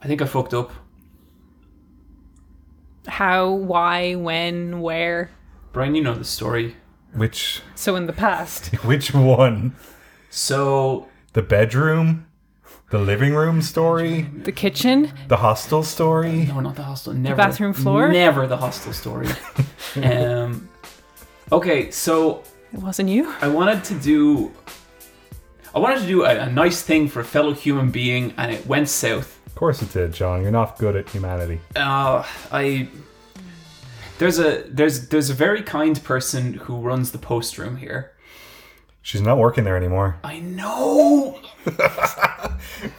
I think I fucked up. How, why, when, where? Brian, you know the story. Which? So in the past. Which one? So. The bedroom? The living room story? The kitchen? The hostel story? No, not the hostel. Never. The bathroom floor? Never the hostel story. Okay, so. It wasn't you? I wanted to do a nice thing for a fellow human being, and it went south. Of course it did, John. You're not good at humanity. There's a very kind person who runs the post room here. She's not working there anymore. I know.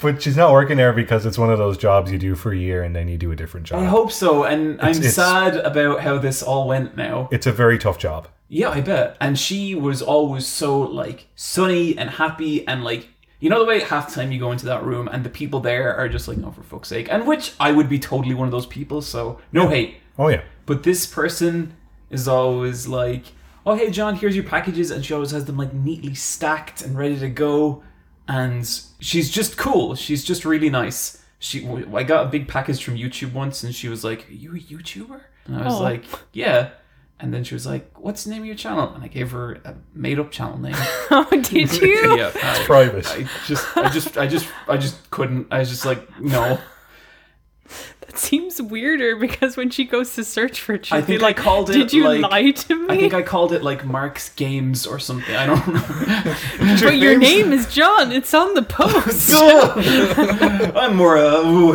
But she's not working there because it's one of those jobs you do for a year and then you do a different job. I hope so, and I'm sad about how this all went now. It's a very tough job. Yeah, I bet. And she was always so, like, sunny and happy and, like, you know the way at halftime you go into that room and the people there are just like, no, for fuck's sake. And which I would be totally one of those people, so no hate. Oh, yeah. But this person is always like, oh, hey, John, here's your packages. And she always has them, like, neatly stacked and ready to go. And she's just cool. She's just really nice. I got a big package from YouTube once and she was like, are you a YouTuber? And I was like, yeah. And then she was like, what's the name of your channel? And I gave her a made-up channel name. Oh, did you? Yeah, it's private. I just couldn't. I was just like, no. That seems weirder because when she goes to search for it, she'll be like, did you lie to me? I think I called it like Mark's Games or something. I don't know. But your name is John. It's on the post. I'm more,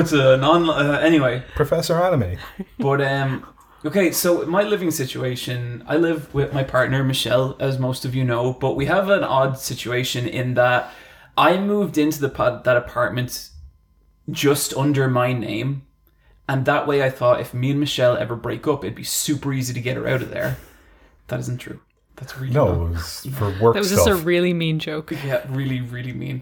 it's a non, anyway. Professor Anime. But, okay, so my living situation, I live with my partner, Michelle, as most of you know, but we have an odd situation in that I moved into that apartment just under my name, and that way I thought if me and Michelle ever break up, it'd be super easy to get her out of there. That isn't true. That's really No, it was for work stuff. That was just a really mean joke. Yeah, really, really mean,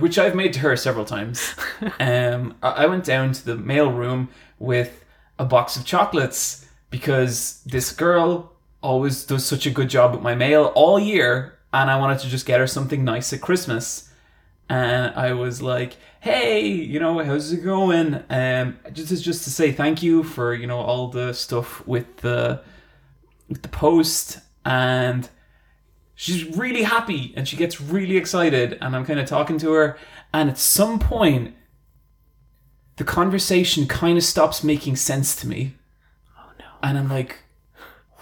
which I've made to her several times. I went down to the mail room with a box of chocolates, because this girl always does such a good job at my mail all year, and I wanted to just get her something nice at Christmas. And I was like, hey, you know, how's it going? Just to say thank you for, you know, all the stuff with the post. And she's really happy and she gets really excited, and I'm kind of talking to her, and at some point the conversation kind of stops making sense to me. And I'm like,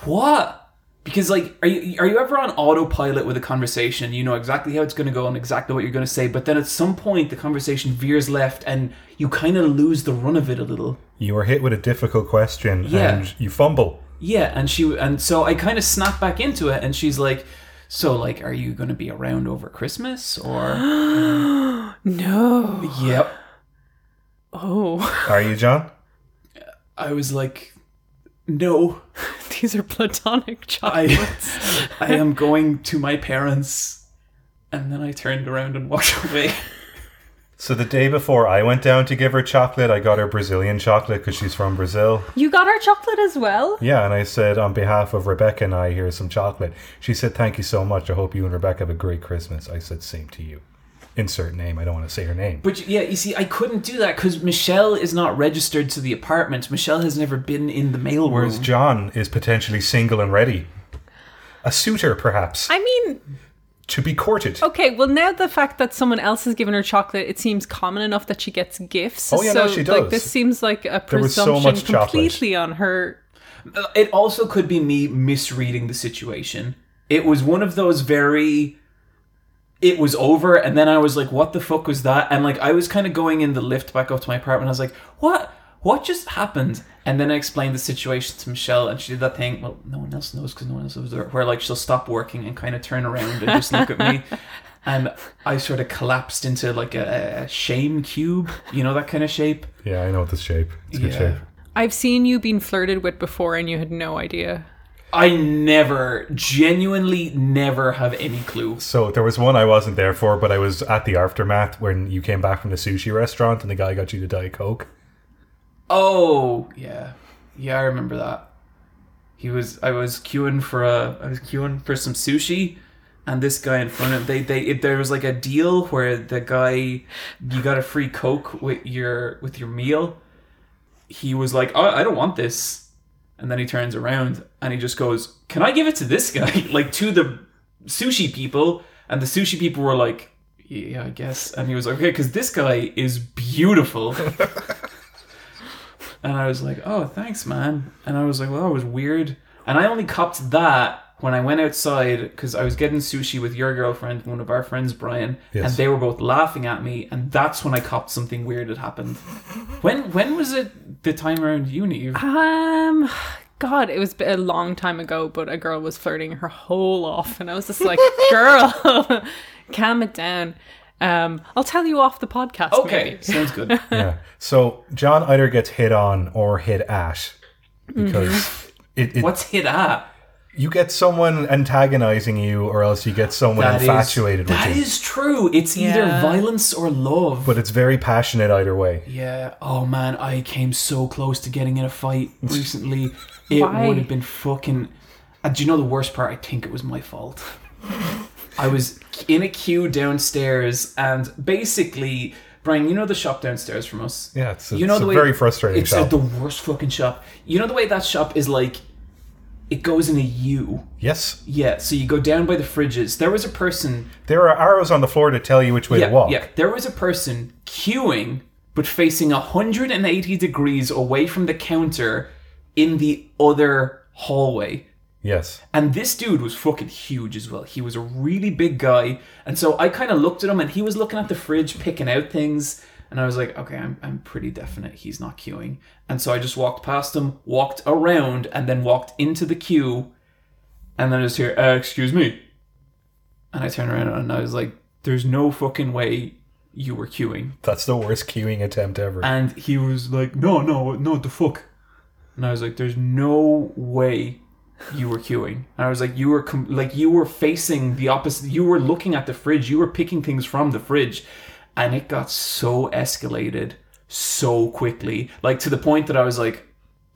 what? Because, like, are you ever on autopilot with a conversation? You know exactly how it's going to go and exactly what you're going to say. But then at some point, the conversation veers left and you kind of lose the run of it a little. You are hit with a difficult question and you fumble. Yeah, and so I kind of snapped back into it. And she's like, so, like, are you going to be around over Christmas? Or no. Yep. Oh. Are you, John? I was like, no. These are platonic chocolates. I am going to my parents. And then I turned around and walked away. So the day before I went down to give her chocolate, I got her Brazilian chocolate because she's from Brazil. You got her chocolate as well? Yeah, and I said, on behalf of Rebecca and I, here's some chocolate. She said, thank you so much. I hope you and Rebecca have a great Christmas. I said, same to you. Insert name. I don't want to say her name. But yeah, you see, I couldn't do that because Michelle is not registered to the apartment. Michelle has never been in the mail room. Whereas John is potentially single and ready. A suitor, perhaps. I mean, to be courted. Okay, well, now the fact that someone else has given her chocolate, it seems common enough that she gets gifts. Oh, yeah, so, no, she does. Like, this seems like a presumption so completely on her. It also could be me misreading the situation. It was one of those very... It was over, and then I was like, what the fuck was that? And, like, I was kind of going in the lift back up to my apartment. I was like, what? What just happened? And then I explained the situation to Michelle, and she did that thing. Well, no one else knows because no one else was there. Where, like, she'll stop working and kind of turn around and just look at me. And I sort of collapsed into, like, a shame cube. You know, that kind of shape? Yeah, I know this shape. It's a good shape. I've seen you being flirted with before, and you had no idea. I genuinely never have any clue. So there was one I wasn't there for, but I was at the aftermath when you came back from the sushi restaurant and the guy got you to Diet Coke. Oh, yeah. Yeah, I remember that. I was queuing for some sushi and this guy in front of there was like a deal where the guy, you got a free Coke with your meal. He was like, "Oh, I don't want this," and then he turns around and he just goes, "Can I give it to this guy?" Like to the sushi people, and the sushi people were like, "Yeah, I guess." And he was like, "Okay, because this guy is beautiful." And I was like, "Oh, thanks, man." And I was like, "Well, that was weird." And I only copped that when I went outside, because I was getting sushi with your girlfriend and one of our friends, Brian, yes, and they were both laughing at me, and that's when I copped something weird had happened. When was it the time around uni? God, it was a long time ago, but a girl was flirting her whole off, and I was just like, girl, calm it down. I'll tell you off the podcast. Okay, maybe. Sounds good. Yeah. So John either gets hit on or hit at, because it what's hit at? You get someone antagonizing you, or else you get someone infatuated with you. That is true. It's either violence or love. But it's very passionate either way. Yeah. Oh, man. I came so close to getting in a fight recently. It would have been fucking... do you know the worst part? I think it was my fault. I was in a queue downstairs, and basically... Brian, you know the shop downstairs from us? Yeah, it's a very frustrating shop. It's the worst fucking shop. You know the way that shop is like... It goes in a U. Yes. Yeah, so you go down by the fridges. There was a person... There are arrows on the floor to tell you which way to walk. Yeah, there was a person queuing, but facing 180 degrees away from the counter in the other hallway. Yes. And this dude was fucking huge as well. He was a really big guy. And so I kind of looked at him, and he was looking at the fridge, picking out things. And I was like, okay, I'm pretty definite he's not queuing. And so I just walked past him, walked around, and then walked into the queue. And then I just hear, excuse me. And I turn around and I was like, there's no fucking way you were queuing. That's the worst queuing attempt ever. And he was like, no, the fuck. And I was like, there's no way you were queuing. And I was like, you were facing the opposite. You were looking at the fridge. You were picking things from the fridge. And it got so escalated so quickly, like to the point that I was like,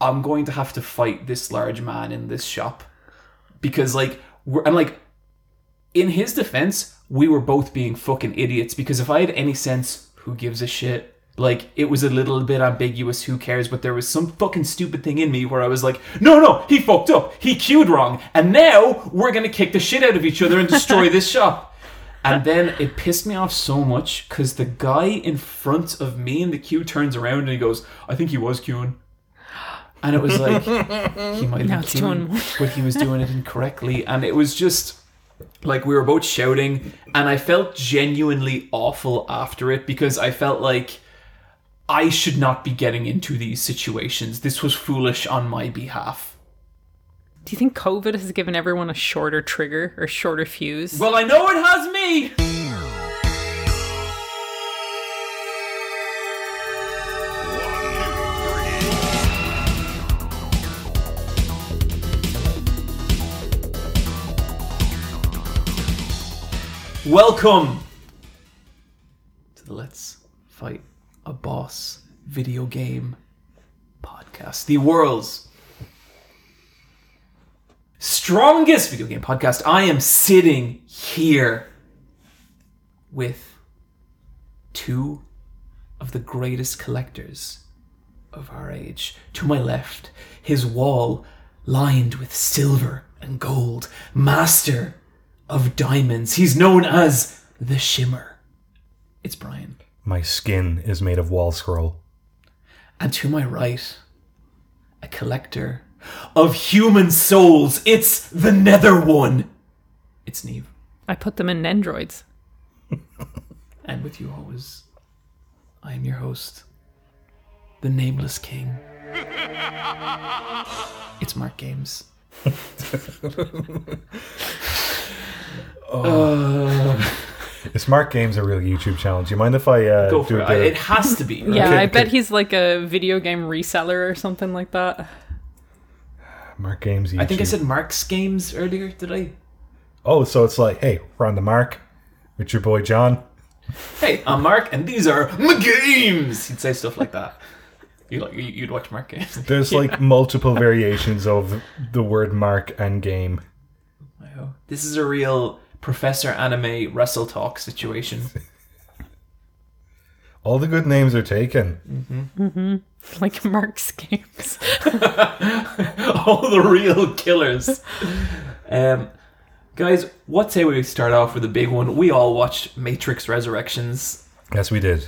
I'm going to have to fight this large man in this shop, because in his defense, we were both being fucking idiots, because if I had any sense, who gives a shit? Like, it was a little bit ambiguous, who cares? But there was some fucking stupid thing in me where I was like, no, he fucked up. He queued wrong. And now we're going to kick the shit out of each other and destroy this shop. And then it pissed me off so much, because the guy in front of me in the queue turns around and he goes, I think he was queuing. And it was like, he might have been queuing, but he was doing it incorrectly. And it was just, like, we were both shouting. And I felt genuinely awful after it, because I felt like I should not be getting into these situations. This was foolish on my behalf. Do you think COVID has given everyone a shorter trigger or shorter fuse? Well, I know it has me! Welcome to the Let's Fight a Boss video game podcast. The world's strongest video game podcast. I am sitting here with two of the greatest collectors of our age. To my left, his wall lined with silver and gold, master of diamonds. He's known as the Shimmer. It's Brian. My skin is made of wall scroll. And to my right, a collector of human souls. It's the Nether One. It's Niamh. I put them in Nendroids. And with you always, I am your host, the Nameless King. It's Mark Games. Is Mark Games a real YouTube channel? Do you mind if I go for it? It has to be. Right? Yeah, okay, I bet he's like a video game reseller or something like that. Mark Games YouTube. I think I said Mark's Games earlier, did I? Oh, so it's like, hey, we're on the Mark with your boy John. Hey, I'm Mark, and these are my games. He'd say stuff like that. You'd watch Mark Games. There's like multiple variations of the word Mark and game. Wow. This is a real Professor Anime Wrestle Talk situation. All the good names are taken. Mm-hmm. Mm-hmm. Like Mark's games. All the real killers. Guys, what say we start off with a big one? We all watched Matrix Resurrections. Yes, we did.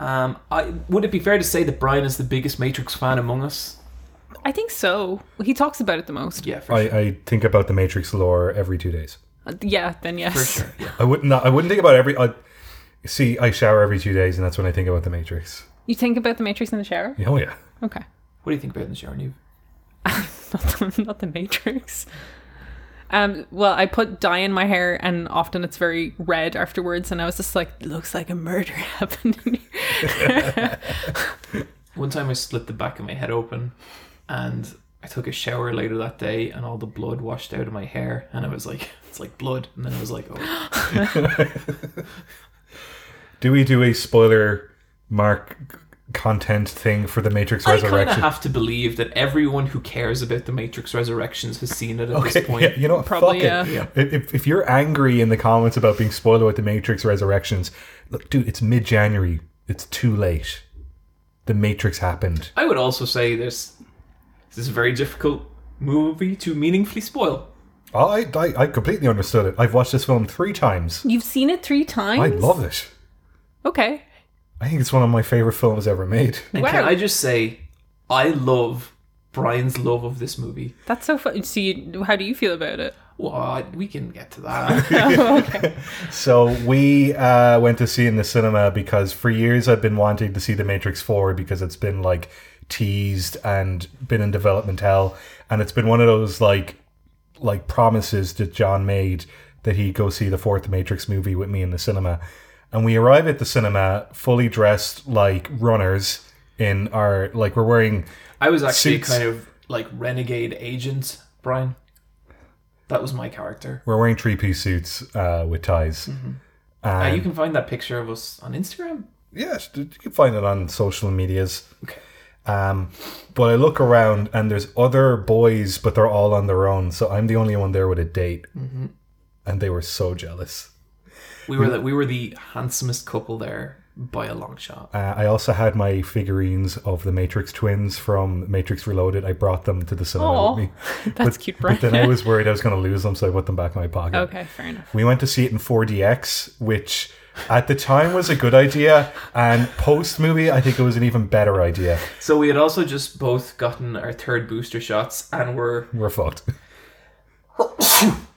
Would it be fair to say that Brian is the biggest Matrix fan among us? I think so. He talks about it the most. Yeah, for sure. I think about the Matrix lore every 2 days. Yeah, then yes. For sure. Yeah. I wouldn't think about every... See, I shower every 2 days, and that's when I think about the Matrix. You think about the Matrix in the shower? Oh, yeah. Okay. What do you think about in the shower, Niamh? Not the Matrix. Well, I put dye in my hair, and often it's very red afterwards, and I was just like, looks like a murder happened here. One time I split the back of my head open, and I took a shower later that day, and all the blood washed out of my hair, and I was like, it's like blood. And then I was like, oh. Do we do a spoiler mark content thing for The Matrix Resurrection? I kind of have to believe that everyone who cares about The Matrix Resurrections has seen it at this point. Yeah, you know what? Probably, fuck it. Yeah. If you're angry in the comments about being spoiled about The Matrix Resurrections, look, dude, it's mid-January. It's too late. The Matrix happened. I would also say this is a very difficult movie to meaningfully spoil. I completely understood it. I've watched this film 3 times. You've seen it 3 times? I love it. Okay. I think it's one of my favourite films ever made. And wow. Can I just say, I love Brian's love of this movie. That's so fun. So how do you feel about it? Well, we can get to that. Oh, okay. So we went to see it in the cinema because for years I've been wanting to see The Matrix 4 because it's been like teased and been in development hell. And it's been one of those like promises that John made that he'd go see the 4th Matrix movie with me in the cinema. And we arrive at the cinema fully dressed like runners in our, like, we're wearing I was actually suits. Kind of like renegade agent, Brian. That was my character. We're wearing 3-piece suits with ties. Mm-hmm. You can find that picture of us on Instagram. Yes, you can find it on social medias. Okay. But I look around and there's other boys, but they're all on their own. So I'm the only one there with a date. Mm-hmm. And they were so jealous. We were the handsomest couple there by a long shot. I also had my figurines of the Matrix twins from Matrix Reloaded. I brought them to the cinema with me. That's cute, Brian. But then I was worried I was going to lose them, so I put them back in my pocket. Okay, fair enough. We went to see it in 4DX, which at the time was a good idea, and post-movie, I think it was an even better idea. So we had also just both gotten our 3rd booster shots, and we're fucked.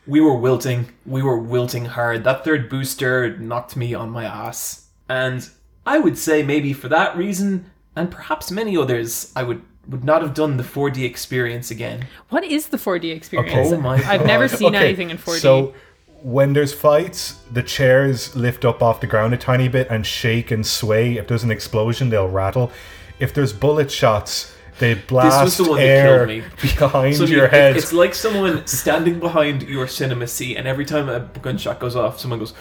We were wilting. We were wilting hard. That 3rd booster knocked me on my ass. And I would say maybe for that reason, and perhaps many others, I would not have done the 4D experience again. What is the 4D experience? Okay. Oh my God. I've never seen anything in 4D. So when there's fights, the chairs lift up off the ground a tiny bit and shake and sway. If there's an explosion, they'll rattle. If there's bullet shots... They blast this was the one air that killed me. Behind so your head. It's like someone standing behind your cinema seat, and every time a gunshot goes off, someone goes...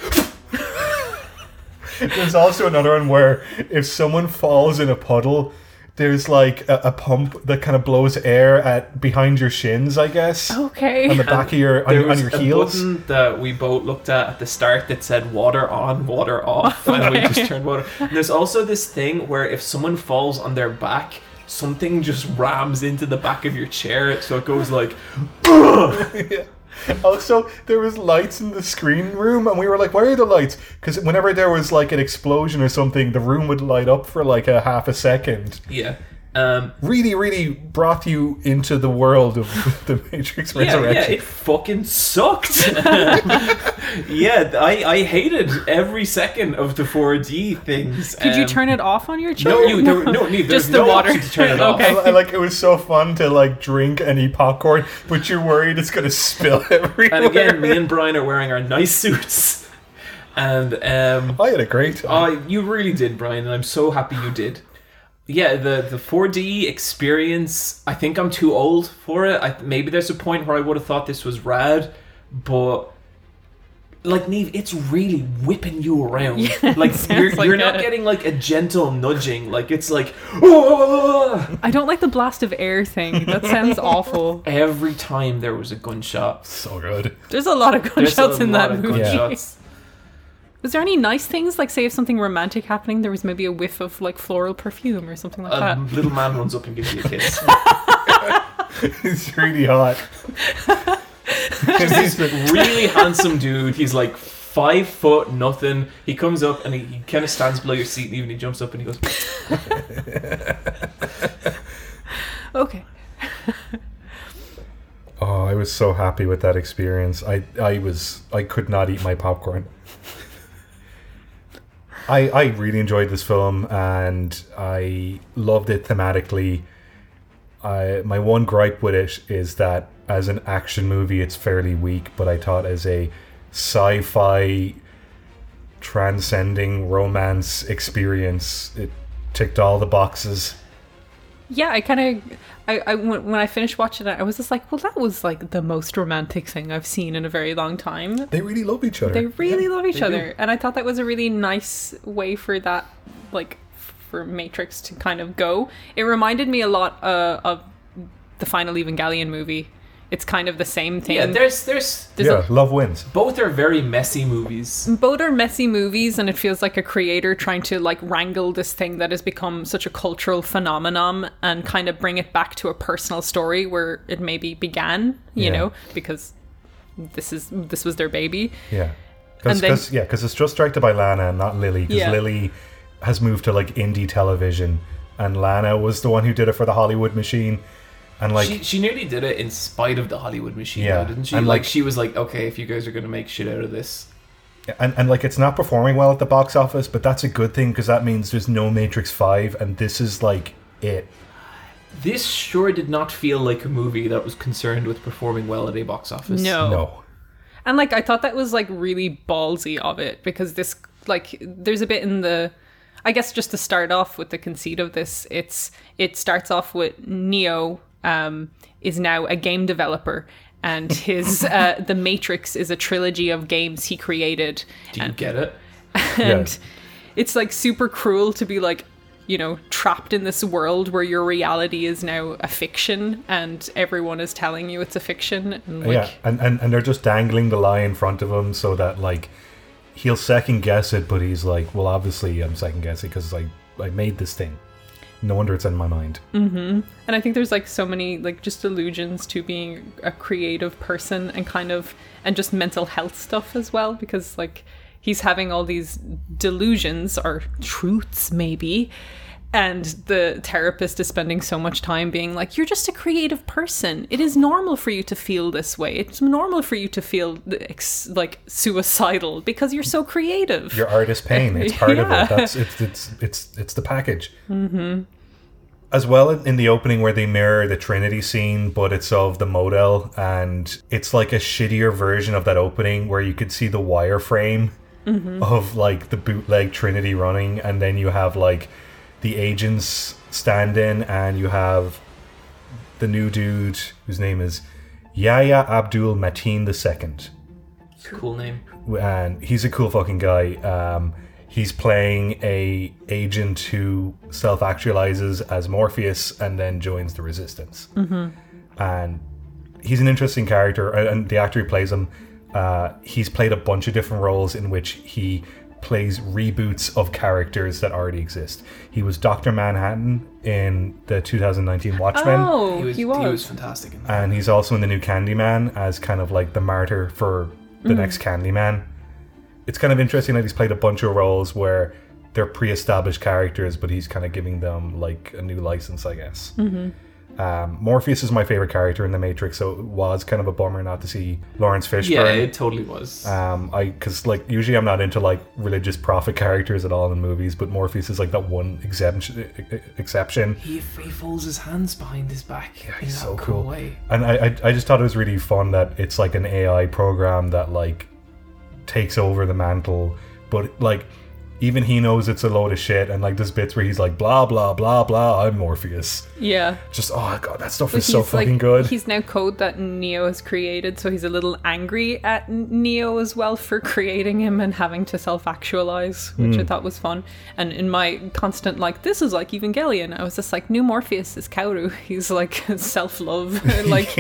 There's also another one where if someone falls in a puddle, there's like a pump that kind of blows air at behind your shins, I guess. Okay. On the back of your, on your heels. There was a button that we both looked at the start that said water on, water off, and we just turned water. And there's also this thing where if someone falls on their back... Something just rams into the back of your chair, so it goes like... Yeah. Also, there was lights in the screen room, and we were like, why are the lights? Because whenever there was like an explosion or something, the room would light up for like a half a second. Yeah. Really, really brought you into the world of The Matrix Resurrection. Yeah, it fucking sucked. Yeah, I hated every second of the 4D things. Could you turn it off on your chair? No, just the water to turn it off. Okay. Like it was so fun to like drink and eat popcorn, but you're worried it's gonna spill everywhere. And again, me and Brian are wearing our nice suits. And I had a great time. You really did, Brian, and I'm so happy you did. Yeah, the 4D experience, I think I'm too old for it. Maybe there's a point where I would have thought this was rad, but like, Niamh, it's really whipping you around. Yeah, like, you're not getting, like, a gentle nudging. Like, it's like, oh! I don't like the blast of air thing. That sounds awful. Every time there was a gunshot. So good. There's a lot of gunshots in that movie. Was there any nice things? Like, say if something romantic happening, there was maybe a whiff of, like, floral perfume or something like that. A little man runs up and gives you a kiss. It's really hot. Because this really handsome dude, he's like 5 foot nothing, he comes up and he kind of stands below your seat and even he jumps up and he goes okay. Oh, I was so happy with that experience. I could not eat my popcorn. I really enjoyed this film and I loved it thematically. My one gripe with it is that as an action movie, it's fairly weak, but I thought as a sci-fi transcending romance experience, it ticked all the boxes. Yeah, I when I finished watching it, I was just like, well, that was like the most romantic thing I've seen in a very long time. They really love each other. They really love each other. And I thought that was a really nice way for that, like, for Matrix to kind of go. It reminded me a lot of the final Evangelion movie. It's kind of the same thing. Yeah, there's love wins. Both are very messy movies. Both are messy movies, and it feels like a creator trying to, like, wrangle this thing that has become such a cultural phenomenon and kind of bring it back to a personal story where it maybe began, you know, because this was their baby. Yeah, because it's just directed by Lana and not Lily. Because Lily has moved to, like, indie television, and Lana was the one who did it for the Hollywood Machine. And, like, she nearly did it in spite of the Hollywood Machine, though, didn't she? And, like, she was like, okay, if you guys are going to make shit out of this. And like, it's not performing well at the box office, but that's a good thing because that means there's no Matrix 5, and this is, like, it. This sure did not feel like a movie that was concerned with performing well at a box office. No. And, like, I thought that was, like, really ballsy of it because this, like, there's a bit in the... I guess just to start off with the conceit of this, it starts off with Neo... is now a game developer, and his The Matrix is a trilogy of games he created. Do you get it? And it's, like, super cruel to be, like, you know, trapped in this world where your reality is now a fiction and everyone is telling you it's a fiction. And, like, and they're just dangling the lie in front of him so that, like, he'll second guess it, but he's like, well, obviously I'm second guessing because I made this thing. No wonder it's in my mind. Mm-hmm. And I think there's, like, so many, like, just allusions to being a creative person and kind of, and just mental health stuff as well, because, like, he's having all these delusions or truths maybe, and the therapist is spending so much time being like, you're just a creative person. It is normal for you to feel this way. It's normal for you to feel, like, suicidal because you're so creative. Your artist pain. It's part of it. It's the package. Mm-hmm. As well, in the opening where they mirror the Trinity scene, but it's of the model, and it's like a shittier version of that opening where you could see the wireframe of, like, the bootleg Trinity running, and then you have, like, the agents stand in, and you have the new dude whose name is Yahya Abdul Mateen II. Cool name. And he's a cool fucking guy. He's playing a agent who self-actualizes as Morpheus and then joins the Resistance. Mm-hmm. And he's an interesting character, and the actor who plays him, he's played a bunch of different roles in which he plays reboots of characters that already exist. He was Dr. Manhattan in the 2019 Watchmen. Oh, he was fantastic in that. And he's also in the new Candyman as kind of like the martyr for the next Candyman. It's kind of interesting that he's played a bunch of roles where they're pre-established characters, but he's kind of giving them, like, a new license, I guess. Mm-hmm. Morpheus is my favorite character in The Matrix, so it was kind of a bummer not to see Lawrence Fishburne. Yeah, it totally was. Because, like, usually I'm not into, like, religious prophet characters at all in movies, but Morpheus is, like, that one exception. He folds his hands behind his back. Yeah, he's so cool. Way. And I just thought it was really fun that it's, like, an AI program that, like, takes over the mantle, but, like, even he knows it's a load of shit. And like there's bits where he's like, blah, blah, blah, blah, I'm Morpheus. Yeah. Just, oh God, that stuff is so fucking like, good. He's now code that Neo has created. So he's a little angry at Neo as well for creating him and having to self-actualize, which I thought was fun. And in my constant, like, this is like Evangelion, I was just like, new Morpheus is Kaoru. He's like self-love, like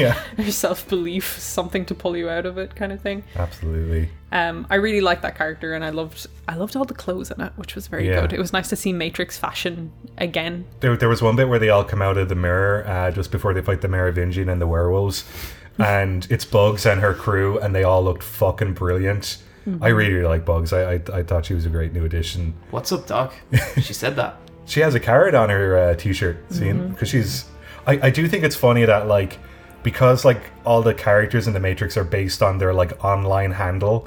self-belief, something to pull you out of it kind of thing. Absolutely. I really liked that character, and I loved all the clothes in it, which was very good. It was nice to see Matrix fashion again. There was one bit where they all come out of the mirror just before they fight the Merovingian and the werewolves, and it's Bugs and her crew, and they all looked fucking brilliant. I really like Bugs. I thought she was a great new addition. What's up, Doc? She said that. She has a carrot on her t-shirt, scene, because she's... I do think it's funny that, like, because, like, all the characters in The Matrix are based on their, like, online handle.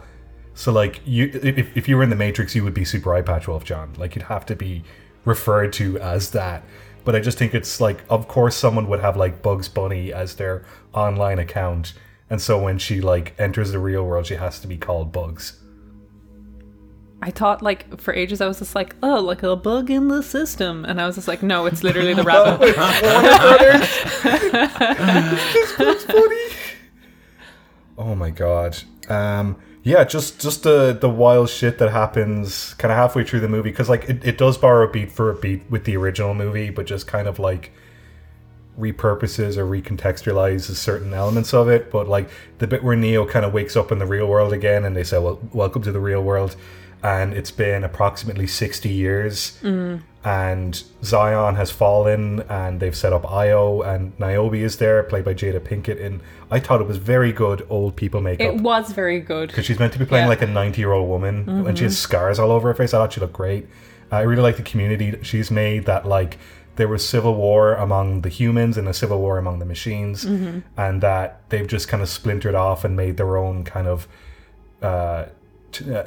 So, like, you if you were in The Matrix, you would be Super Eye Patch Wolf John. Like, you'd have to be referred to as that. But I just think it's, like, of course someone would have, like, Bugs Bunny as their online account. And so when she, like, enters the real world, she has to be called Bugs. I thought, like, for ages, I was just like, oh, like a bug in the system. And I was just like, no, it's literally the rabbit. It's Bugs Bunny. Oh, my God. Yeah, just the wild shit that happens kind of halfway through the movie. Because, like, it does borrow beat for beat with the original movie, but just kind of, like... repurposes or recontextualizes certain elements of it. But like the bit where Neo kind of wakes up in the real world again and they say, well, welcome to the real world, and it's been approximately 60 years and Zion has fallen and they've set up Io, and Niobe is there, played by Jada Pinkett, and I thought it was very good old people makeup. It was very good because she's meant to be playing like a 90-year-old woman and she has scars all over her face. I thought she looked great. I really like the community that she's made, that like there was civil war among the humans and a civil war among the machines, and that they've just kind of splintered off and made their own kind of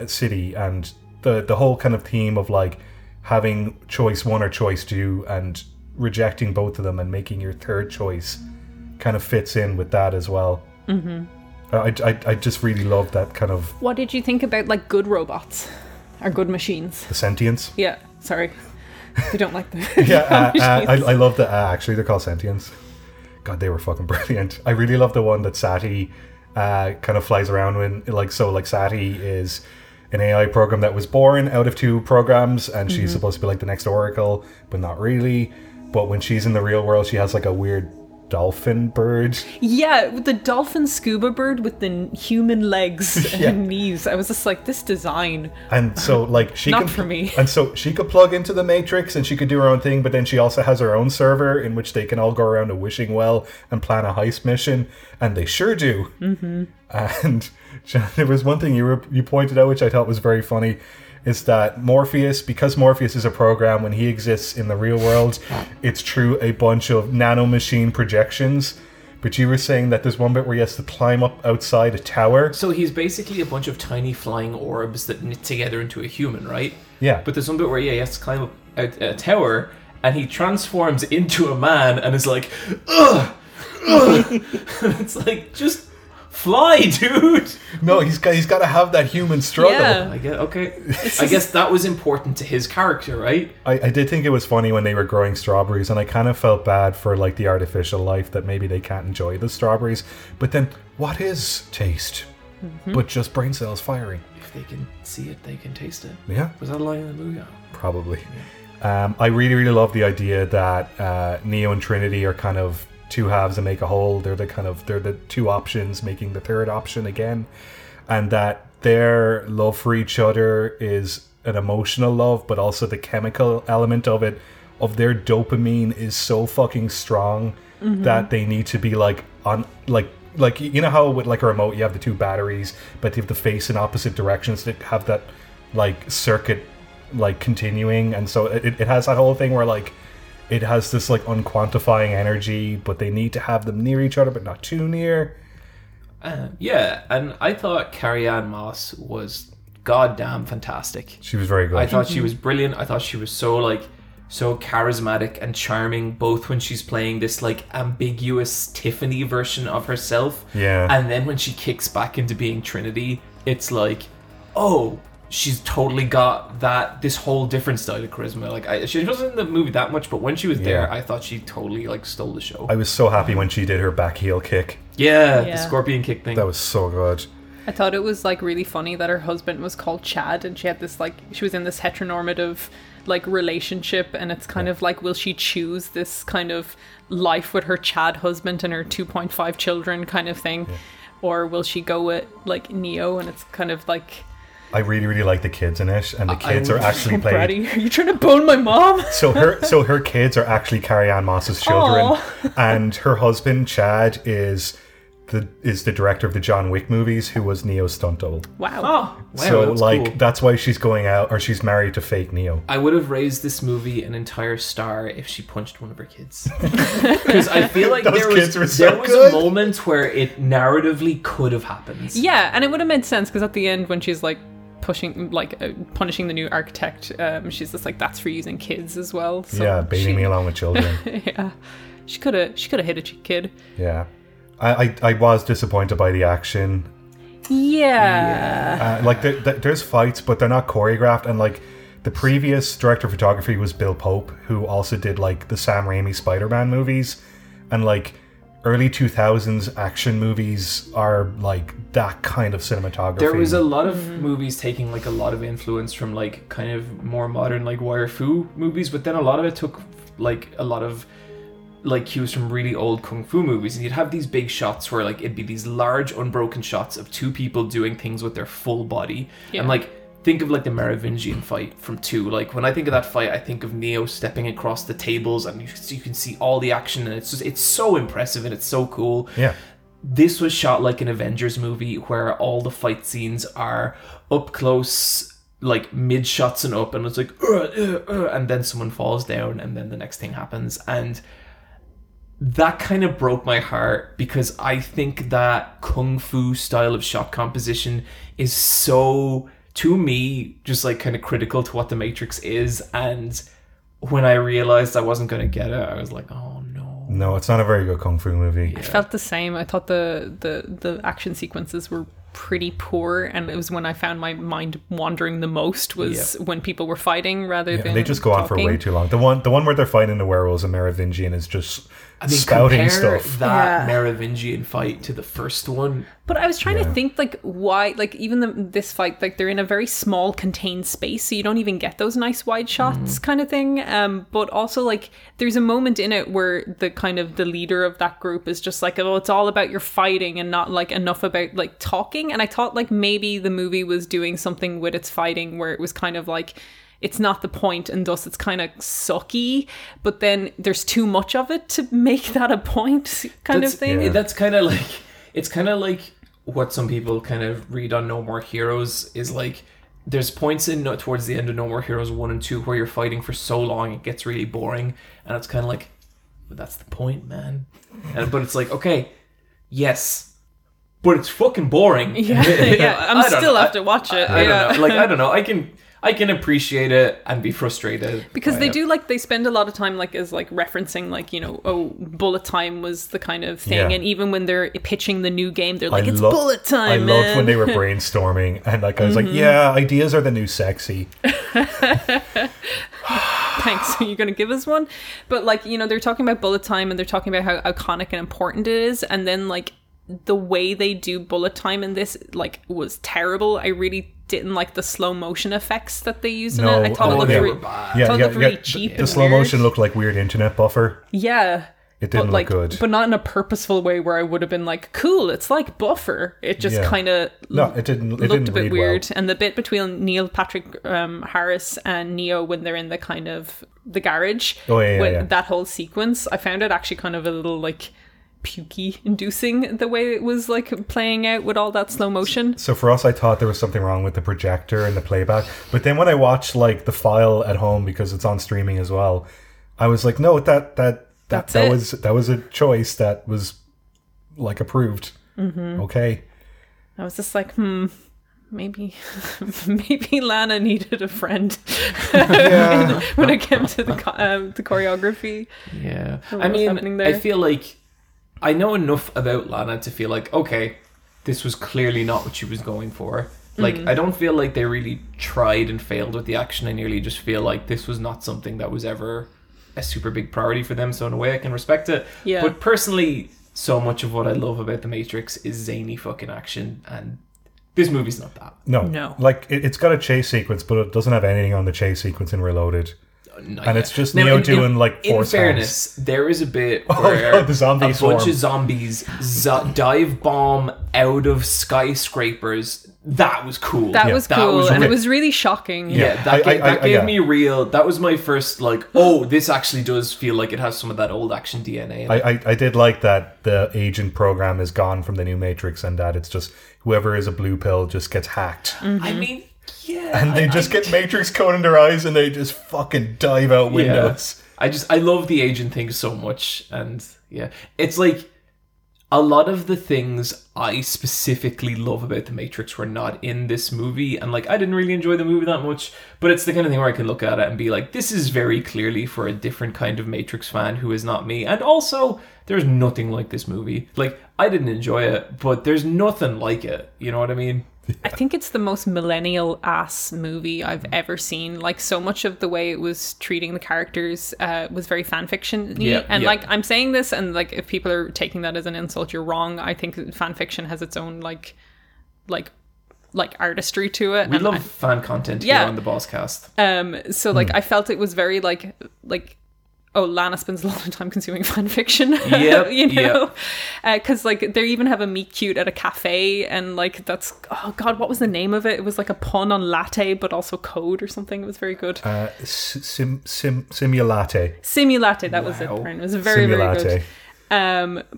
city, and the whole kind of theme of like having choice one or choice two and rejecting both of them and making your third choice kind of fits in with that as well. I just really love that kind of... What did you think about like good robots or good machines? The sentience? Yeah, sorry. They don't like them. I love that. Actually, they're called sentients. God, they were fucking brilliant. I really love the one that Sati kind of flies around when, like, so, like, Sati is an AI program that was born out of two programs, and she's supposed to be like the next Oracle, but not really. But when she's in the real world, she has like a weird dolphin bird. Yeah, the dolphin scuba bird with the human legs and knees. I was just like, this design. And so, like, she not for me. And so she could plug into the Matrix and she could do her own thing, but then she also has her own server in which they can all go around a wishing well and plan a heist mission, and they sure do. And John, there was one thing you pointed out, which I thought was very funny, is that Morpheus, because Morpheus is a program, when he exists in the real world, it's through a bunch of nanomachine projections. But you were saying that there's one bit where he has to climb up outside a tower. So he's basically a bunch of tiny flying orbs that knit together into a human, right? Yeah. But there's one bit where he has to climb up a tower, and he transforms into a man and is like, ugh! Ugh! And it's like, just... fly, dude. No, he's got to have that human struggle. Yeah. I guess that was important to his character, right? I did think it was funny when they were growing strawberries, and I kind of felt bad for like the artificial life that maybe they can't enjoy the strawberries. But then, what is taste? But just brain cells firing. If they can see it, they can taste it. Yeah. Was that a line in the movie? Probably. Yeah. I really, really love the idea that Neo and Trinity are kind of two halves and make a whole. They're the two options making the third option again, and that their love for each other is an emotional love, but also the chemical element of it, of their dopamine, is so fucking strong that they need to be like on like you know how with like a remote you have the two batteries, but you have to face in opposite directions to have that like circuit like continuing, and so it has that whole thing where like it has this like unquantifying energy, but they need to have them near each other, but not too near. And I thought Carrie-Anne Moss was goddamn fantastic. She was very good. I thought she was brilliant. I thought she was so charismatic and charming, both when she's playing this like ambiguous Tiffany version of herself, and then when she kicks back into being Trinity, it's like, oh, she's totally got that, this whole different style of charisma. Like, she wasn't in the movie that much, but when she was there, I thought she totally, like, stole the show. I was so happy when she did her back heel kick. Yeah, the scorpion kick thing. That was so good. I thought it was, like, really funny that her husband was called Chad, and she had this, like, she was in this heteronormative, like, relationship, and it's kind of like, will she choose this kind of life with her Chad husband and her 2.5 children kind of thing, or will she go with, like, Neo? And it's kind of like... I really, really like the kids in it, and the kids are actually played... Brady, are you trying to bone my mom? So her kids are actually Carrie-Anne Moss's children, and her husband, Chad, is the director of the John Wick movies, who was Neo's stunt double. Wow. So, that's like, cool. That's why she's going out, or she's married to fake Neo. I would have raised this movie an entire star if she punched one of her kids. Because I feel like there was a moment where it narratively could have happened. Yeah, and it would have made sense, because at the end, when she's, like, punishing the new architect, she's just like, that's for using kids as well. So yeah, baiting me along with children. Yeah. She could have hit a kid. Yeah. I was disappointed by the action. Yeah. Like, there's fights, but they're not choreographed. And, like, the previous director of photography was Bill Pope, who also did, like, the Sam Raimi Spider-Man movies. And, like, early 2000s action movies are, like, that kind of cinematography. There was a lot of movies taking, like, a lot of influence from, like, kind of more modern, like, wire-fu movies. But then a lot of it took, like, a lot of... like cues from really old kung fu movies, and you'd have these big shots where, like, it'd be these large unbroken shots of two people doing things with their full body. Yeah. And, like, think of, like, the Merovingian fight from 2. Like, when I think of that fight, I think of Neo stepping across the tables, and you can see all the action, and it's so impressive and it's so cool. Yeah. This was shot like an Avengers movie, where all the fight scenes are up close, like, mid shots and up, and it's like, and then someone falls down, and then the next thing happens, and that kind of broke my heart, because I think that kung fu style of shot composition is so, to me, just, like, kind of critical to what The Matrix is. And when I realized I wasn't going to get it, I was like, oh no. No, it's not a very good kung fu movie. Yeah. I felt the same. I thought the action sequences were pretty poor, and it was when I found my mind wandering the most was when people were fighting rather than they just go on for way too long. The one where they're fighting the werewolves and Merovingian is just spouting stuff. That Merovingian fight to the first one. But I was trying to think, like, why, like, even this fight, like, they're in a very small contained space, so you don't even get those nice wide shots kind of thing. But also, like, there's a moment in it where the kind of the leader of that group is just like, oh, it's all about your fighting and not, like, enough about, like, talking. And I thought, like, maybe the movie was doing something with its fighting where it was kind of like, it's not the point, and thus it's kind of sucky, but then there's too much of it to make that a point kind of thing. Yeah. That's kind of like, it's kind of like what some people kind of read on No More Heroes is, like, there's points in towards the end of No More Heroes 1 and 2 where you're fighting for so long it gets really boring, and it's kind of like, well, that's the point, man. But it's like, okay, yes, but it's fucking boring. Yeah. I'm still have to watch it. I don't know. Like, I don't know. I can appreciate it and be frustrated. Because they do, like, they spend a lot of time, like, as, like, referencing, like, you know, bullet time was the kind of thing. Yeah. And even when they're pitching the new game, they're like, it's bullet time, I loved when they were brainstorming. And, like, I was like, yeah, ideas are the new sexy. Thanks. You're going to give us one? But, like, you know, they're talking about bullet time, and they're talking about how iconic and important it is. And then, like, the way they do bullet time in this, like, was terrible. I really didn't like the slow motion effects that they used in it. I thought it looked really cheap. The slow motion looked like weird internet buffer. Yeah. It didn't look good. But not in a purposeful way where I would have been like, cool, it's like buffer. It just kind of looked a bit weird. Well. And the bit between Neil Patrick Harris and Neo when they're in the kind of the garage, that whole sequence, I found it actually kind of a little, like, pukey inducing the way it was, like, playing out with all that slow motion. So for us, I thought there was something wrong with the projector and the playback, but then when I watched, like, the file at home, because it's on streaming as well, I was like, no, that was a choice that was, like, approved. Okay, I was just like, maybe Lana needed a friend when it came to the choreography. I mean, I feel like I know enough about Lana to feel like, okay, this was clearly not what she was going for. Like, I don't feel like they really tried and failed with the action. I nearly just feel like this was not something that was ever a super big priority for them. So in a way, I can respect it. Yeah. But personally, so much of what I love about The Matrix is zany fucking action, and this movie's not that. No. Like, it's got a chase sequence, but it doesn't have anything on the chase sequence in Reloaded. Not yet. It's just Neo doing like four. In fairness, there is a bit where the zombie bunch of zombies dive bomb out of skyscrapers. That was cool. That was cool, and it was really shocking. Yeah, that gave me real. That was my first like, oh, this actually does feel like it has some of that old action DNA in it. I did like that the agent program is gone from the new Matrix, and that it's just whoever is a blue pill just gets hacked. Mm-hmm. I mean. Yeah, and they just get Matrix code in their eyes and they just fucking dive out windows. Yeah. I love the agent thing so much. And yeah, it's like a lot of the things I specifically love about The Matrix were not in this movie. And like, I didn't really enjoy the movie that much, but it's the kind of thing where I can look at it and be like, this is very clearly for a different kind of Matrix fan who is not me. And also, there's nothing like this movie. Like, I didn't enjoy it, but there's nothing like it. You know what I mean? Yeah. I think it's the most millennial ass movie I've ever seen. Like, so much of the way it was treating the characters was very fan fiction-y. Yeah. Like, I'm saying this, and like, if people are taking that as an insult, you're wrong. I think fan fiction has its own like artistry to it. We love fan content here on the Bosscast. So like, I felt it was very like. Oh, Lana spends a lot of time consuming fan fiction. Yep, you know, because like, they even have a meet cute at a cafe, and like, that's, oh god, what was the name of it? It was like a pun on latte, but also code or something. It was very good. Simulate. That was it. Brian. It was very Simulate. Very good.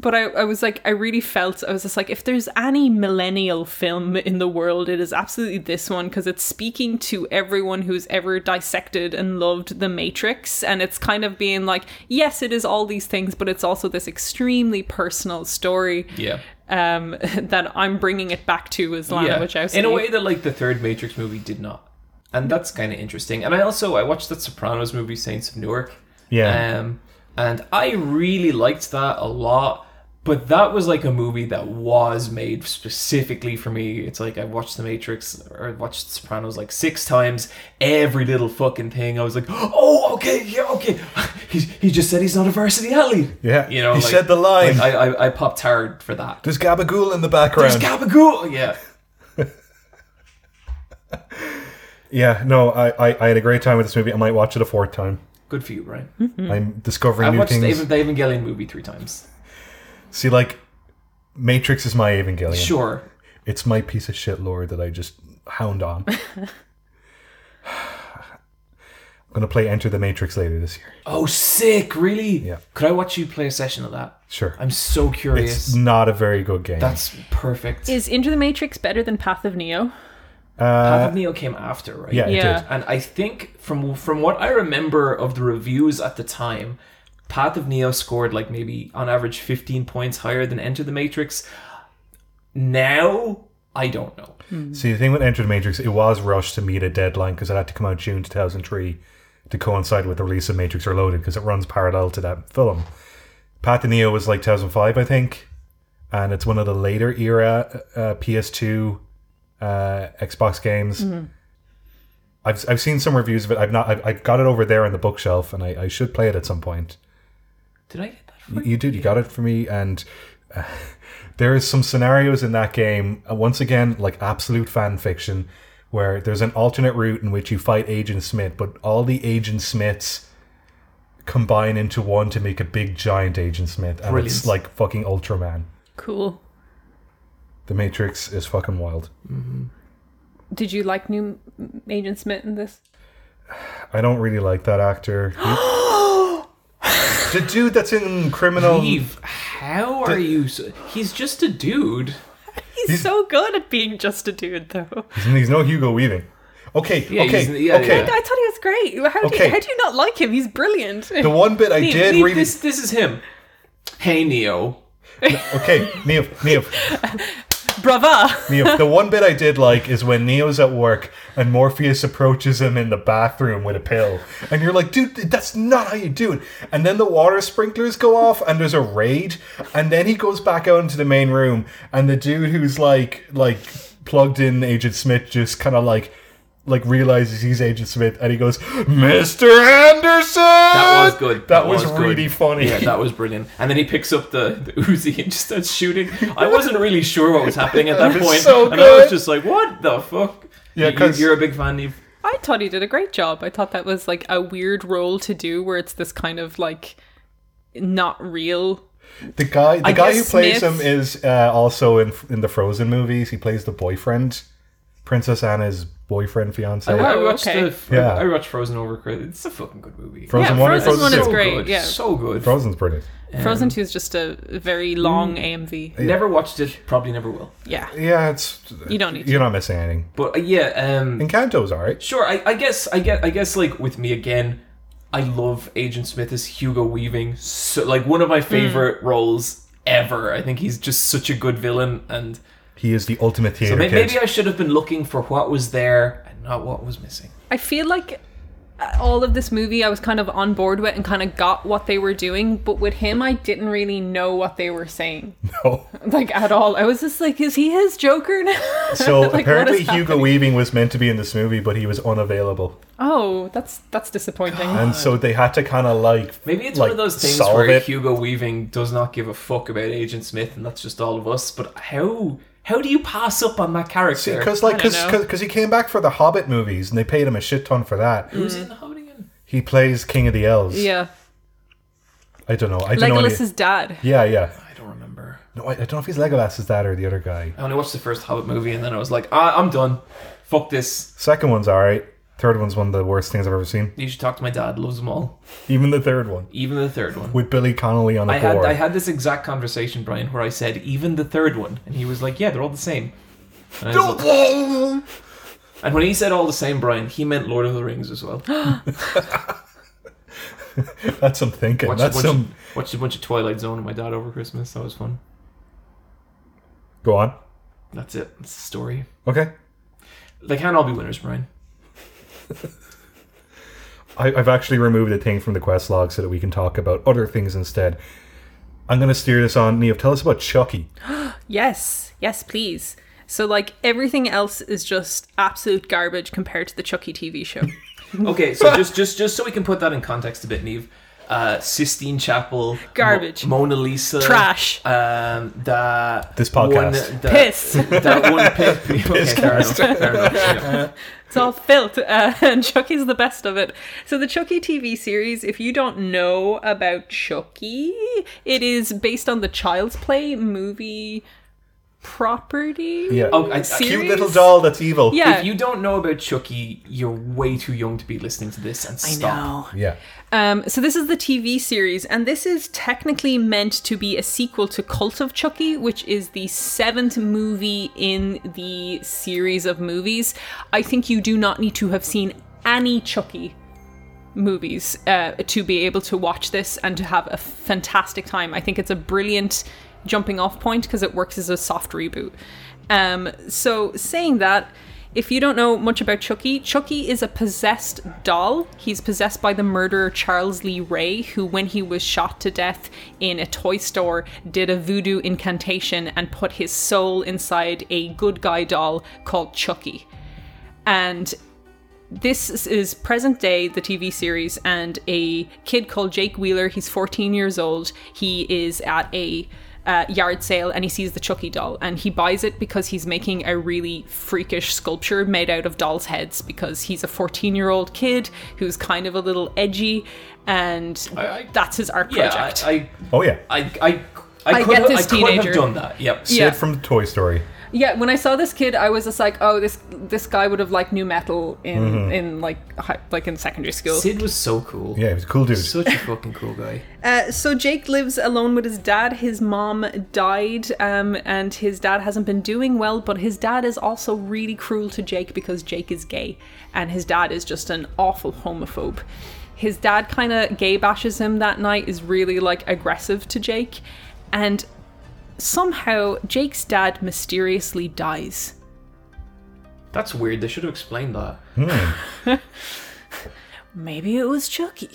But I was like, I really felt, I was just like, if there's any millennial film in the world, it is absolutely this one, because it's speaking to everyone who's ever dissected and loved The Matrix, and it's kind of being like, yes, it is all these things, but it's also this extremely personal story. Yeah. That I'm bringing it back to as Lana Wachowski. In a way that like the third Matrix movie did not, and that's kind of interesting. And I watched that Sopranos movie, Saints of Newark. Yeah. And I really liked that a lot, but that was like a movie that was made specifically for me. It's like, I watched The Matrix, or I watched The Sopranos like 6 times, every little fucking thing. I was like, oh, okay. He just said he's not a varsity athlete. Yeah, you know, he said the line. Like, I popped hard for that. There's Gabagool in the background. Yeah. Yeah, no, I had a great time with this movie. I might watch it a 4th time. Good for you, Brian. Mm-hmm. I'm discovering new things. I watched the Evangelion movie 3 times. See, like, Matrix is my Evangelion. Sure. It's my piece of shit lore that I just hound on. I'm going to play Enter the Matrix later this year. Oh, sick. Really? Yeah. Could I watch you play a session of that? Sure. I'm so curious. It's not a very good game. That's perfect. Is Enter the Matrix better than Path of Neo? Path of Neo came after, right? Yeah, it did. And I think from what I remember of the reviews at the time, Path of Neo scored like maybe on average 15 points higher than Enter the Matrix. Now, I don't know. Mm-hmm. See, the thing with Enter the Matrix, it was rushed to meet a deadline because it had to come out June 2003 to coincide with the release of Matrix Reloaded, because it runs parallel to that film. Path of Neo was like 2005, I think, and it's one of the later era PS2 Xbox games. Mm-hmm. I've seen some reviews of it. I've got it over there on the bookshelf, and I should play it at some point. Did I get that for you? You did. You got it for me, and there is some scenarios in that game, once again, like absolute fan fiction, where there's an alternate route in which you fight Agent Smith, but all the Agent Smiths combine into one to make a big giant Agent Smith, and brilliant. It's like fucking Ultraman. Cool. The Matrix is fucking wild. Mm-hmm. Did you like new Agent Smith in this? I don't really like that actor. The dude that's in Criminal. Niamh, how are you? He's just a dude. He's so good at being just a dude, though. He's no Hugo Weaving. Okay. I thought he was great. How do you not like him? He's brilliant. The one bit I did read. This is him. Hey, Neo. Niamh. Brava. Neo, the one bit I did like is when Neo's at work and Morpheus approaches him in the bathroom with a pill, and you're like, dude, that's not how you do it. And then the water sprinklers go off and there's a raid, and then he goes back out into the main room, and the dude who's like plugged in Agent Smith just kind of like realizes he's Agent Smith and he goes, Mr. Anderson! That was good. That was really funny. Yeah, that was brilliant. And then he picks up the Uzi and just starts shooting. I wasn't really sure what was happening at that point. So and I was just like, what the fuck? Yeah, you're a big fan, Niamh. I thought he did a great job. I thought that was like a weird role to do where it's this kind of like not real. The guy who plays Smith. Him is also in the Frozen movies. He plays the boyfriend, Princess Anna's boyfriend, fiance. I watched Frozen over credits. It's a fucking good movie. Frozen 1 is great. Good. Yeah. So good. Frozen's brilliant. Frozen 2 is just a very long AMV. Yeah. Never watched it. Probably never will. Yeah. Yeah, it's you don't need. You're not missing anything. But Encanto's alright. Sure. I guess like with me again. I love Agent Smith as Hugo Weaving. So, like one of my favorite roles ever. I think he's just such a good villain, and he is the ultimate theater. So maybe I should have been looking for what was there and not what was missing. I feel like all of this movie I was kind of on board with and kind of got what they were doing, but with him I didn't really know what they were saying. No. Like at all. I was just like, is he his Joker now? So like, apparently Hugo Weaving was meant to be in this movie, but he was unavailable. Oh, that's disappointing. God. And so they had to kind of like maybe it's like, one of those things where Hugo Weaving does not give a fuck about Agent Smith and that's just all of us, but how do you pass up on that character? Because he came back for the Hobbit movies and they paid him a shit ton for that. Who's in the Hobbit again? He plays King of the Elves. Yeah. I don't know. Legolas's dad. Yeah, yeah. I don't remember. No, I don't know if he's Legolas's dad or the other guy. I only watched the first Hobbit movie and then I was like, I'm done. Fuck this. Second one's alright. Third one's one of the worst things I've ever seen. You should talk to my dad. Loves them all. Even the third one. With Billy Connolly on the board. I had this exact conversation, Brian, where I said, even the third one. And he was like, yeah, they're all the same. And, and when he said all the same, Brian, he meant Lord of the Rings as well. That's some thinking. Watched a bunch of Twilight Zone with my dad over Christmas. That was fun. Go on. That's it. That's the story. Okay. They can't all be winners, Brian. I've actually removed a thing from the quest log so that we can talk about other things instead. I'm going to steer this on. Niamh, tell us about Chucky. Yes, please. So like everything else is just absolute garbage compared to the Chucky TV show. Okay, so just so we can put that in context a bit, Niamh. Sistine Chapel, garbage. Mona Lisa, trash. This podcast, piss. That one piss. Fair enough. Yeah. It's all filth, and Chucky's the best of it. So the Chucky TV series, if you don't know about Chucky, it is based on the Child's Play movie property. Yeah, a cute little doll that's evil. Yeah. If you don't know about Chucky, you're way too young to be listening to this. And stop. I know. Yeah. So this is the TV series, and this is technically meant to be a sequel to Cult of Chucky, which is the 7th movie in the series of movies. I think you do not need to have seen any Chucky movies to be able to watch this and to have a fantastic time. I think it's a brilliant jumping off point because it works as a soft reboot. So saying that, if you don't know much about Chucky, Chucky is a possessed doll. He's possessed by the murderer Charles Lee Ray, who when he was shot to death in a toy store, did a voodoo incantation and put his soul inside a good guy doll called Chucky. And this is present day, the TV series, and a kid called Jake Wheeler, he's 14 years old, he is at a yard sale and he sees the Chucky doll and he buys it because he's making a really freakish sculpture made out of dolls' heads because he's a 14-year-old kid who's kind of a little edgy and that's his art project. I could have done that. Yep. Sid from Toy Story. Yeah, when I saw this kid, I was just like, "Oh, this guy would have liked nu metal in secondary school." Sid was so cool. Yeah, he was a cool dude. Such a fucking cool guy. So Jake lives alone with his dad. His mom died, and his dad hasn't been doing well. But his dad is also really cruel to Jake because Jake is gay, and his dad is just an awful homophobe. His dad kind of gay bashes him that night. Is really like aggressive to Jake, and somehow Jake's dad mysteriously dies. That's weird. They should have explained that. Maybe it was Chucky.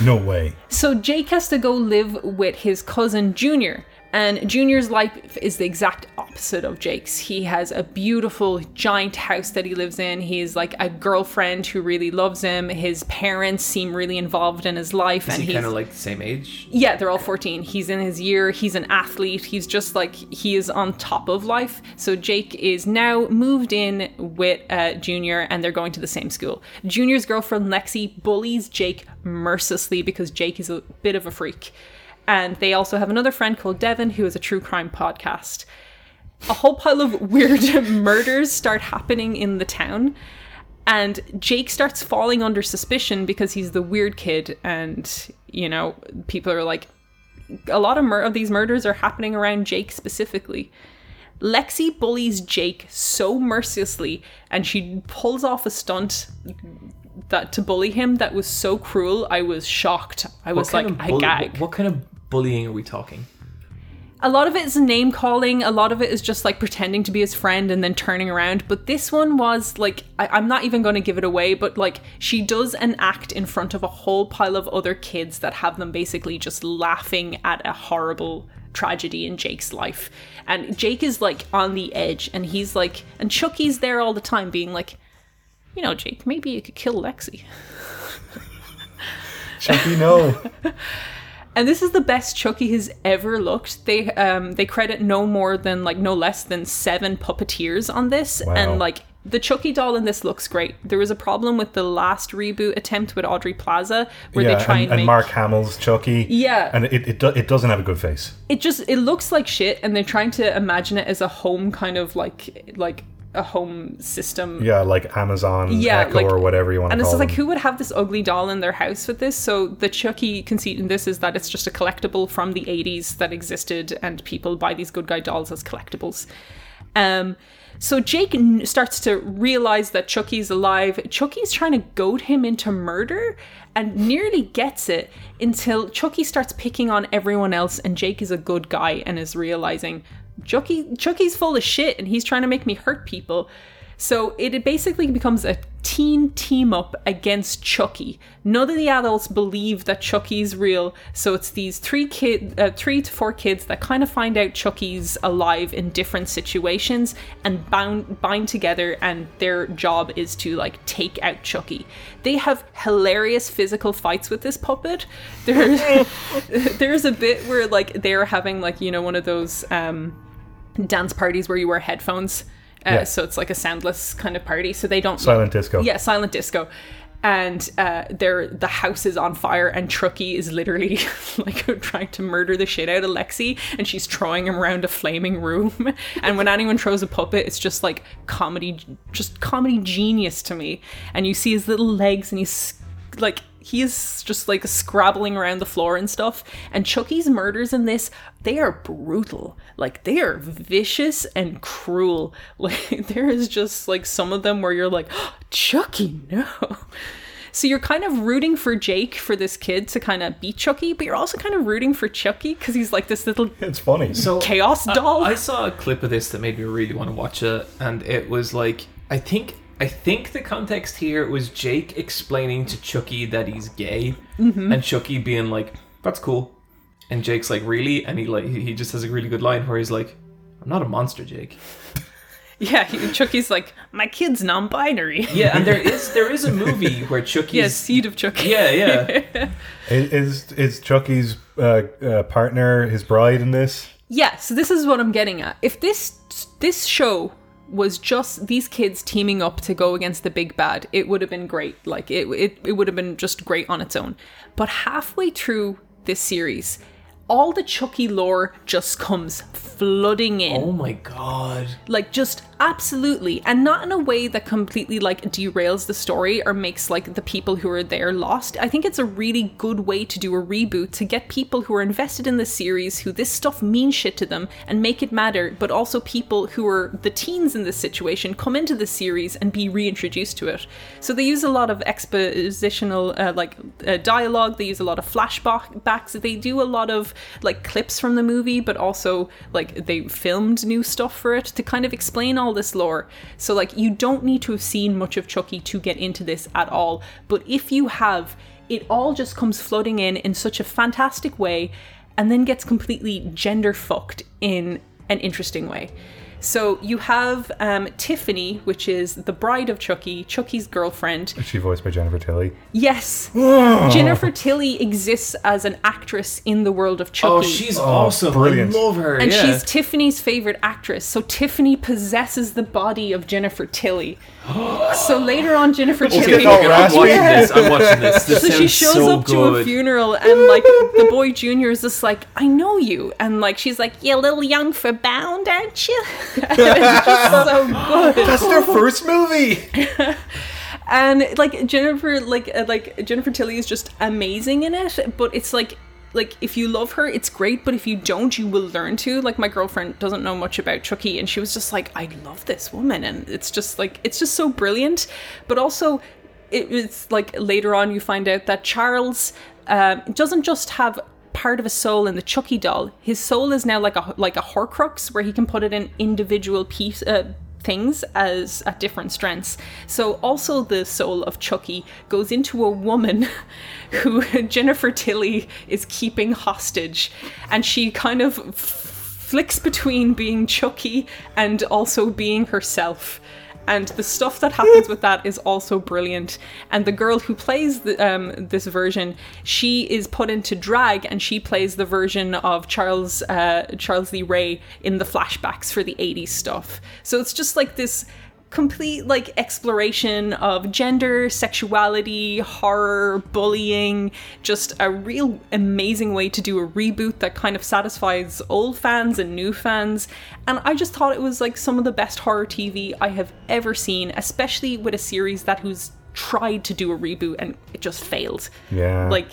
No way. So Jake has to go live with his cousin Junior, And Junior's life is the exact opposite of Jake's. He has a beautiful giant house that he lives in. He's like a girlfriend who really loves him. His parents seem really involved in his life. Is he kind of like the same age? Yeah, they're all 14. He's in his year. He's an athlete. He's just like, he is on top of life. So Jake is now moved in with Junior, and they're going to the same school. Junior's girlfriend, Lexi, bullies Jake mercilessly because Jake is a bit of a freak. And they also have another friend called Devin, who is a true crime podcast. A whole pile of weird murders start happening in the town. And Jake starts falling under suspicion because he's the weird kid. And, you know, people are like, a lot of these murders are happening around Jake specifically. Lexi bullies Jake so mercilessly, and she pulls off a stunt that to bully him that was so cruel. I was shocked. I was like, I gag. What kind of bullying are we talking? A lot of it is name calling, a lot of it is just like pretending to be his friend and then turning around. But this one was like, I'm not even going to give it away, but like, she does an act in front of a whole pile of other kids that have them basically just laughing at a horrible tragedy in Jake's life. And Jake is like on the edge, and he's like, and Chucky's there all the time being like, you know, Jake, maybe you could kill Lexi. Chucky, no. And this is the best Chucky has ever looked. They credit no less than 7 puppeteers on this. Wow. And like, the Chucky doll in this looks great. There was a problem with the last reboot attempt with Aubrey Plaza where they try and make... Mark Hamill's Chucky. Yeah. And it doesn't have a good face. It looks like shit, and they're trying to imagine it as a home kind of like a home system. Yeah, like Amazon Echo or whatever you want to call it. And it's just like, who would have this ugly doll in their house with this? So the Chucky conceit in this is that it's just a collectible from the 80s that existed, and people buy these good guy dolls as collectibles. So Jake starts to realize that Chucky's alive. Chucky's trying to goad him into murder and nearly gets it until Chucky starts picking on everyone else, and Jake is a good guy and is realizing... Chucky's full of shit, and he's trying to make me hurt people. So it basically becomes a teen team up against Chucky. None of the adults believe that Chucky's real, so it's these 3 to 4 kids that kind of find out Chucky's alive in different situations and bind together, and their job is to like take out Chucky. They have hilarious physical fights with this puppet. There's a bit where like they're having like, you know, one of those dance parties where you wear headphones. So it's like a soundless kind of party. So they don't... Silent disco. Yeah, silent disco. And the house is on fire, and Chucky is literally like trying to murder the shit out of Lexi, and she's throwing him around a flaming room. And when anyone throws a puppet, it's just like comedy genius to me. And you see his little legs, and he's like... He is just like scrabbling around the floor and stuff. And Chucky's murders in this, they are brutal. Like, they are vicious and cruel. Like, there is just like some of them where you're like, oh, Chucky, no. So you're kind of rooting for Jake, for this kid to kind of beat Chucky, but you're also kind of rooting for Chucky because he's like this little chaos doll. I saw a clip of this that made me really want to watch it. And it was like, I think the context here was Jake explaining to Chucky that he's gay, and Chucky being like, "That's cool," and Jake's like, "Really?" And he just has a really good line where he's like, "I'm not a monster, Jake." Yeah, Chucky's like, "My kid's non-binary." Yeah, and there is a movie where Chucky's Seed of Chucky. Yeah, yeah. Is Chucky's partner his bride in this? Yeah, so this is what I'm getting at. If this show was just these kids teaming up to go against the big bad, it would have been great. Like, it would have been just great on its own. But halfway through this series, all the Chucky lore just comes flooding in. Oh my god. Like, just absolutely. And not in a way that completely, like, derails the story or makes, like, the people who are there lost. I think it's a really good way to do a reboot, to get people who are invested in the series, who this stuff means shit to them, and make it matter, but also people who are the teens in this situation come into the series and be reintroduced to it. So they use a lot of expositional, dialogue. They use a lot of flashbacks. They do a lot of like clips from the movie, but also like they filmed new stuff for it to kind of explain all this lore. So like, you don't need to have seen much of Chucky to get into this at all, but if you have, it all just comes flooding in such a fantastic way. and then gets completely gender fucked in an interesting way. So you have Tiffany, which is the bride of Chucky, Chucky's girlfriend. Is she voiced by Jennifer Tilly? Yes. Whoa. Jennifer Tilly exists as an actress in the world of Chucky. Oh, she's awesome. Brilliant. I love her. And she's Tiffany's favourite actress. So Tiffany possesses the body of Jennifer Tilly. So later on, Jennifer Tilly... I'm watching this. So she shows up to a funeral and like the boy Junior is just like, I know you. And like she's like, you're a little young for Bound, aren't you? It's just so good. That's their first movie. And Jennifer Tilly is just amazing in it, but it's like if you love her it's great, but if you don't you will learn to. Like my girlfriend doesn't know much about Chucky and she was just like, I love this woman, and it's just so brilliant. But also it's like later on you find out that Charles doesn't just have part of a soul in the Chucky doll. His soul is now like a Horcrux where he can put it in individual piece things as at different strengths. So also the soul of Chucky goes into a woman who Jennifer Tilly is keeping hostage, and she kind of flicks between being Chucky and also being herself. And the stuff that happens with that is also brilliant. And the girl who plays this version, she is put into drag and she plays the version of Charles Lee Ray in the flashbacks for the 80s stuff. So it's just like this complete like exploration of gender, sexuality, horror, bullying, just a real amazing way to do a reboot that kind of satisfies old fans and new fans. And I just thought it was like some of the best horror TV I have ever seen, especially with a series that who's tried to do a reboot and it just failed. Yeah. Like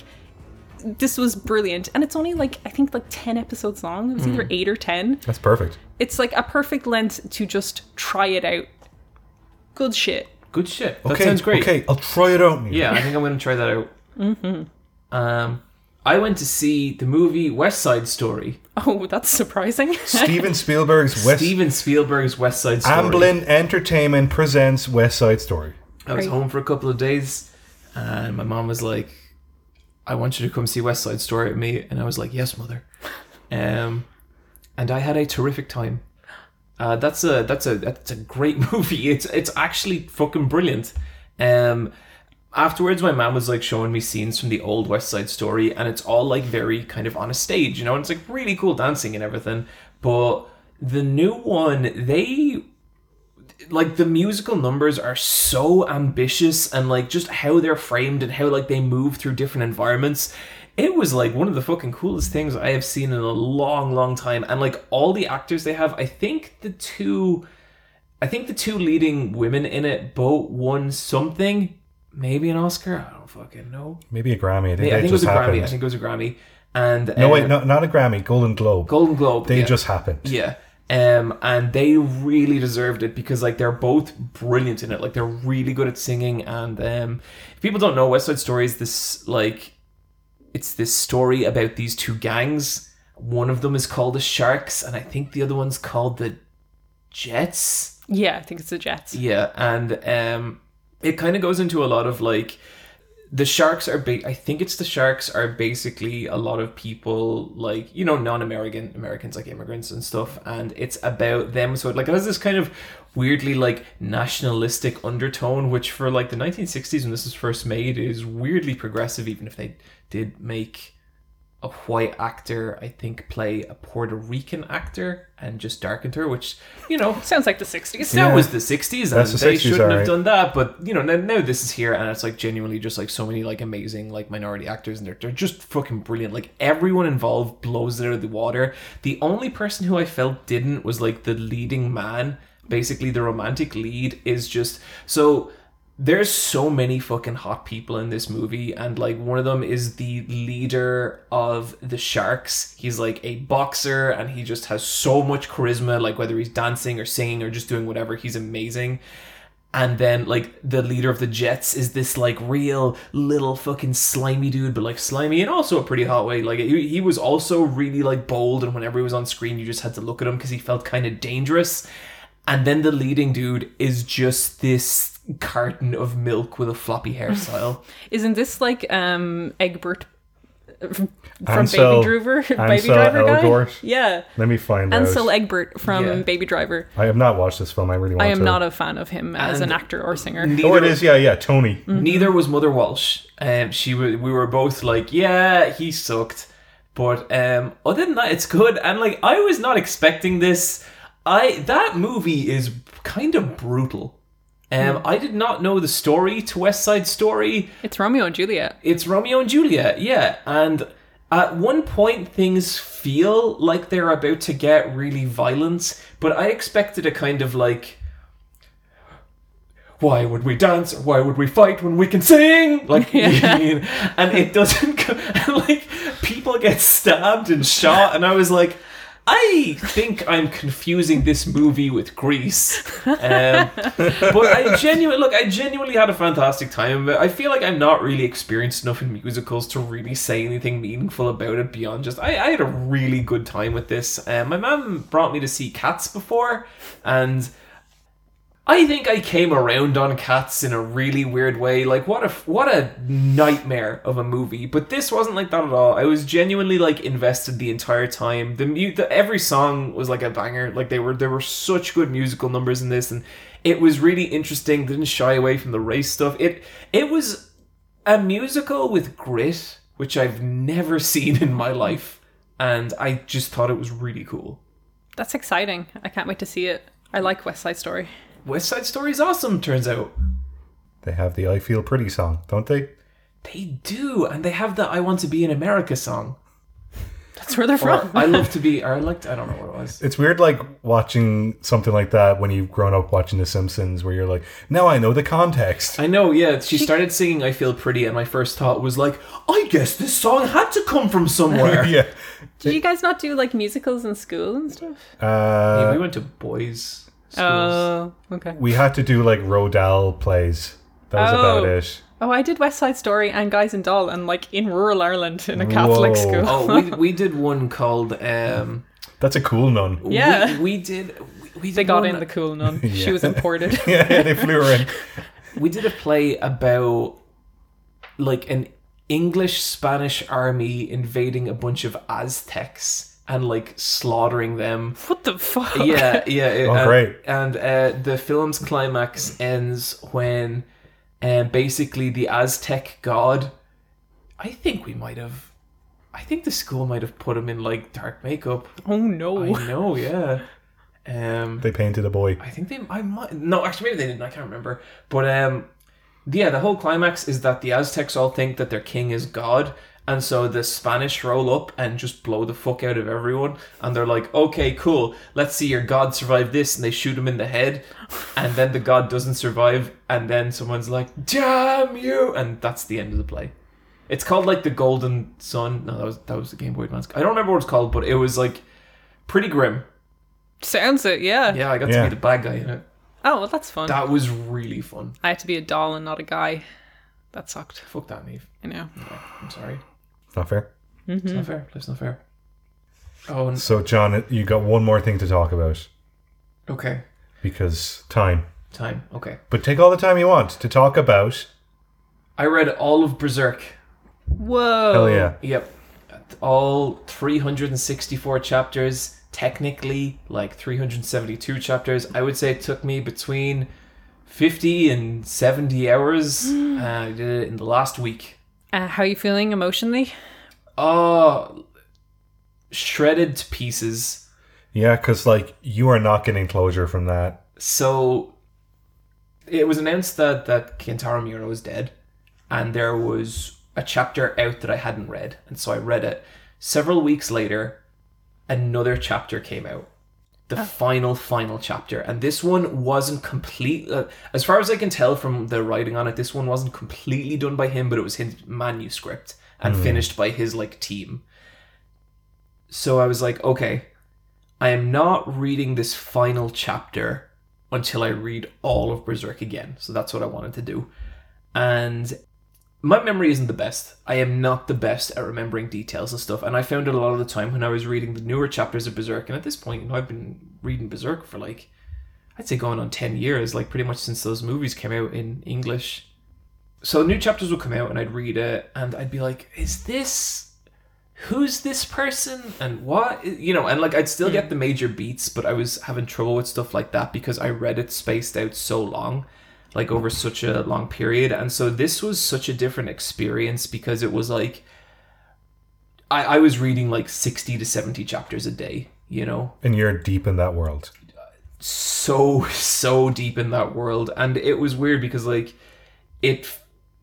this was brilliant, and it's only like I think like 10 episodes long. It was either 8 or 10. That's perfect. It's like a perfect length to just try it out. Good shit. That sounds great. Okay, I'll try it out. Yeah, I think I'm going to try that out. Mm-hmm. I went to see the movie West Side Story. Oh, that's surprising. Steven Spielberg's West Side Story. Amblin Entertainment presents West Side Story. I was home for a couple of days, and my mom was like, I want you to come see West Side Story with me. And I was like, yes, mother. And I had a terrific time. That's a great movie. It's actually fucking brilliant. Afterwards, my mom was like showing me scenes from the old West Side Story, and it's all like very kind of on a stage, you know. And it's like really cool dancing and everything. But the new one, they like the musical numbers are so ambitious, and like just how they're framed and how like they move through different environments. It was, like, one of the fucking coolest things I have seen in a long, long time. And, like, all the actors they have, I think the two leading women in it both won something. Maybe an Oscar? I don't fucking know. Maybe a Grammy. I think it was a Grammy. And no, wait, no, not a Grammy. Golden Globe. They just happened. Yeah. And they really deserved it because, like, they're both brilliant in it. Like, they're really good at singing. And if people don't know, West Side Story is this, like... It's this story about these two gangs. One of them is called the Sharks, and I think the other one's called the Jets. Yeah, I think it's the Jets. Yeah, and it kind of goes into a lot of like the Sharks are. I think the Sharks are basically a lot of people like, you know, non-American Americans, like immigrants and stuff, and it's about them. So like it has this kind of weirdly like nationalistic undertone, which for like the 1960s when this was first made is weirdly progressive, even if they did make a white actor, I think, play a Puerto Rican actor and just darkened her, which, you know... Sounds like the 60s. Yeah. That was the 60s, and they shouldn't have done that, but, you know, now this is here, and it's, like, genuinely just, like, so many, like, amazing, like, minority actors, and they're just fucking brilliant. Like, everyone involved blows it out of the water. The only person who I felt didn't was, like, the leading man. Basically, the romantic lead is just... So... There's so many fucking hot people in this movie, and like one of them is the leader of the Sharks. He's like a boxer and he just has so much charisma, like whether he's dancing or singing or just doing whatever, he's amazing. And then like the leader of the Jets is this like real little fucking slimy dude, but like slimy in also a pretty hot way. Like he was also really like bold, and whenever he was on screen you just had to look at him because he felt kind of dangerous. And then the leading dude is just this carton of milk with a floppy hairstyle. Isn't this like Egbert from Baby Driver guy? Yeah. Let me find out. Ansel Egbert from Baby Driver. I have not watched this film. I really want to. I am not a fan of him as an actor or singer. Tony. Mm-hmm. Neither was Mother Walsh. We were both like, yeah, he sucked. But other than that, it's good. And like, I was not expecting this. That movie is kind of brutal. I did not know the story to West Side Story. It's Romeo and Juliet. Yeah. And at one point, things feel like they're about to get really violent, but I expected a kind of like, why would we dance? Or why would we fight when we can sing? Like, and it doesn't go, and like, people get stabbed and shot, and I was like, I think I'm confusing this movie with Grease. But I genuinely had a fantastic time. I feel like I'm not really experienced enough in musicals to really say anything meaningful about it beyond just... I had a really good time with this. My mum brought me to see Cats before, and I think I came around on Cats in a really weird way. Like, what a nightmare of a movie. But this wasn't like that at all. I was genuinely, like, invested the entire time. Every song was, like, a banger. Like, there were such good musical numbers in this, and it was really interesting. They didn't shy away from the race stuff. It was a musical with grit, which I've never seen in my life, and I just thought it was really cool. That's exciting. I can't wait to see it. I like West Side Story. West Side Story is awesome, turns out. They have the I Feel Pretty song, don't they? They do, and they have the I Want to Be in America song. That's where they're from. I love to be, or I don't know what it was. It's weird, like, watching something like that when you've grown up watching The Simpsons, where you're like, now I know the context. I know, yeah. She started singing I Feel Pretty, and my first thought was like, I guess this song had to come from somewhere. Yeah. Did you guys not do, like, musicals in school and stuff? Yeah, we went to boys' schools. Oh, okay. We had to do like Rodal plays. That was about it. Oh, I did West Side Story and Guys and Doll, and like in rural Ireland in a Catholic school. Oh, we did one called. That's a cool nun. Yeah, we did. They got in the cool nun. Yeah. She was imported. Yeah, they flew her in. We did a play about like an English-Spanish army invading a bunch of Aztecs. And, like, slaughtering them. What the fuck? Yeah. Great. And the film's climax ends when basically the Aztec god... I think the school might have put him in, like, dark makeup. Oh, no. I know, yeah. They painted a boy. I think they... No, actually, maybe they didn't. I can't remember. But, yeah, the whole climax is that the Aztecs all think that their king is God... And so the Spanish roll up and just blow the fuck out of everyone. And they're like, okay, cool. Let's see your god survive this. And they shoot him in the head. And then the god doesn't survive. And then someone's like, damn you. And that's the end of the play. It's called like The Golden Sun. No, that was the Game Boy Advance. I don't remember what it's called, but it was like pretty grim. Sounds it, yeah. Yeah, I got to be the bad guy in it. Oh, well, that's fun. That was really fun. I had to be a doll and not a guy. That sucked. Fuck that, Niamh. I know. Yeah, I'm sorry. Not fair. Mm-hmm. It's not fair. It's not fair. Oh. So, John, you got one more thing to talk about. Okay. Because time. Okay. But take all the time you want to talk about. I read all of Berserk. Whoa. Hell yeah. Yep. All 364 chapters. Technically, like 372 chapters. I would say it took me between 50 and 70 hours. I did it in the last week. How are you feeling emotionally? Oh, shredded to pieces. Yeah, because like you are not getting closure from that. So it was announced that Kentaro Miura was dead, and there was a chapter out that I hadn't read, and so I read it. Several weeks later, another chapter came out. The final chapter. And this one wasn't complete. As far as I can tell from the writing on it, this one wasn't completely done by him, but it was his manuscript and finished by his, like, team. So I was like, okay, I am not reading this final chapter until I read all of Berserk again. So that's what I wanted to do. And my memory isn't the best. I am not the best at remembering details and stuff, and I found it a lot of the time when I was reading the newer chapters of Berserk, and at this point, you know, I've been reading Berserk for, like, I'd say going on 10 years, like, pretty much since those movies came out in English. So new chapters would come out, and I'd read it, and I'd be like, is this... who's this person and what, you know, and like I'd still get the major beats, but I was having trouble with stuff like that because I read it spaced out so long, like over such a long period. And so this was such a different experience because it was like I was reading like 60 to 70 chapters a day, you know, and you're deep in that world, so deep in that world. And it was weird because like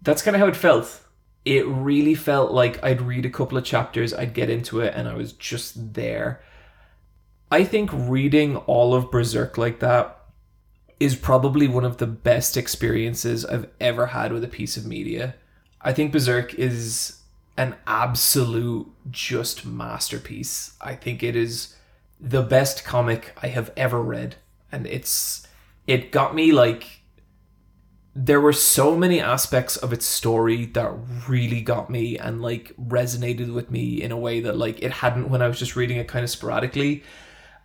that's kind of how it felt. It really felt like I'd read a couple of chapters, I'd get into it, and I was just there. I think reading all of Berserk like that is probably one of the best experiences I've ever had with a piece of media. I think Berserk is an absolute just masterpiece. I think it is the best comic I have ever read. And it got me like... There were so many aspects of its story that really got me and like resonated with me in a way that like it hadn't when I was just reading it kind of sporadically.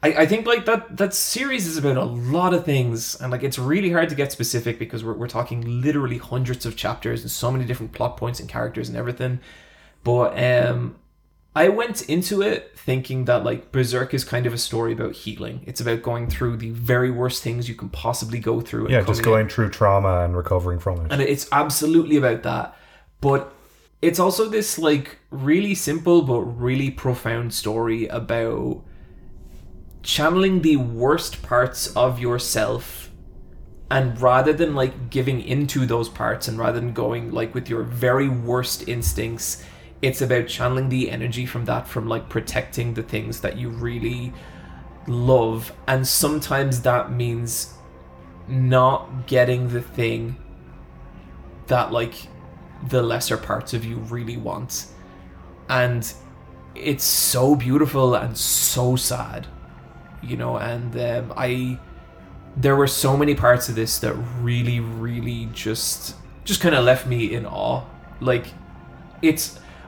I think like that series is about a lot of things, and like it's really hard to get specific because we're talking literally hundreds of chapters and so many different plot points and characters and everything. But I went into it thinking that like Berserk is kind of a story about healing. It's about going through the very worst things you can possibly go through. And just going through trauma and recovering from it. And it's absolutely about that. But it's also this like really simple but really profound story about channeling the worst parts of yourself. And rather than like giving into those parts and rather than going like with your very worst instincts... It's about channeling the energy from that, from like protecting the things that you really love. And sometimes that means not getting the thing that like the lesser parts of you really want. And it's so beautiful and so sad, you know, and there were so many parts of this that really, really just kind of left me in awe. Like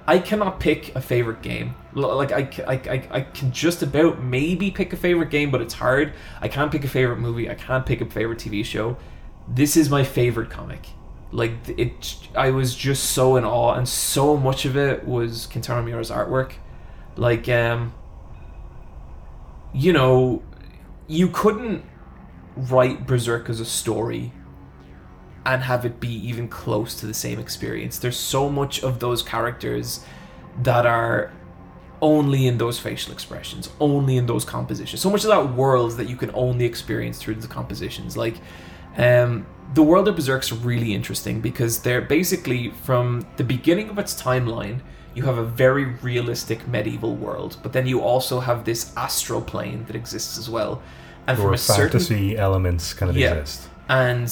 I cannot pick a favorite game. Like, I can just about maybe pick a favorite game, but it's hard. I can't pick a favorite movie. I can't pick a favorite TV show. This is my favorite comic. Like, I was just so in awe, and so much of it was Kentaro Miura's artwork. Like, you know, you couldn't write Berserk as a story and have it be even close to the same experience. There's so much of those characters that are only in those facial expressions, only in those compositions. So much of that world that you can only experience through the compositions. Like, the world of Berserk's really interesting because they're basically, from the beginning of its timeline, you have a very realistic medieval world, but then you also have this astral plane that exists as well. And from a fantasy elements kind of exist. And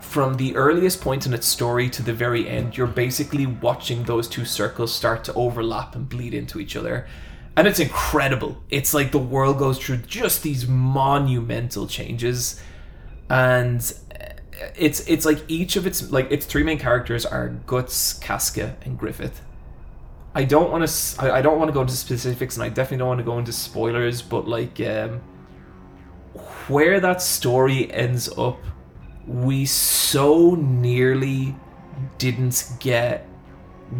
from the earliest point in its story to the very end, you're basically watching those two circles start to overlap and bleed into each other. And it's incredible. It's like the world goes through just these monumental changes. And it's like each of its, like its three main characters are Guts, Casca, and Griffith. I don't want to go into specifics, and I definitely don't want to go into spoilers, but like where that story ends up, we so nearly didn't get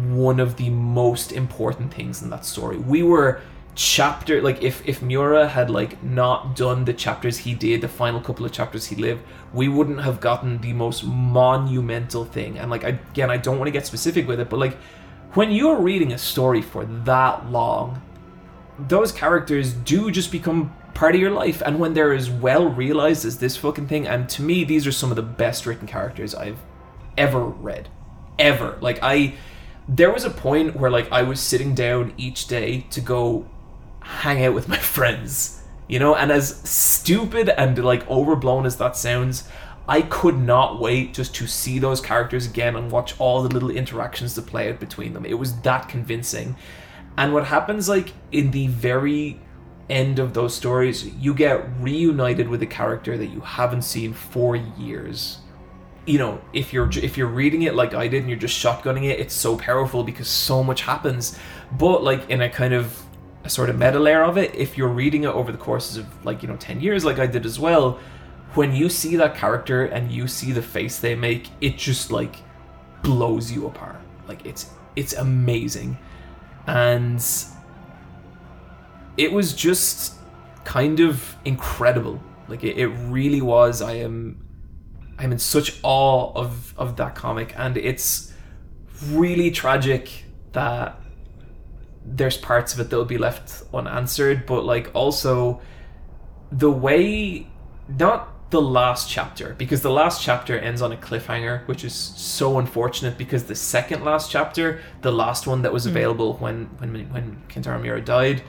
one of the most important things in that story. We were if Miura had like not done the chapters he did, the final couple of chapters he lived, we wouldn't have gotten the most monumental thing. And like, again, I don't want to get specific with it, but like when you're reading a story for that long, those characters do just become part of your life, and when they're as well realized as this fucking thing. And to me, these are some of the best written characters I've ever read, ever. Like, there was a point where like I was sitting down each day to go hang out with my friends, you know, and as stupid and like overblown as that sounds, I could not wait just to see those characters again and watch all the little interactions that play out between them. It was that convincing. And what happens like in the very end of those stories, you get reunited with a character that you haven't seen for years. You know, if you're reading it like I did and you're just shotgunning it, it's so powerful because so much happens. But like in a kind of a sort of meta layer of it, if you're reading it over the courses of like, you know, 10 years like I did as well, when you see that character and you see the face they make, it just like blows you apart. Like it's amazing. And it was just kind of incredible. Like, it really was. I'm in such awe of that comic, and it's really tragic that there's parts of it that'll be left unanswered, but like also the way, not the last chapter, because the last chapter ends on a cliffhanger, which is so unfortunate, because the second last chapter, the last one that was available when Kentaro Miura died,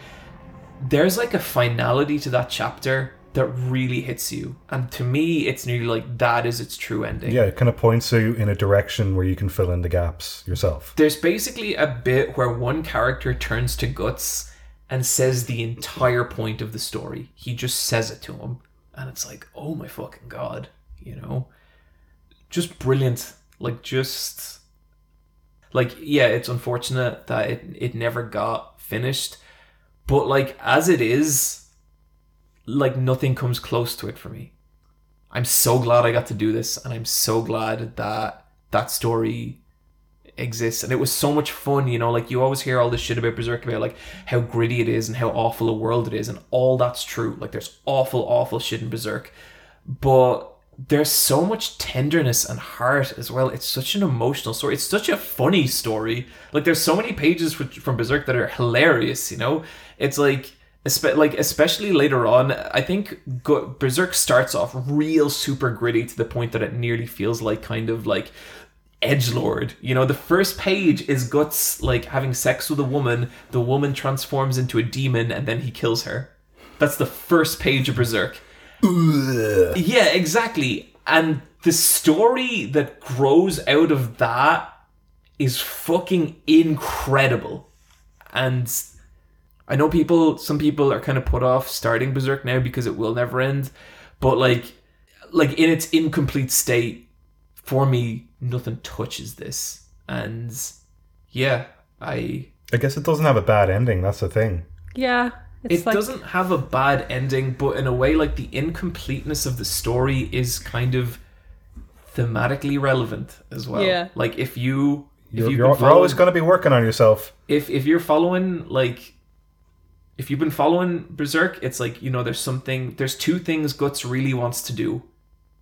there's like a finality to that chapter that really hits you, and to me it's nearly like that is its true ending. Yeah, it kind of points you in a direction where you can fill in the gaps yourself. There's basically a bit where one character turns to Guts and says the entire point of the story. He just says it to him, and it's like, oh my fucking god, you know, just brilliant. Like, just like, yeah, it's unfortunate that it never got finished, but like as it is, like, nothing comes close to it for me. I'm so glad I got to do this, and I'm so glad that that story exists. And it was so much fun, you know, like, you always hear all this shit about Berserk, about, like, how gritty it is and how awful a world it is, and all that's true. Like, there's awful, awful shit in Berserk. But there's so much tenderness and heart as well. It's such an emotional story. It's such a funny story. Like, there's so many pages from Berserk that are hilarious, you know? It's like... especially later on, I think Berserk starts off real super gritty to the point that it nearly feels like kind of like edgelord. You know, the first page is Guts like having sex with a woman, the woman transforms into a demon, and then he kills her. That's the first page of Berserk. Ugh. Yeah, exactly. And the story that grows out of that is fucking incredible. And I know some people are kind of put off starting Berserk now because it will never end, but like in its incomplete state, for me, nothing touches this. And yeah, I guess it doesn't have a bad ending, that's the thing. Yeah. It doesn't have a bad ending, but in a way, like, the incompleteness of the story is kind of thematically relevant as well. Yeah. Like, you're always going to be working on yourself. If you're following, like... If you've been following Berserk, it's like, you know, there's two things Guts really wants to do,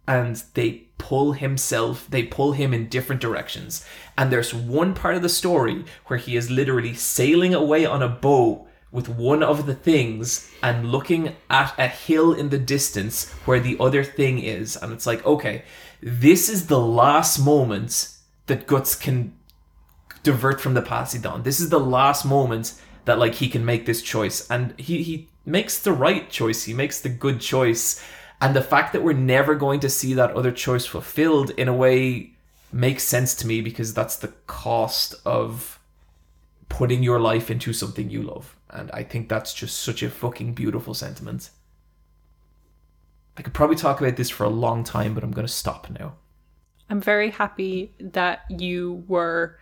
and they pull him in different directions. And there's one part of the story where he is literally sailing away on a boat with one of the things and looking at a hill in the distance where the other thing is. And it's like, okay, this is the last moment that Guts can divert from the path he's on. This is the last moment that, like, he can make this choice. And he makes the right choice. He makes the good choice. And the fact that we're never going to see that other choice fulfilled, in a way, makes sense to me, because that's the cost of putting your life into something you love. And I think that's just such a fucking beautiful sentiment. I could probably talk about this for a long time, but I'm going to stop now. I'm very happy that you were...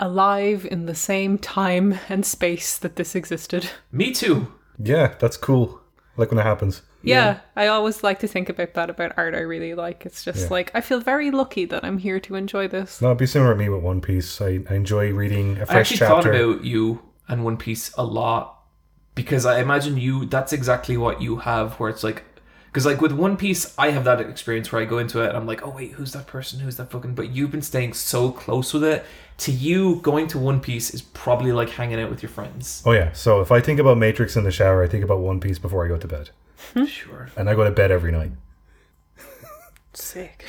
alive in the same time and space that this existed. Me too. Yeah, that's cool. I like when it happens. Yeah, I always like to think about that, about art I really like. It's just like, I feel very lucky that I'm here to enjoy this. No, it'd be similar to me with One Piece. I enjoy reading a fresh chapter. I actually thought about you and One Piece a lot, because I imagine that's exactly what you have, where it's like, because like with One Piece, I have that experience where I go into it and I'm like, oh wait, who's that person? Who's that fucking... But you've been staying so close with it. To you, going to One Piece is probably like hanging out with your friends. Oh yeah. So if I think about Matrix in the shower, I think about One Piece before I go to bed. Sure. And I go to bed every night. Sick.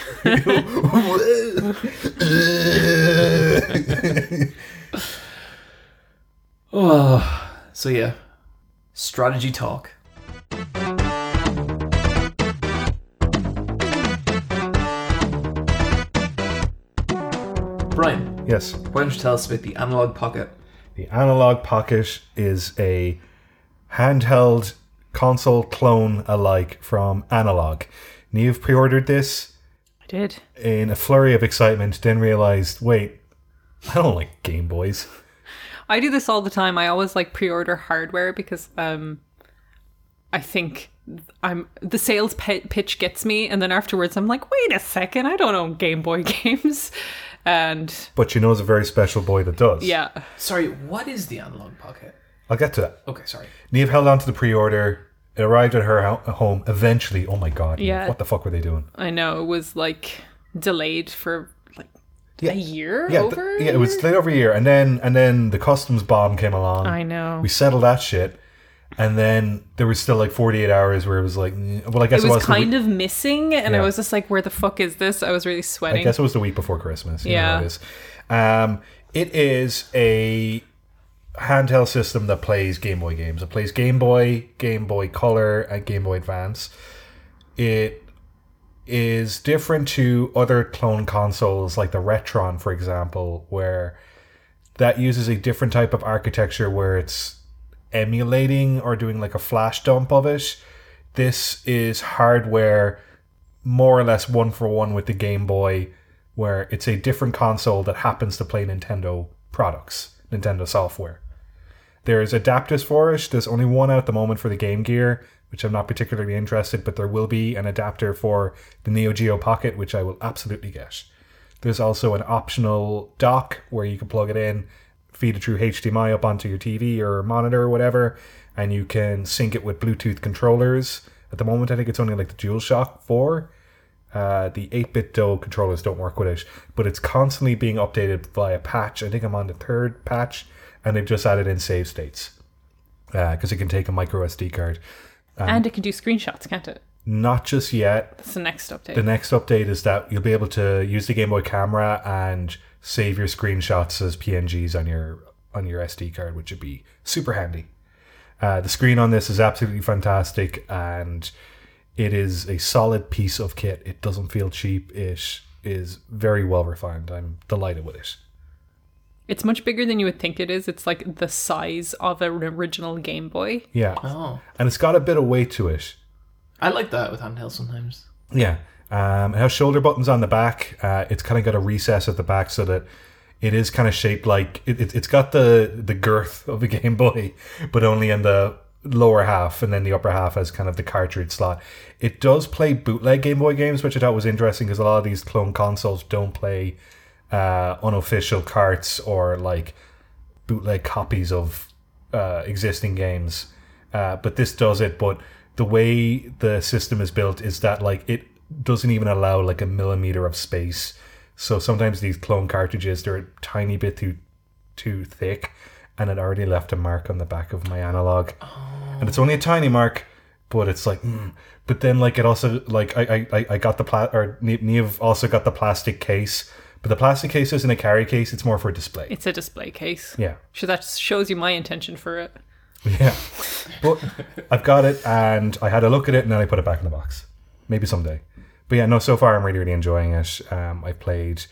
Oh. So yeah. Strategy talk. Brian. Yes. Why don't you tell us about the Analog Pocket? The Analog Pocket is a handheld console clone alike from Analog. Niamh pre-ordered this. I did. In a flurry of excitement, then realized, wait, I don't like Game Boys. I do this all the time. I always like pre-order hardware because I think the sales pitch gets me, and then afterwards I'm like, wait a second, I don't own Game Boy games. But she knows a very special boy that does. Yeah. Sorry, what is the Analog Pocket? I'll get to that. Okay, sorry. Niamh held on to the pre-order. It arrived at her home eventually. Oh my God. Yeah. What the fuck were they doing? I know. It was like delayed for like a year over? Yeah, it was delayed over a year. And then the customs bomb came along. I know. We settled that shit. And then there was still like 48 hours where it was like, well, I guess it was kind of missing. And I was just like, where the fuck is this? I was really sweating. I guess it was the week before Christmas. You know how it is. It is a handheld system that plays Game Boy games. It plays Game Boy Color, and Game Boy Advance. It is different to other clone consoles like the Retron, for example, where that uses a different type of architecture where it's emulating or doing like a flash dump of it. This is hardware more or less one for one with the Game Boy, where it's a different console that happens to play Nintendo products, Nintendo software. There's adapters for it. There's only one out at the moment for the Game Gear, which I'm not particularly interested, but there will be an adapter for the Neo Geo Pocket, which I will absolutely get. There's also an optional dock where you can plug it in, feed it through HDMI up onto your TV or monitor or whatever, and you can sync it with Bluetooth controllers. At the moment, I think it's only like the DualShock 4. The 8-bit DOE controllers don't work with it, but it's constantly being updated via patch. I think I'm on the third patch, and they've just added in save states because it can take a micro SD card. And it can do screenshots, can't it? Not just yet. That's the next update. The next update is that you'll be able to use the Game Boy camera and save your screenshots as PNGs on your SD card, which would be super handy. The screen on this is absolutely fantastic, and it is a solid piece of kit. It doesn't feel cheap. It is very well refined. I'm delighted with it. It's much bigger than you would think it is. It's like the size of an original Game Boy. Yeah. Oh. And it's got a bit of weight to it. I like that with handheld sometimes. Yeah. It has shoulder buttons on the back. It's kind of got a recess at the back so that it is kind of shaped like... It's got the girth of the Game Boy, but only in the lower half, and then the upper half has kind of the cartridge slot. It does play bootleg Game Boy games, which I thought was interesting because a lot of these clone consoles don't play unofficial carts or like bootleg copies of existing games. But this does it. But the way the system is built is that like it doesn't even allow like a millimeter of space. So sometimes these clone cartridges, they're a tiny bit too thick, and it already left a mark on the back of my Analog. Oh. And it's only a tiny mark, but it's like, But then like it also, like I got the Niamh also got the plastic case, but the plastic case isn't a carry case, it's more for a display. It's a display case. Yeah. So that shows you my intention for it. Yeah. But I've got it, and I had a look at it, and then I put it back in the box. Maybe someday. But yeah, no, so far I'm really, really enjoying it. I've played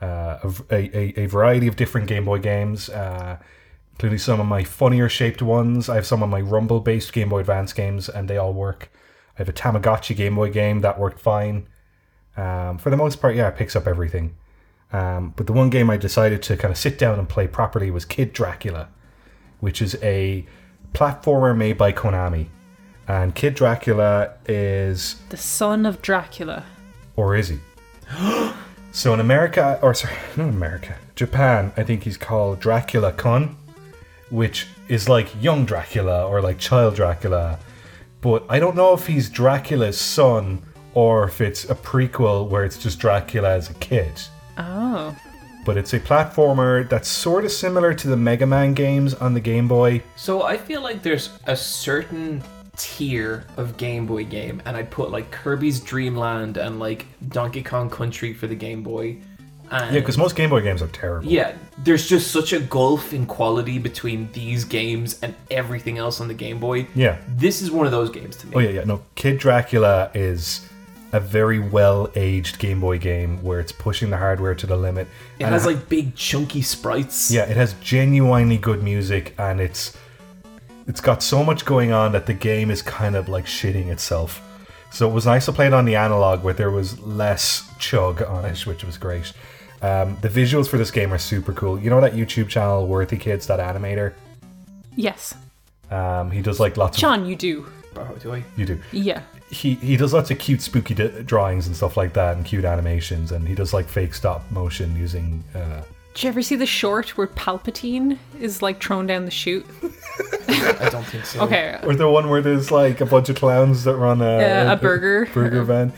a variety of different Game Boy games, including some of my funnier shaped ones. I have some of my Rumble based Game Boy Advance games, and they all work. I have a Tamagotchi Game Boy game that worked fine. For the most part, yeah, it picks up everything. But the one game I decided to kind of sit down and play properly was Kid Dracula, which is a platformer made by Konami. And Kid Dracula is... the son of Dracula. Or is he? So in America, or sorry, not America, Japan, I think he's called Dracula-kun, which is like young Dracula or like child Dracula. But I don't know if he's Dracula's son or if it's a prequel where it's just Dracula as a kid. Oh. But it's a platformer that's sort of similar to the Mega Man games on the Game Boy. So I feel like there's a certain tier of Game Boy game, and I'd put like Kirby's Dream Land and like Donkey Kong Country for the Game Boy. And yeah, because most Game Boy games are terrible. Yeah, there's just such a gulf in quality between these games and everything else on the Game Boy. Yeah. This is one of those games to me. Oh, yeah, yeah. No, Kid Dracula is a very well-aged Game Boy game where it's pushing the hardware to the limit. It has like big chunky sprites. Yeah, it has genuinely good music, and it's got so much going on that the game is kind of like shitting itself. So it was nice to play it on the Analog where there was less chug on it, which was great. The visuals for this game are super cool. You know that YouTube channel, Worthy Kids, that animator? Yes. He does like lots of... John, you do. Oh, do I? You do. Yeah. he does lots of cute spooky drawings and stuff like that, and cute animations, and he does like fake stop motion using Did you ever see the short where Palpatine is like thrown down the chute? I don't think so. Okay. Or the one where there's like a bunch of clowns that run a burger van.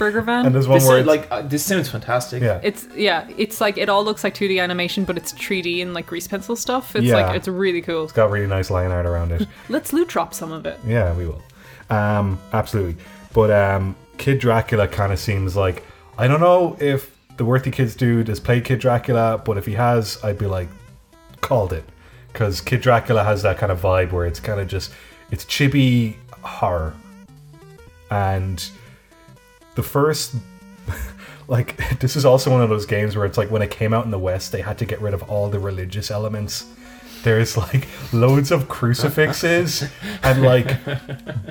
And there's one this where it's, like this sounds fantastic. Yeah. It's like it all looks like 2D animation, but it's 3D and like grease pencil stuff. It's like it's really cool. It's got really nice line art around it. Let's loot drop some of it. Yeah, we will. Absolutely. But Kid Dracula kind of seems like, I don't know if the Worthy Kids dude has played Kid Dracula, but if he has, I'd be like, called it. Because Kid Dracula has that kind of vibe where it's kind of just, it's chibi horror. And the first, like, this is also one of those games where it's like when it came out in the West, they had to get rid of all the religious elements. There's like loads of crucifixes and like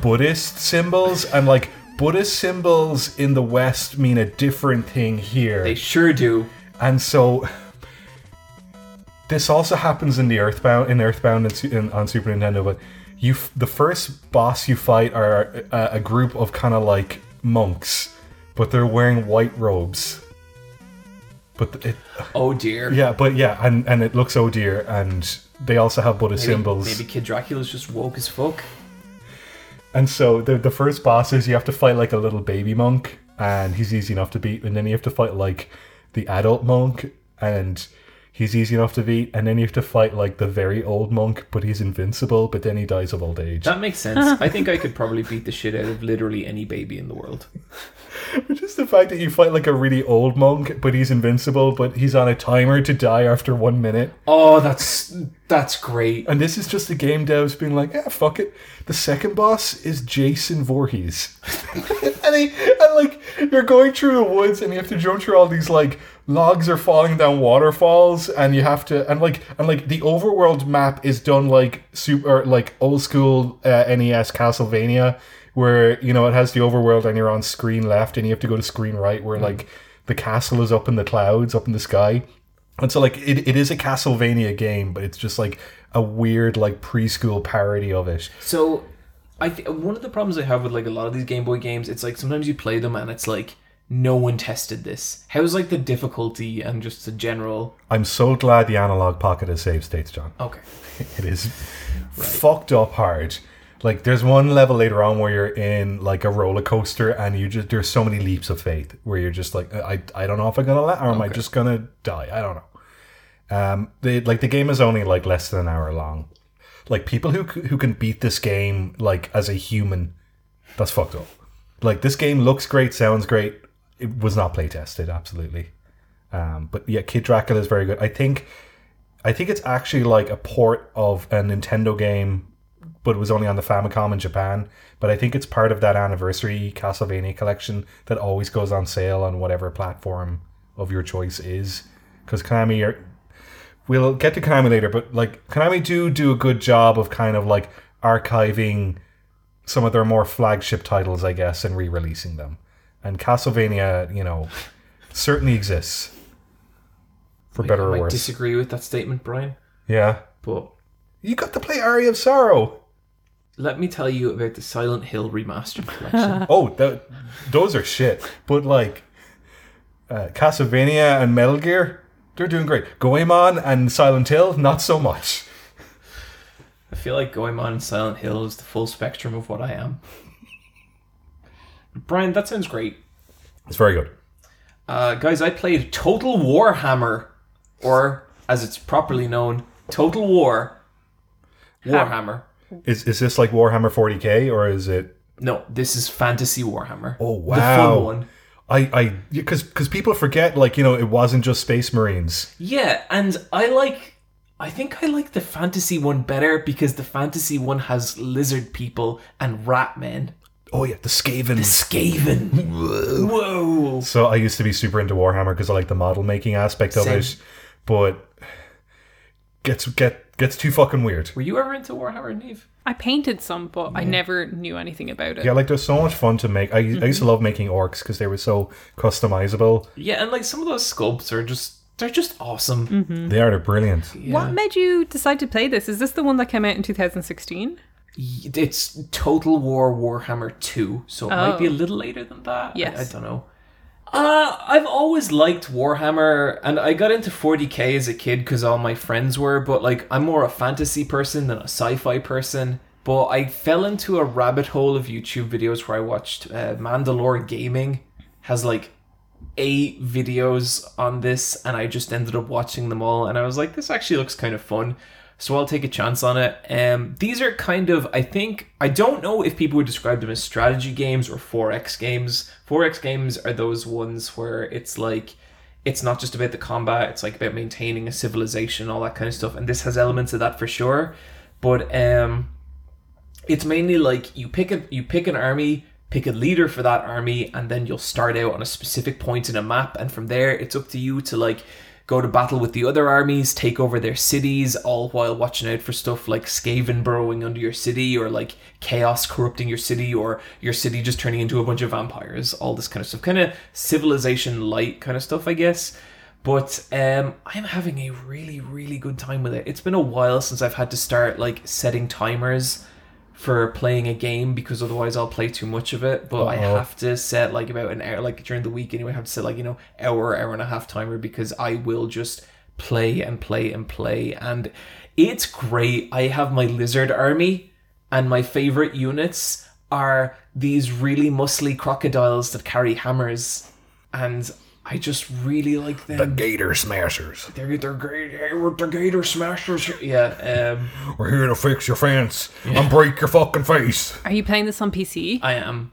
Buddhist symbols and like Buddhist symbols in the West mean a different thing here. They sure do. And so this also happens in the Earthbound on Super Nintendo. But the first boss you fight are a group of kind of like monks, but they're wearing white robes. But oh dear. Yeah, but yeah, and it looks oh dear, and they also have Buddhist symbols. Maybe Kid Dracula's just woke as fuck. And so the first boss is you have to fight like a little baby monk, and he's easy enough to beat. And then you have to fight like the adult monk, and he's easy enough to beat. And then you have to fight like the very old monk, but he's invincible. But then he dies of old age. That makes sense. I think I could probably beat the shit out of literally any baby in the world. Just the fact that you fight like a really old monk, but he's invincible, but he's on a timer to die after 1 minute. Oh, that's great. And this is just the game devs being like, yeah, fuck it. The second boss is Jason Voorhees. and like you're going through the woods and you have to jump through all these like logs are falling down waterfalls, and you have to and like the overworld map is done like super like old school NES Castlevania, where, you know, it has the overworld and you're on screen left and you have to go to screen right where, like, the castle is up in the clouds, up in the sky. And so, like, it is a Castlevania game, but it's just, like, a weird, like, preschool parody of it. So, one of the problems I have with, like, a lot of these Game Boy games, it's, like, sometimes you play them and it's, like, no one tested this. How's, like, the difficulty and just the general... I'm so glad the Analog Pocket has save states, John. Okay. It is fucked up hard. Like, there's one level later on where you're in, like, a roller coaster and you just, there's so many leaps of faith where you're just like, I don't know if I'm going to let, or am I just going to die? I don't know. The game is only, like, less than an hour long. Like, people who can beat this game, like, as a human, that's fucked up. Like, this game looks great, sounds great. It was not play tested, absolutely. But yeah, Kid Dracula is very good. I think it's actually, like, a port of a Nintendo game, but it was only on the Famicom in Japan. But I think it's part of that anniversary Castlevania collection that always goes on sale on whatever platform of your choice is. Because Konami are... We'll get to Konami later, but like Konami do a good job of kind of like archiving some of their more flagship titles, I guess, and re-releasing them. And Castlevania, you know, certainly exists. For better or worse. I might disagree with that statement, Brian. Yeah. But... You got to play Aria of Sorrow. Let me tell you about the Silent Hill Remastered Collection. Those are shit. But like Castlevania and Metal Gear, they're doing great. Goemon and Silent Hill, not so much. I feel like Goemon and Silent Hill is the full spectrum of what I am. Brian, that sounds great. It's very good. Guys, I played Total Warhammer, or as it's properly known, Total Warhammer. Is this like Warhammer 40k or is it? No, this is Fantasy Warhammer. Oh wow, the fun one. Because people forget, like, you know, it wasn't just Space Marines. Yeah, and I think I like the Fantasy one better because the Fantasy one has lizard people and rat men. Oh yeah, the Skaven. Whoa. So I used to be super into Warhammer because I like the model making aspect of it, but gets too fucking weird. Were you ever into Warhammer, Niamh? I painted some, but I never knew anything about it. Yeah, like there's so much fun to make. I used to love making orcs because they were so customizable. Yeah, and like some of those sculpts are just awesome. Mm-hmm. They are brilliant. Yeah. What made you decide to play this? Is this the one that came out in 2016? It's Total War Warhammer 2, so it might be a little later than that. Yes. I don't know. I've always liked Warhammer, and I got into 40k as a kid because all my friends were, but like I'm more a fantasy person than a sci-fi person. But I fell into a rabbit hole of YouTube videos where I watched Mandalore Gaming has like 8 videos on this, and I just ended up watching them all, and I was like, this actually looks kind of fun, so I'll take a chance on it. These are kind of, I think, I don't know if people would describe them as strategy games or 4X games. 4X games are those ones where it's like, it's not just about the combat, it's like about maintaining a civilization, all that kind of stuff, and this has elements of that for sure, but it's mainly like you pick an army, pick a leader for that army, and then you'll start out on a specific point in a map, and from there it's up to you to like go to battle with the other armies, take over their cities, all while watching out for stuff like Skaven burrowing under your city, or like chaos corrupting your city, or your city just turning into a bunch of vampires, all this kind of stuff. Kind of Civilization light kind of stuff, I guess. But I'm having a really, really good time with it. It's been a while since I've had to start like setting timers for playing a game, because otherwise I'll play too much of it. But I have to set like about an hour, like during the week anyway, I have to set like, you know, hour and a half timer, because I will just play and play and play. And it's great. I have my lizard army, and my favorite units are these really muscly crocodiles that carry hammers, and I just really like them. The Gator Smashers. They're great. Hey, we're the Gator Smashers. Yeah. We're here to fix your fence and break your fucking face. Are you playing this on PC? I am.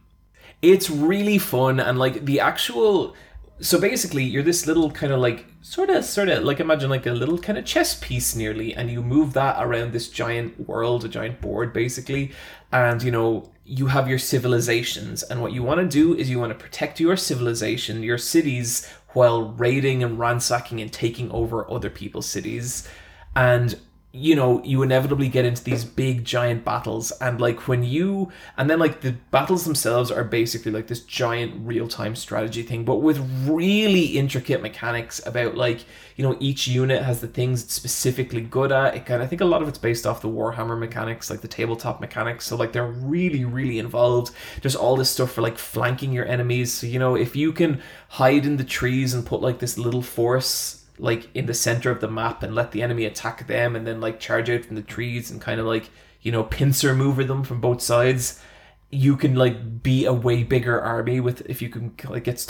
It's really fun, and like the actual. So basically, you're this little kind of like sort of like imagine like a little kind of chess piece nearly, and you move that around this giant world, a giant board basically, and you know. You have your civilizations, and what you want to do is you want to protect your civilization, your cities, while raiding and ransacking and taking over other people's cities. And, you know, you inevitably get into these big giant battles, and like and then like the battles themselves are basically like this giant real-time strategy thing, but with really intricate mechanics about like, you know, each unit has the things it's specifically good at. I think a lot of it's based off the Warhammer mechanics, like the tabletop mechanics, so like they're really, really involved. There's all this stuff for like flanking your enemies, so you know, if you can hide in the trees and put like this little force like in the center of the map and let the enemy attack them, and then like charge out from the trees and kind of like, you know, pincer maneuver them from both sides, you can like be a way bigger army with, if you can like get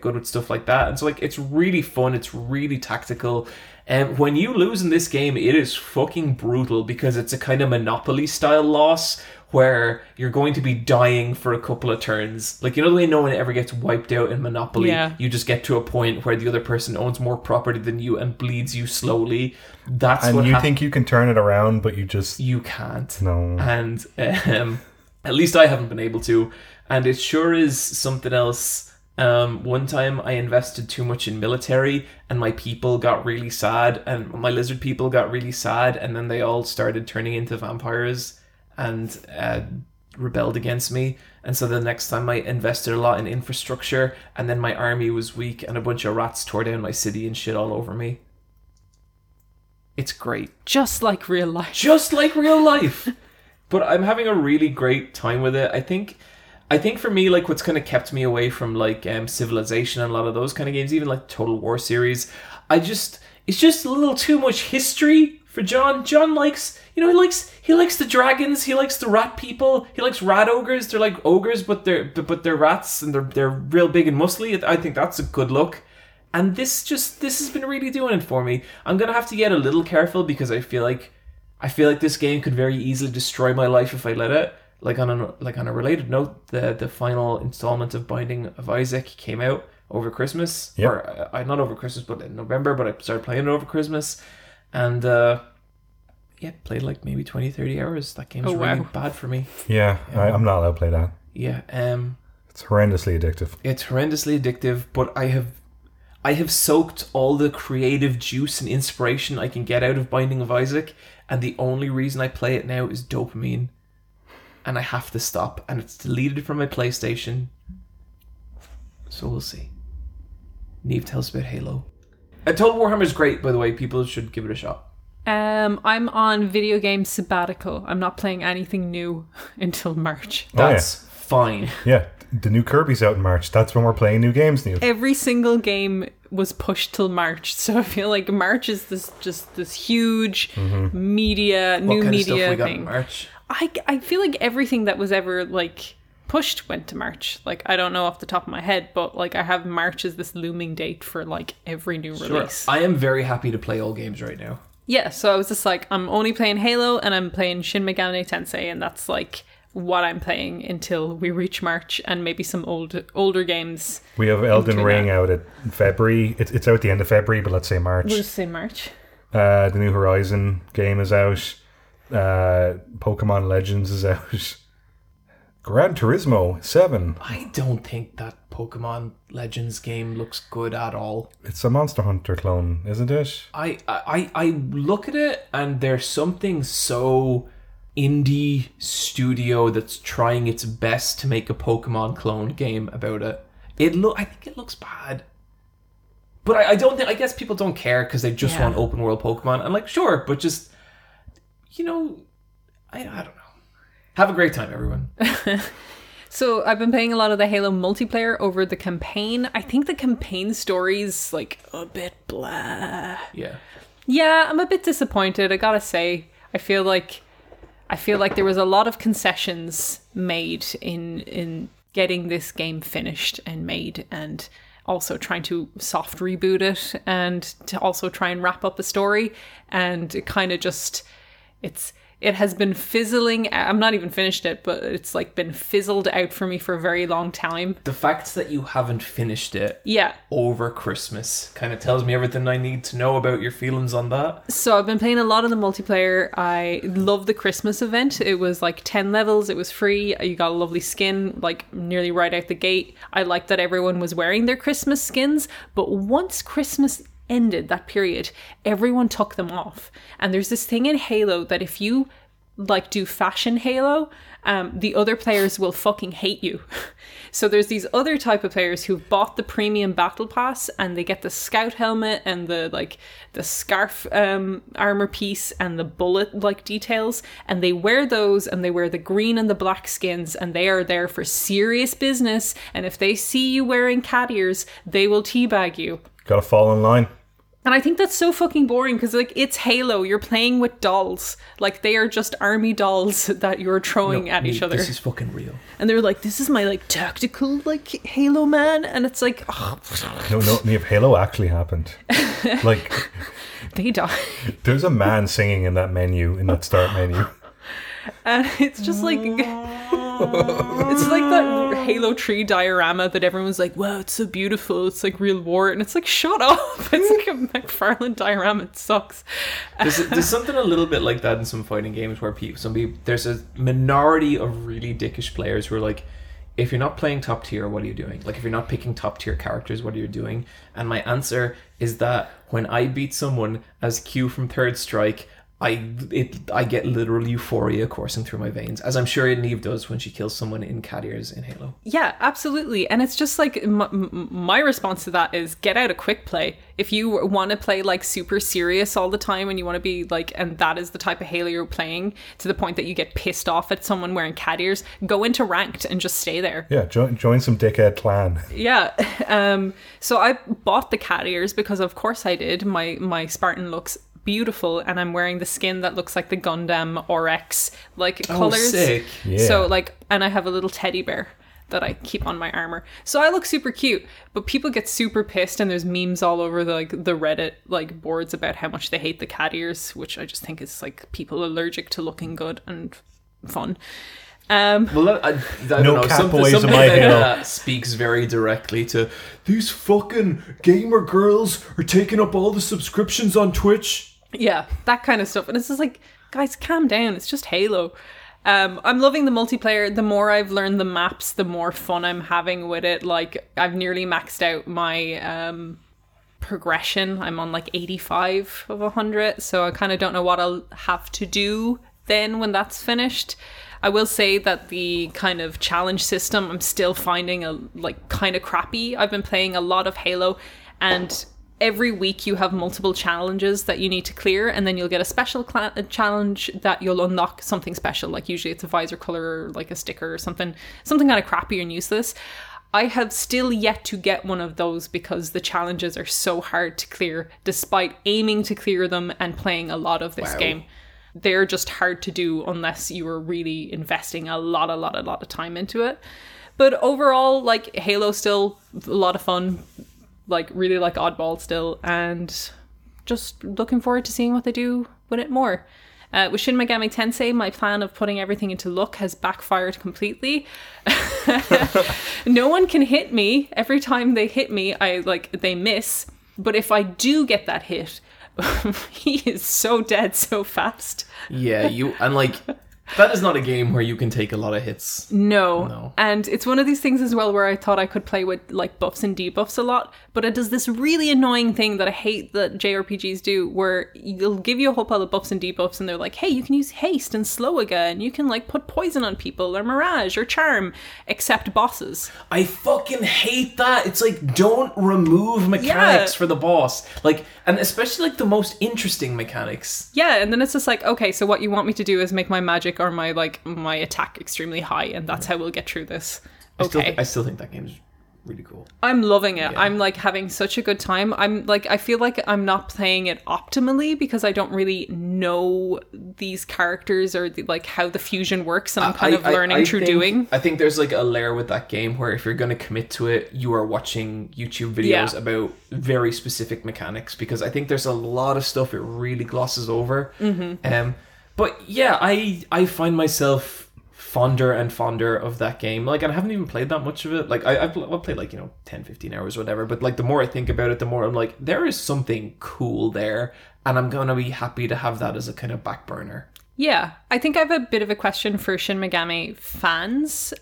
good with stuff like that. And so like it's really fun, it's really tactical, and when you lose in this game it is fucking brutal, because it's a kind of Monopoly style loss where you're going to be dying for a couple of turns. Like, you know the way no one ever gets wiped out in Monopoly? Yeah. You just get to a point where the other person owns more property than you and bleeds you slowly. Think you can turn it around, but you can't. No. And at least I haven't been able to. And it sure is something else. One time I invested too much in military, and my people got really sad, and my lizard people got really sad, and then they all started turning into vampires and rebelled against me. And so the next time I invested a lot in infrastructure, and then my army was weak, and a bunch of rats tore down my city and shit all over me. It's great. Just like real life. But I'm having a really great time with it. I think for me, like what's kind of kept me away from like Civilization and a lot of those kind of games, even like Total War series, it's just a little too much history. For John likes, you know, he likes the dragons, he likes the rat people, he likes rat ogres. They're like ogres, but they're rats, and they're real big and muscly. I think that's a good look. And this has been really doing it for me. I'm gonna have to get a little careful, because I feel like this game could very easily destroy my life if I let it. Like on a related note, the final installment of Binding of Isaac came out over Christmas, or not over Christmas, but in November. But I started playing it over Christmas. And, played like maybe 20, 30 hours. That game's really bad for me. Yeah, I'm not allowed to play that. Yeah. It's horrendously addictive. But I have soaked all the creative juice and inspiration I can get out of Binding of Isaac, and the only reason I play it now is dopamine. And I have to stop, and it's deleted from my PlayStation. So we'll see. Niamh, tell us about Halo. Total Warhammer is great, by the way. People should give it a shot. I'm on video game sabbatical. I'm not playing anything new until March. That's fine. Yeah, the new Kirby's out in March. That's when we're playing new games. New. Every single game was pushed till March, so I feel like March is this huge new media thing. In March? I feel like everything that was ever like pushed went to March. Like, I don't know off the top of my head, but like I have March as this looming date for like every new release. I am very happy to play all games right now. Yeah, so I was just like, I'm only playing Halo and I'm playing Shin Megami Tensei, and that's like what I'm playing until we reach March, and maybe some older games. We have Elden Ring out at February. It's out the end of February, but let's say March. We'll just say March. The new Horizon game is out. Pokemon Legends is out. Gran Turismo 7. I don't think that Pokemon Legends game looks good at all. It's a Monster Hunter clone, isn't it? I look at it and there's something so indie studio that's trying its best to make a Pokemon clone game about it. I think it looks bad, but I don't think. I guess people don't care because they just want open world Pokemon. I'm like, sure, but just, you know, I don't know. Have a great time, everyone. So I've been playing a lot of the Halo multiplayer over the campaign. I think the campaign story's like a bit blah. Yeah, I'm a bit disappointed. I gotta say, I feel like there was a lot of concessions made in getting this game finished and made, and also trying to soft reboot it and to also try and wrap up the story. And it kind of just, it has been fizzling. I'm not even finished it, but it's like been fizzled out for me for a very long time. The fact that you haven't finished it over Christmas kind of tells me everything I need to know about your feelings on that. So I've been playing a lot of the multiplayer. I love the Christmas event. It was like 10 levels. It was free. You got a lovely skin, like nearly right out the gate. I liked that everyone was wearing their Christmas skins, but once Christmas ended, that period, everyone took them off. And there's this thing in Halo that if you like do fashion Halo, the other players will fucking hate you. So there's these other type of players who've bought the premium battle pass, and they get the scout helmet and the like the scarf armor piece and the bullet like details, and they wear those, and they wear the green and the black skins, and they are there for serious business. And if they see you wearing cat ears, they will teabag you. Gotta fall in line. And I think that's so fucking boring, because like it's Halo, you're playing with dolls, like they are just army dolls that you're throwing at each other. This is fucking real. And they're like, this is my like tactical like Halo man, and it's like, oh. No, if Halo actually happened, like they die. There's a man singing in that menu, in that start menu, and it's just like. It's like that Halo 3 diorama that everyone's like, wow, it's so beautiful, it's like real war, and it's like, shut up, it's like a McFarlane diorama, it sucks. There's something a little bit like that in some fighting games where there's a minority of really dickish players who are like, if you're not playing top tier, what are you doing? Like, if you're not picking top tier characters, what are you doing? And my answer is that when I beat someone as Q from Third Strike, I get literal euphoria coursing through my veins, as I'm sure Niamh does when she kills someone in cat ears in Halo. Yeah, absolutely. And it's just like, my response to that is get out a quick play. If you want to play like super serious all the time, and you want to be like, and that is the type of Halo you're playing, to the point that you get pissed off at someone wearing cat ears, go into ranked and just stay there. Yeah, join some dickhead clan. Yeah. So I bought the cat ears because of course I did. My Spartan looks beautiful, and I'm wearing the skin that looks like the Gundam RX like colors. Sick. Yeah. So like, and I have a little teddy bear that I keep on my armor, so I look super cute. But people get super pissed, and there's memes all over the, like the Reddit like boards about how much they hate the cat ears, which I just think is like people allergic to looking good and fun. Well, I don't know. Something that speaks very directly to these fucking gamer girls are taking up all the subscriptions on Twitch. Yeah, that kind of stuff. And it's just like, guys, calm down. It's just Halo. I'm loving the multiplayer. The more I've learned the maps, the more fun I'm having with it. Like, I've nearly maxed out my progression. I'm on like 85 of 100. So I kind of don't know what I'll have to do then when that's finished. I will say that the kind of challenge system, I'm still finding kind of crappy. I've been playing a lot of Halo, and every week you have multiple challenges that you need to clear, and then you'll get a special challenge that you'll unlock something special. Like usually it's a visor color or like a sticker or something kind of crappy and useless. I have still yet to get one of those because the challenges are so hard to clear, despite aiming to clear them and playing a lot of this game. They're just hard to do unless you are really investing a lot of time into it. But overall, like, Halo still a lot of fun, like really like Oddball still, and just looking forward to seeing what they do with it more. With Shin Megami Tensei, my plan of putting everything into luck has backfired completely. No one can hit me. Every time they hit me, they miss. But if I do get that hit, he is so dead so fast. Yeah, that is not a game where you can take a lot of hits. No. And it's one of these things as well where I thought I could play with like buffs and debuffs a lot, but it does this really annoying thing that I hate that JRPGs do, where they'll give you a whole pile of buffs and debuffs and they're like, hey, you can use haste and slow again, you can like put poison on people or mirage or charm, except bosses. I fucking hate that. It's like, don't remove mechanics for the boss. Like, and especially like the most interesting mechanics. Yeah, and then it's just like, okay, so what you want me to do is make my magic or my like my attack extremely high, and that's how we'll get through this. Okay. I still think that game's really cool. I'm loving it. Yeah. I'm like having such a good time. I'm like, I feel like I'm not playing it optimally because I don't really know these characters or like how the fusion works, and I'm kind of learning through doing. I think there's like a layer with that game where if you're going to commit to it, you are watching YouTube videos about very specific mechanics, because I think there's a lot of stuff it really glosses over. But yeah, I find myself fonder and fonder of that game. Like, and I haven't even played that much of it. Like, I've played like, 10, 15 hours or whatever. But like, the more I think about it, the more I'm like, there is something cool there. And I'm going to be happy to have that as a kind of back burner. Yeah, I think I have a bit of a question for Shin Megami fans,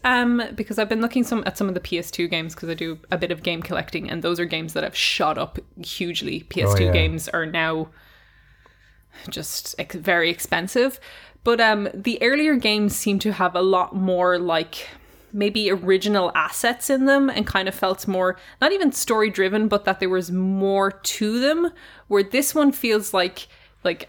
because I've been looking at some of the PS2 games, because I do a bit of game collecting. And those are games that have shot up hugely. PS2 games are now just very expensive, but the earlier games seem to have a lot more like maybe original assets in them, and kind of felt more not even story driven, but that there was more to them, where this one feels like,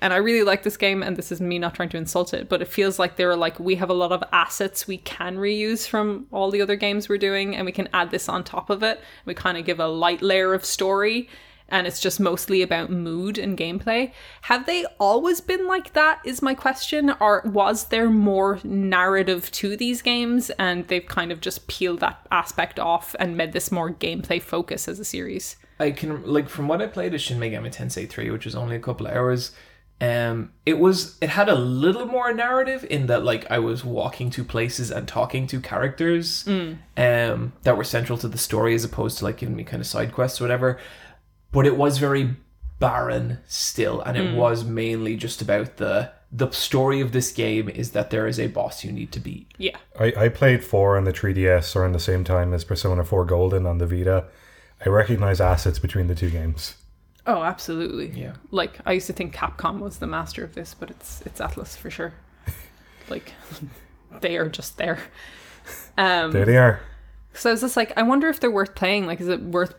and I really like this game, and this is me not trying to insult it, but it feels like they were like, we have a lot of assets we can reuse from all the other games we're doing, and we can add this on top of it. We kind of give a light layer of story, and it's just mostly about mood and gameplay. Have they always been like that, is my question? Or was there more narrative to these games, and they've kind of just peeled that aspect off and made this more gameplay focus as a series? I can, like, from what I played as Shin Megami Tensei 3, which was only a couple of hours, it had a little more narrative in that, like, I was walking to places and talking to characters that were central to the story, as opposed to, like, giving me kind of side quests or whatever. But it was very barren still, and it was mainly just about the story of this game is that there is a boss you need to beat. Yeah. I played 4 on the 3DS around the same time as Persona 4 Golden on the Vita. I recognize assets between the two games. Oh, absolutely. Yeah. Like, I used to think Capcom was the master of this, but it's Atlus for sure. Like, they are just there. There they are. So I was just like, I wonder if they're worth playing. Like, is it worth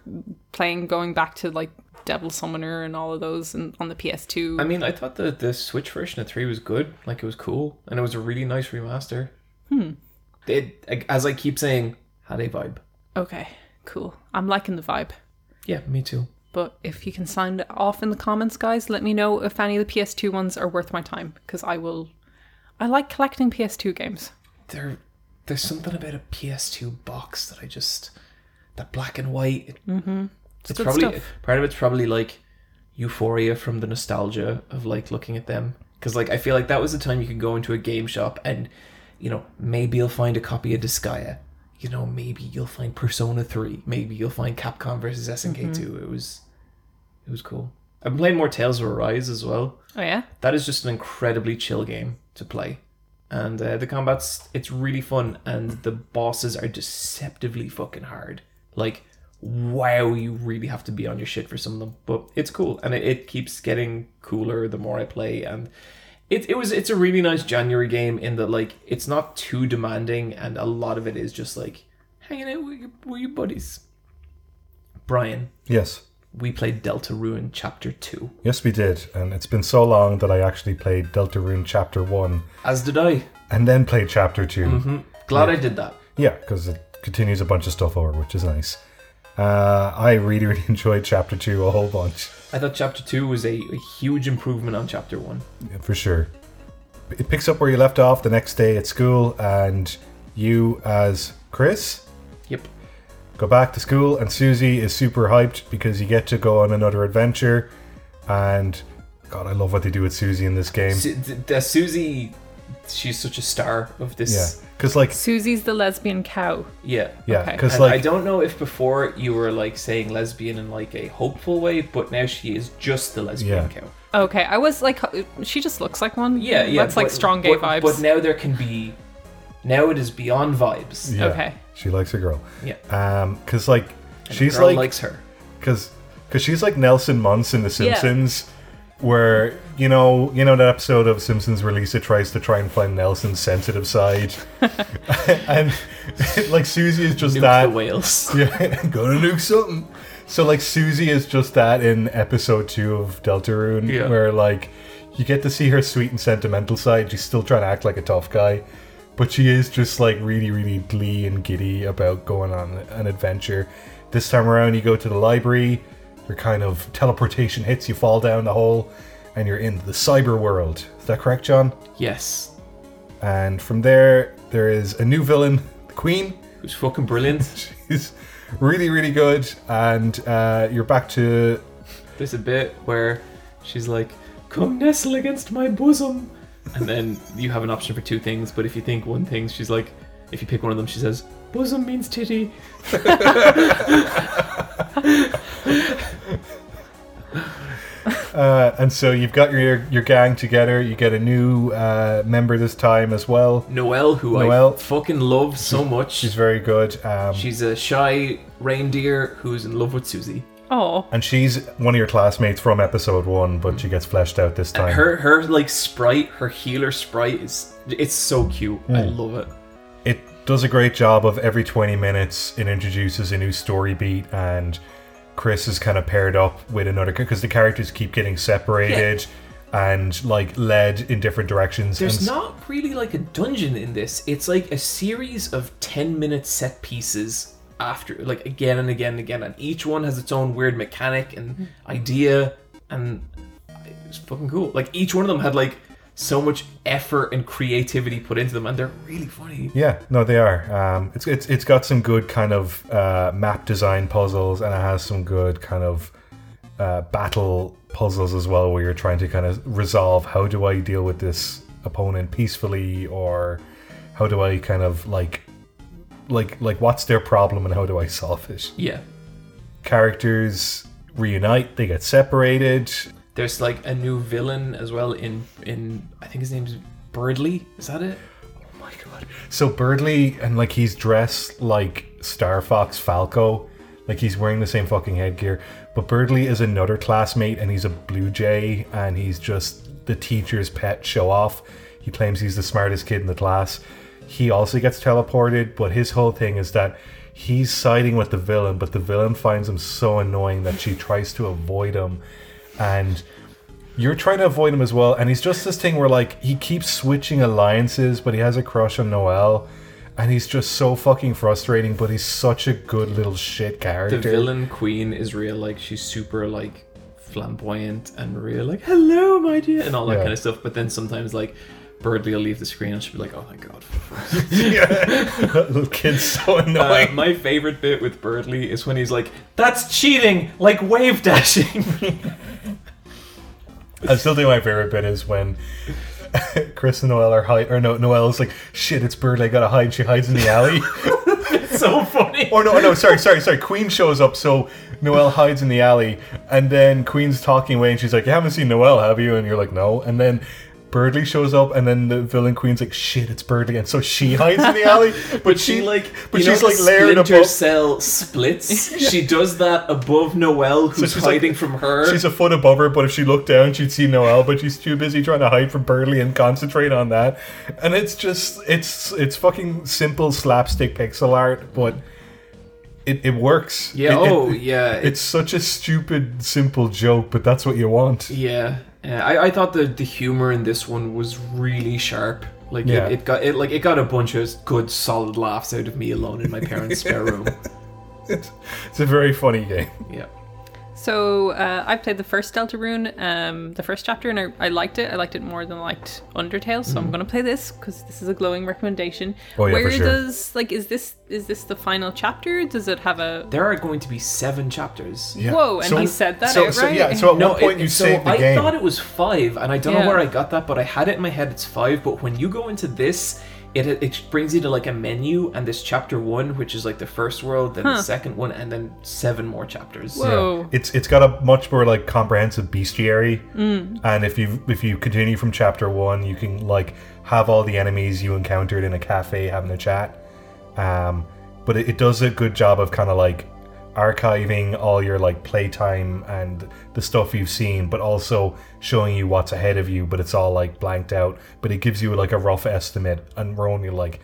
playing going back to, like, Devil Summoner and all of those on the PS2? I mean, I thought the Switch version of 3 was good. Like, it was cool. And it was a really nice remaster. It, as I keep saying, had a vibe. Okay, cool. I'm liking the vibe. Yeah, me too. But if you can sign off in the comments, guys, let me know if any of the PS2 ones are worth my time. Because I like collecting PS2 games. There's something about a PS2 box that I just... That black and white... It's good probably stuff. Part of it's probably, like, euphoria from the nostalgia of, like, looking at them. Because, like, I feel like that was the time you could go into a game shop and, maybe you'll find a copy of Disgaea. Maybe you'll find Persona 3. Maybe you'll find Capcom versus SNK 2. It was cool. I've been playing more Tales of Arise as well. Oh, yeah? That is just an incredibly chill game to play. And the combat's, it's really fun, and the bosses are deceptively fucking hard. Like, wow, you really have to be on your shit for some of them. But it's cool, and it keeps getting cooler the more I play. And it's a really nice January game in that, like, it's not too demanding, and a lot of it is just, like, hanging out with your buddies. Brian. Yes. we played Deltarune Chapter 2. Yes, we did. And it's been so long that I actually played Deltarune Chapter 1. As did I. And then played Chapter 2. Mm-hmm. Glad I did that. Yeah, because it continues a bunch of stuff over, which is nice. I really, really enjoyed Chapter 2 a whole bunch. I thought Chapter 2 was a huge improvement on Chapter 1. Yeah, for sure. It picks up where you left off the next day at school, and you as Chris... Yep. Go back to school, and Susie is super hyped because you get to go on another adventure. And God, I love what they do with Susie in this game. Susie, she's such a star of this. Yeah, because like Susie's the lesbian cow. Yeah, yeah. Because okay. Like, I don't know if before you were like saying lesbian in like a hopeful way, but now she is just the lesbian cow. Okay, I was like, she just looks like one. Yeah, yeah. That's like strong gay vibes. But now there can be. Now it is beyond vibes. Yeah, okay. She likes a girl. Yeah. Because like and she's girl like likes her. Because she's like Nelson Muntz in The Simpsons, where you know that episode of Simpsons where Lisa tries to try and find Nelson's sensitive side, and like Susie is just nuke that. The whales. Yeah, gonna nuke something. So like Susie is just that in episode 2 of Deltarune, where like you get to see her sweet and sentimental side. She's still trying to act like a tough guy. But she is just like really, really glee and giddy about going on an adventure. This time around, you go to the library, your kind of teleportation hits, you fall down the hole, and you're in the cyber world. Is that correct, John? Yes. And from there, there is a new villain, the Queen. Who's fucking brilliant. She's really, really good. And you're back to... There's a bit where she's like, "Come nestle against my bosom." And then you have an option for two things, but if you think one thing, she's like, if you pick one of them, she says, "Bosom means titty." And so you've got your gang together. You get a new member this time as well. Noelle, I fucking love so much. She's very good. She's a shy reindeer who's in love with Susie. Oh. And she's one of your classmates from episode 1, but she gets fleshed out this time. Her like sprite, her healer sprite it's so cute. I love it. It does a great job of every 20 minutes it introduces a new story beat, and Chris is kind of paired up with another because the characters keep getting separated and like led in different directions. There's not really like a dungeon in this. It's like a series of 10-minute set pieces. After like again and again and again, and each one has its own weird mechanic and idea, and it was fucking cool. Like each one of them had like so much effort and creativity put into them, and they're really funny. Yeah, no, they are. It's got some good kind of map design puzzles, and it has some good kind of battle puzzles as well, where you're trying to kind of resolve how do I deal with this opponent peacefully, or how do I kind of like what's their problem and how do I solve it? Yeah. Characters reunite, they get separated. There's like a new villain as well in I think his name's Birdly, is that it? Oh my god. So Birdly, and like he's dressed like Star Fox Falco, like he's wearing the same fucking headgear, but Birdly is another classmate and he's a blue jay and he's just the teacher's pet show off. He claims he's the smartest kid in the class. He also gets teleported, but his whole thing is that he's siding with the villain, but the villain finds him so annoying that she tries to avoid him, and you're trying to avoid him as well, and he's just this thing where like he keeps switching alliances, but he has a crush on Noelle, and he's just so fucking frustrating, but he's such a good little shit character. The villain Queen is real, like she's super like flamboyant and real, like "hello my dear" and all that kind of stuff, but then sometimes like Birdly will leave the screen and she'll be like, "Oh thank god." That little kid's so annoying. My favourite bit with Birdly is when he's like, "That's cheating, like wave dashing." I still think my favourite bit is when Chris and Noelle are Noelle's like, "Shit, it's Birdly, I gotta hide." She hides in the alley. It's so funny. Or sorry. Queen shows up, so Noelle hides in the alley, and then Queen's talking away and she's like, "You haven't seen Noelle, have you?" And you're like, "No." And then Birdly shows up, and then the villain Queen's like, "Shit, it's Birdly," and so she hides in the alley. But she's like layered above. Splinter Cell splits. Yeah. She does that above Noelle, who's so hiding like, from her. She's a foot above her, but if she looked down, she'd see Noelle. But she's too busy trying to hide from Birdly and concentrate on that. And it's just it's fucking simple slapstick pixel art, but it works. Yeah. It's such a stupid, simple joke, but that's what you want. Yeah. I thought the humor in this one was really sharp. Like it got a bunch of good, solid laughs out of me alone in my parents' spare room. It's a very funny game. Yeah. So I played the first Deltarune, the first chapter, and I liked it. I liked it more than I liked Undertale, so I'm going to play this because this is a glowing recommendation. Oh, yeah, for sure. Is this the final chapter? Does it have a? There are going to be 7 chapters. Yeah. Whoa! And so, he said that outright. So at one point you saved the game. I thought it was 5, and I don't know where I got that, but I had it in my head. It's 5, but when you go into this. It brings you to like a menu, and there's chapter 1, which is like the first world, then the second one, and then 7 more chapters. Whoa! Yeah. It's got a much more like comprehensive bestiary, and if you continue from chapter 1, you can like have all the enemies you encountered in a cafe having a chat. But it does a good job of kind of like archiving all your like playtime and the stuff you've seen, but also showing you what's ahead of you, but it's all like blanked out, but it gives you like a rough estimate, and we're only like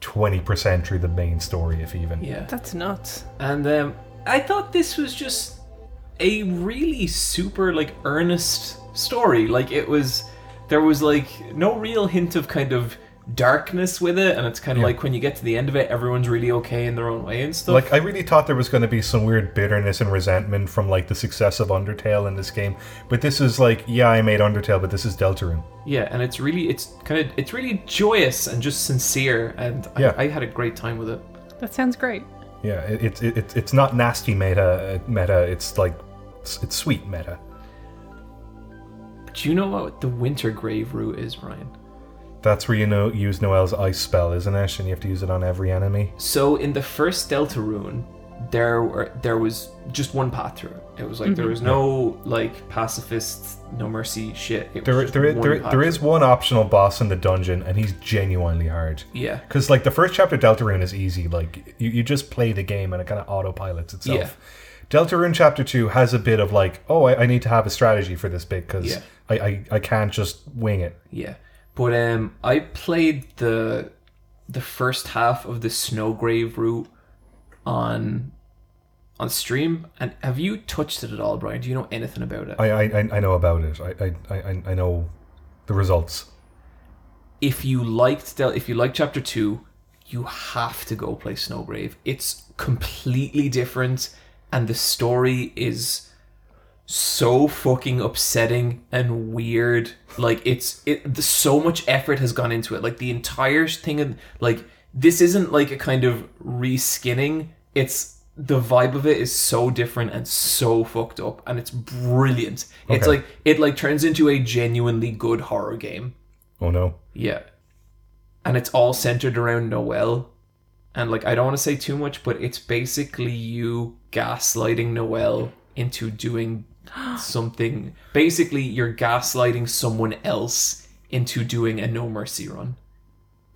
20% through the main story, if even. Yeah, that's nuts. And I thought this was just a really super like earnest story. Like it was, there was like no real hint of kind of darkness with it, and it's kind of like when you get to the end of it, everyone's really okay in their own way and stuff. Like I really thought there was going to be some weird bitterness and resentment from like the success of Undertale in this game, but this is like, I made Undertale, but this is Deltarune. Yeah, and it's really joyous and just sincere, and I had a great time with it. That sounds great. Yeah, it's not nasty meta. It's like it's sweet meta. Do you know what the Wintergrave route is, Brian? That's where you use Noelle's ice spell, isn't it? And you have to use it on every enemy. So in the first Deltarune, there was just one path through. It was like there was no like pacifist, no mercy shit. There is one optional boss in the dungeon, and he's genuinely hard. Yeah. Because like the first chapter of Deltarune is easy. Like you just play the game and it kind of autopilots itself. Yeah. Deltarune Chapter 2 has a bit of like, I need to have a strategy for this bit because I can't just wing it. Yeah. But I played the first half of the Snowgrave route on stream. And have you touched it at all, Brian? Do you know anything about it? I know about it. I know the results. If you liked Chapter 2, you have to go play Snowgrave. It's completely different, and the story is so fucking upsetting and weird. Like so much effort has gone into it. Like the entire thing, like this isn't like a kind of reskinning. It's the vibe of it is so different and so fucked up, and it's brilliant. Okay. It's like it like turns into a genuinely good horror game. Oh no! Yeah, and it's all centered around Noelle, and like I don't want to say too much, but it's basically you gaslighting Noelle into doing something. Basically, you're gaslighting someone else into doing a no mercy run,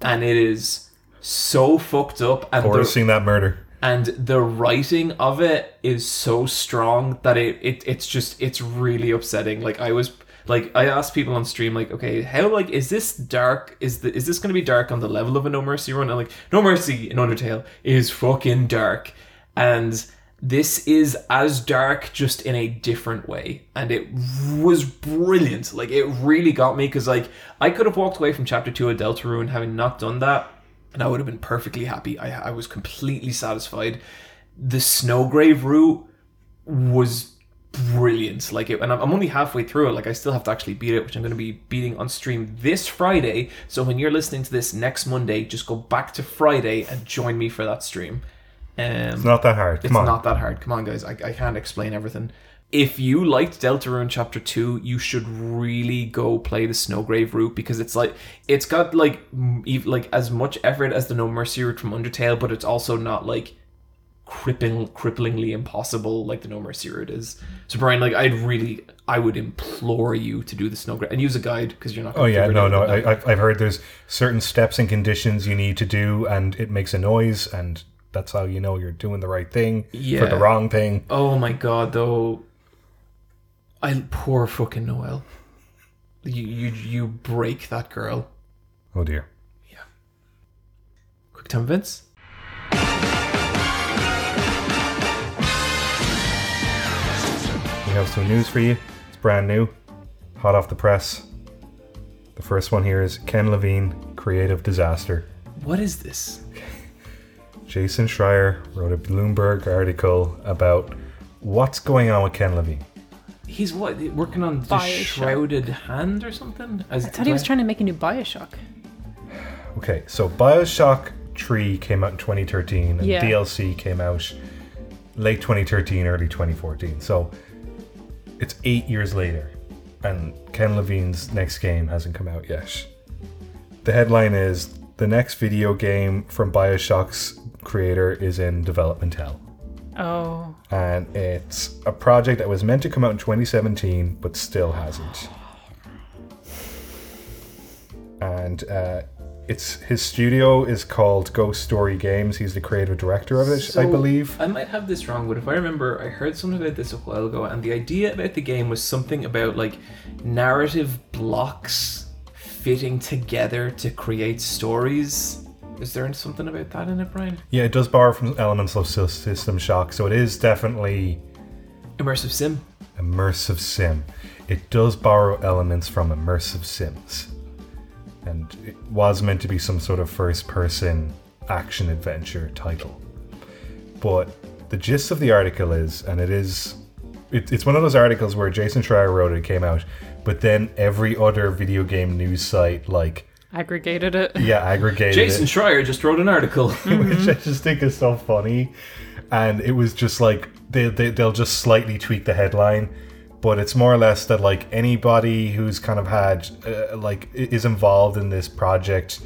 and it is so fucked up. And forcing that murder, and the writing of it is so strong that it's really upsetting. Like I was like, I asked people on stream, like, okay, how like is this dark? Is this going to be dark on the level of a no mercy run? And like, no mercy in Undertale is fucking dark, and this is as dark, just in a different way. And it was brilliant. Like, it really got me, because, like, I could have walked away from Chapter 2 of Deltarune having not done that, and I would have been perfectly happy. I was completely satisfied. The Snowgrave route was brilliant. Like, and I'm only halfway through it. Like, I still have to actually beat it, which I'm going to be beating on stream this Friday. So when you're listening to this next Monday, just go back to Friday and join me for that stream. It's not that hard. It's not that hard. Come on, guys. I can't explain everything. If you liked Deltarune Chapter 2, you should really go play the Snowgrave route, because it's like it's got like as much effort as the No Mercy route from Undertale, but it's also not like cripplingly impossible like the No Mercy route is. So Brian, like I would implore you to do the Snowgrave and use a guide, because you're not going to I've heard there's certain steps and conditions you need to do, and it makes a noise, and that's how you know you're doing the right thing for the wrong thing. Oh my god, though. Poor fucking Noelle. You break that girl. Oh dear. Yeah. Quick time events. have some news for you. It's brand new, hot off the press. The first one here is Ken Levine, creative disaster. What is this? Jason Schreier wrote a Bloomberg article about what's going on with Ken Levine. He's what, working on the Shrouded Hand or something? I thought he was trying to make a new Bioshock. Okay, so Bioshock 3 came out in 2013 and DLC came out late 2013, early 2014. So it's 8 years later and Ken Levine's next game hasn't come out yet. The headline is, the next video game from Bioshock's creator is in development hell. Oh. And it's a project that was meant to come out in 2017, but still hasn't. And it's his studio is called Ghost Story Games. He's the creative director of it, so, I believe. I might have this wrong, but if I remember, I heard something about this a while ago, and the idea about the game was something about like narrative blocks fitting together to create stories. Is there something about that in it, Brian? Yeah, it does borrow from elements of System Shock, so it is definitely... Immersive Sim. It does borrow elements from Immersive Sims. And it was meant to be some sort of first-person action-adventure title. But the gist of the article is, and it is... It's one of those articles where Jason Schreier wrote it, it came out, but then every other video game news site, like... aggregated it. Yeah, aggregated Jason it. Jason Schreier just wrote an article. Mm-hmm. Which I just think is so funny. And it was just like, they'll just slightly tweak the headline. But it's more or less that like anybody who's kind of had, like is involved in this project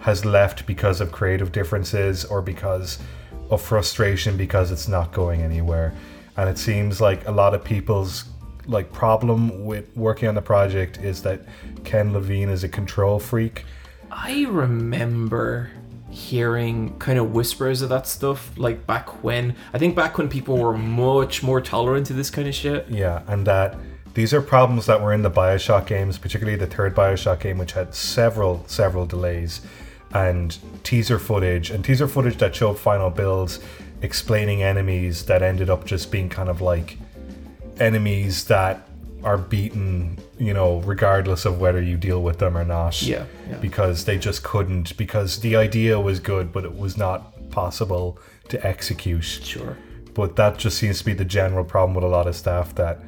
has left because of creative differences or because of frustration because it's not going anywhere. And it seems like a lot of people's like problem with working on the project is that Ken Levine is a control freak. I remember hearing kind of whispers of that stuff like back when people were much more tolerant to this kind of shit. Yeah, and that these are problems that were in the Bioshock games, particularly the third Bioshock game, which had several delays and teaser footage that showed final builds explaining enemies that ended up just being kind of like enemies that are beaten, you know, regardless of whether you deal with them or not. Yeah. Because they just couldn't, because the idea was good, but it was not possible to execute. Sure. But that just seems to be the general problem with a lot of staff, that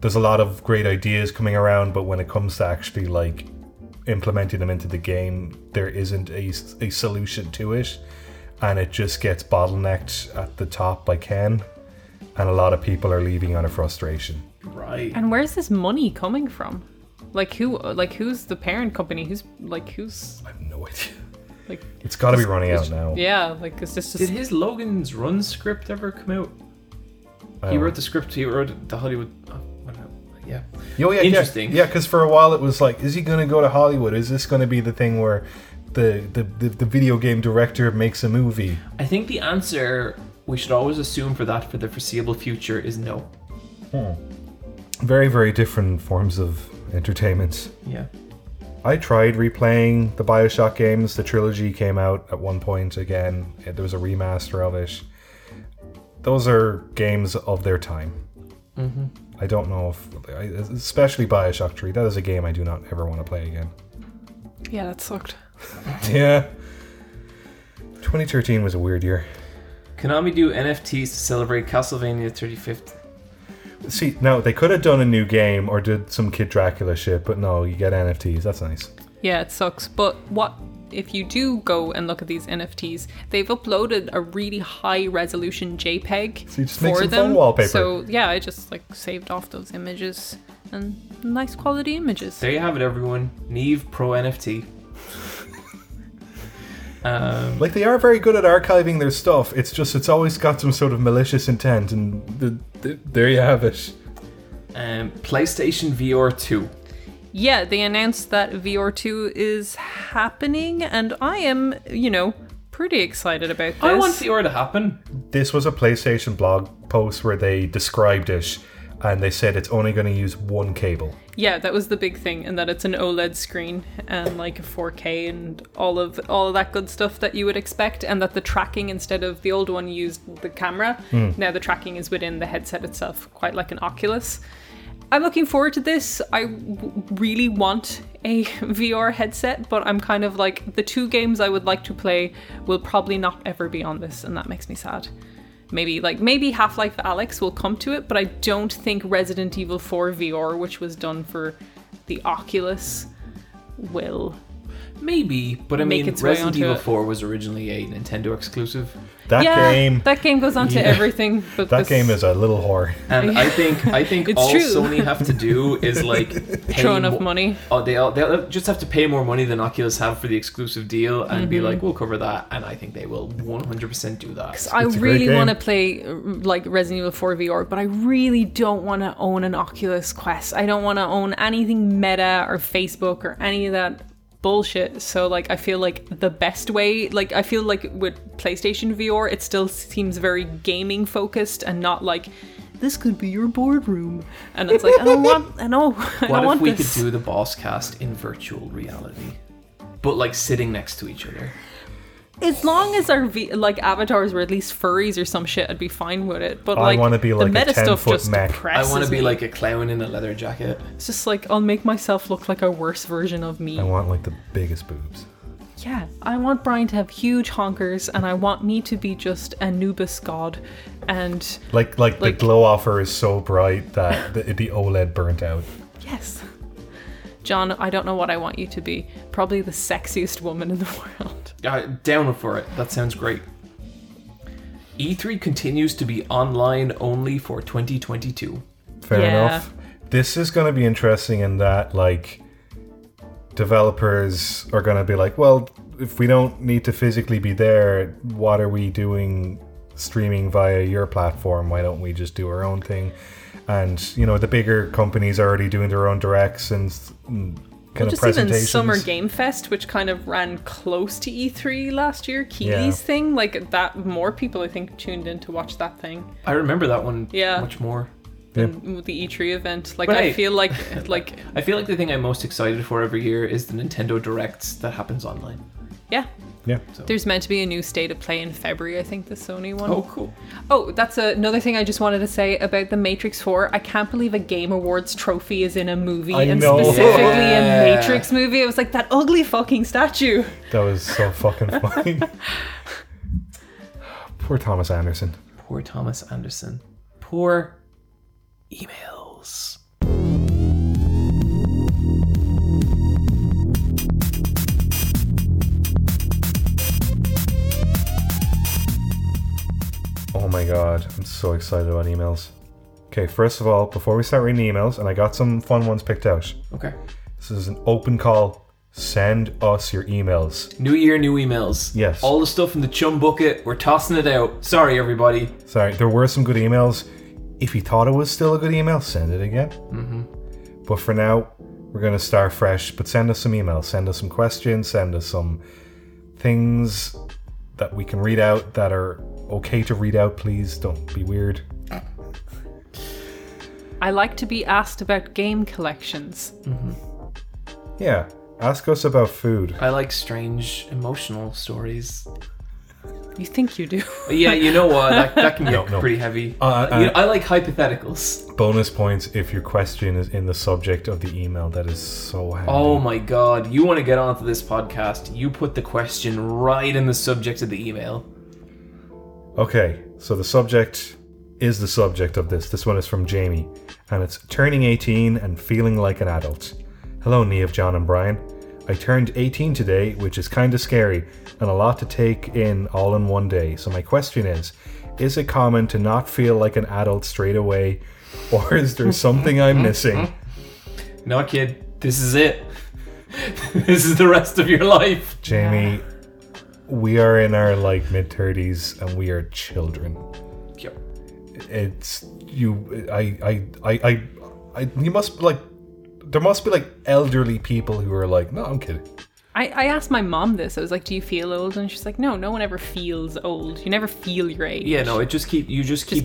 there's a lot of great ideas coming around, but when it comes to actually like implementing them into the game, there isn't a solution to it. And it just gets bottlenecked at the top by Ken. And a lot of people are leaving out of frustration. Right. And where's this money coming from? Like who? Like who's the parent company? Who's? I have no idea. Like it's got to be running out now. Yeah. Like is this? Did his Logan's Run script ever come out? He wrote the script. He wrote the Hollywood. Yeah. Oh yeah. Interesting. Yeah, because for a while it was like, is he going to go to Hollywood? Is this going to be the thing where the video game director makes a movie? I think the answer we should always assume for that for the foreseeable future is no. Very, very different forms of entertainment. Yeah. I tried replaying the Bioshock games. The trilogy came out at one point again. There was a remaster of it. Those are games of their time. Mm-hmm. I don't know if... especially Bioshock 3. That is a game I do not ever want to play again. Yeah, that sucked. Yeah. 2013 was a weird year. Konami do NFTs to celebrate Castlevania 35th. See, now they could have done a new game or did some Kid Dracula shit, but no, you get NFTs. That's nice. Yeah, it sucks. But what if you do go and look at these NFTs? They've uploaded a really high-resolution JPEG so you just for make some them. Phone wallpaper. So yeah, I just like saved off those images and nice quality images. There you have it, everyone. Niamh Pro NFT. Like they are very good at archiving their stuff. It's just it's always got some sort of malicious intent, and there you have it. PlayStation VR 2. Yeah, they announced that VR 2 is happening, and I am, you know, pretty excited about this. I want VR to happen. This was a PlayStation blog post where they described it, and they said it's only going to use one cable. Yeah, that was the big thing, and that it's an OLED screen and like a 4K and all of that good stuff that you would expect, and that the tracking, instead of the old one used the camera, now the tracking is within the headset itself, quite like an Oculus. I'm looking forward to this. I really want a VR headset, but I'm kind of like, the two games I would like to play will probably not ever be on this, and that makes me sad. Maybe Half-Life Alyx will come to it, but I don't think Resident Evil 4 VR, which was done for the Oculus, will. Maybe, but I mean, Resident Evil 4 was originally a Nintendo exclusive. That game goes on to everything. But that game is a little whore. And I think all true. Sony have to do is like throw enough money. Oh, they'll just have to pay more money than Oculus have for the exclusive deal and be like, we'll cover that. And I think they will 100% do that. Because I really want to play like Resident Evil 4 VR, but I really don't want to own an Oculus Quest. I don't want to own anything Meta or Facebook or any of that bullshit. So like, I feel like the best way, like I feel like with PlayStation VR, it still seems very gaming focused and not like, this could be your boardroom. And it's like, I don't want What if we could do the boss cast in virtual reality, but like sitting next to each other? As long as our avatars were at least furries or some shit, I'd be fine with it. But like, I want to be like the meta stuff just depresses me. I want to be like a clown in a leather jacket. It's just like, I'll make myself look like a worse version of me. I want like the biggest boobs. Yeah, I want Brian to have huge honkers, and I want me to be just Anubis god, and like the glow offer is so bright that the OLED burnt out. Yes. John, I don't know what I want you to be. Probably the sexiest woman in the world. Down for it. That sounds great. E3 continues to be online only for 2022. Fair enough. This is going to be interesting in that, like, developers are going to be like, well, if we don't need to physically be there, what are we doing streaming via your platform? Why don't we just do our own thing? And, you know, the bigger companies are already doing their own directs and kind of presentations. Even Summer Game Fest, which kind of ran close to E3 last year, Keeley's thing, like that, more people, I think, tuned in to watch that thing. I remember that one much more than the E3 event. Like, I feel like... I feel like the thing I'm most excited for every year is the Nintendo Directs that happens online. Yeah. Yeah. So. There's meant to be a new State of Play in February, I think, the Sony one. Oh, cool. Oh, that's another thing I just wanted to say about The Matrix 4. I can't believe a Game Awards trophy is in a movie, specifically a Matrix movie. It was like that ugly fucking statue. That was so fucking funny. Poor Thomas Anderson. Poor emails. Oh my god, I'm so excited about emails. Okay, first of all, before we start reading emails, and I got some fun ones picked out. Okay. This is an open call. Send us your emails. New year, new emails. Yes. All the stuff in the chum bucket, we're tossing it out. Sorry, everybody. Sorry, there were some good emails. If you thought it was still a good email, send it again. Mm-hmm. But for now, we're going to start fresh. But send us some emails. Send us some questions. Send us some things that we can read out that are... okay to read out, please. Don't be weird. I like to be asked about game collections. Mm-hmm. Yeah, ask us about food. I like strange emotional stories. You think you do? Yeah, you know what? That can get pretty heavy. I like hypotheticals. Bonus points if your question is in the subject of the email. That is so handy. Oh my god, you want to get onto this podcast? You put the question right in the subject of the email. Okay, so the subject is the subject of this. This one is from Jamie, and it's turning 18 and feeling like an adult. Hello, Niamh, John, and Brian. I turned 18 today, which is kind of scary, and a lot to take in all in one day. So my question is it common to not feel like an adult straight away, or is there something I'm missing? No, kid, this is it. This is the rest of your life. Jamie... we are in our like mid-30s and we are children. Yep. It's you. You must like. There must be like elderly people who are like, no, I'm kidding. I asked my mom this. I was like, do you feel old? And she's like, no one ever feels old. You never feel your age. Yeah, no. It just keep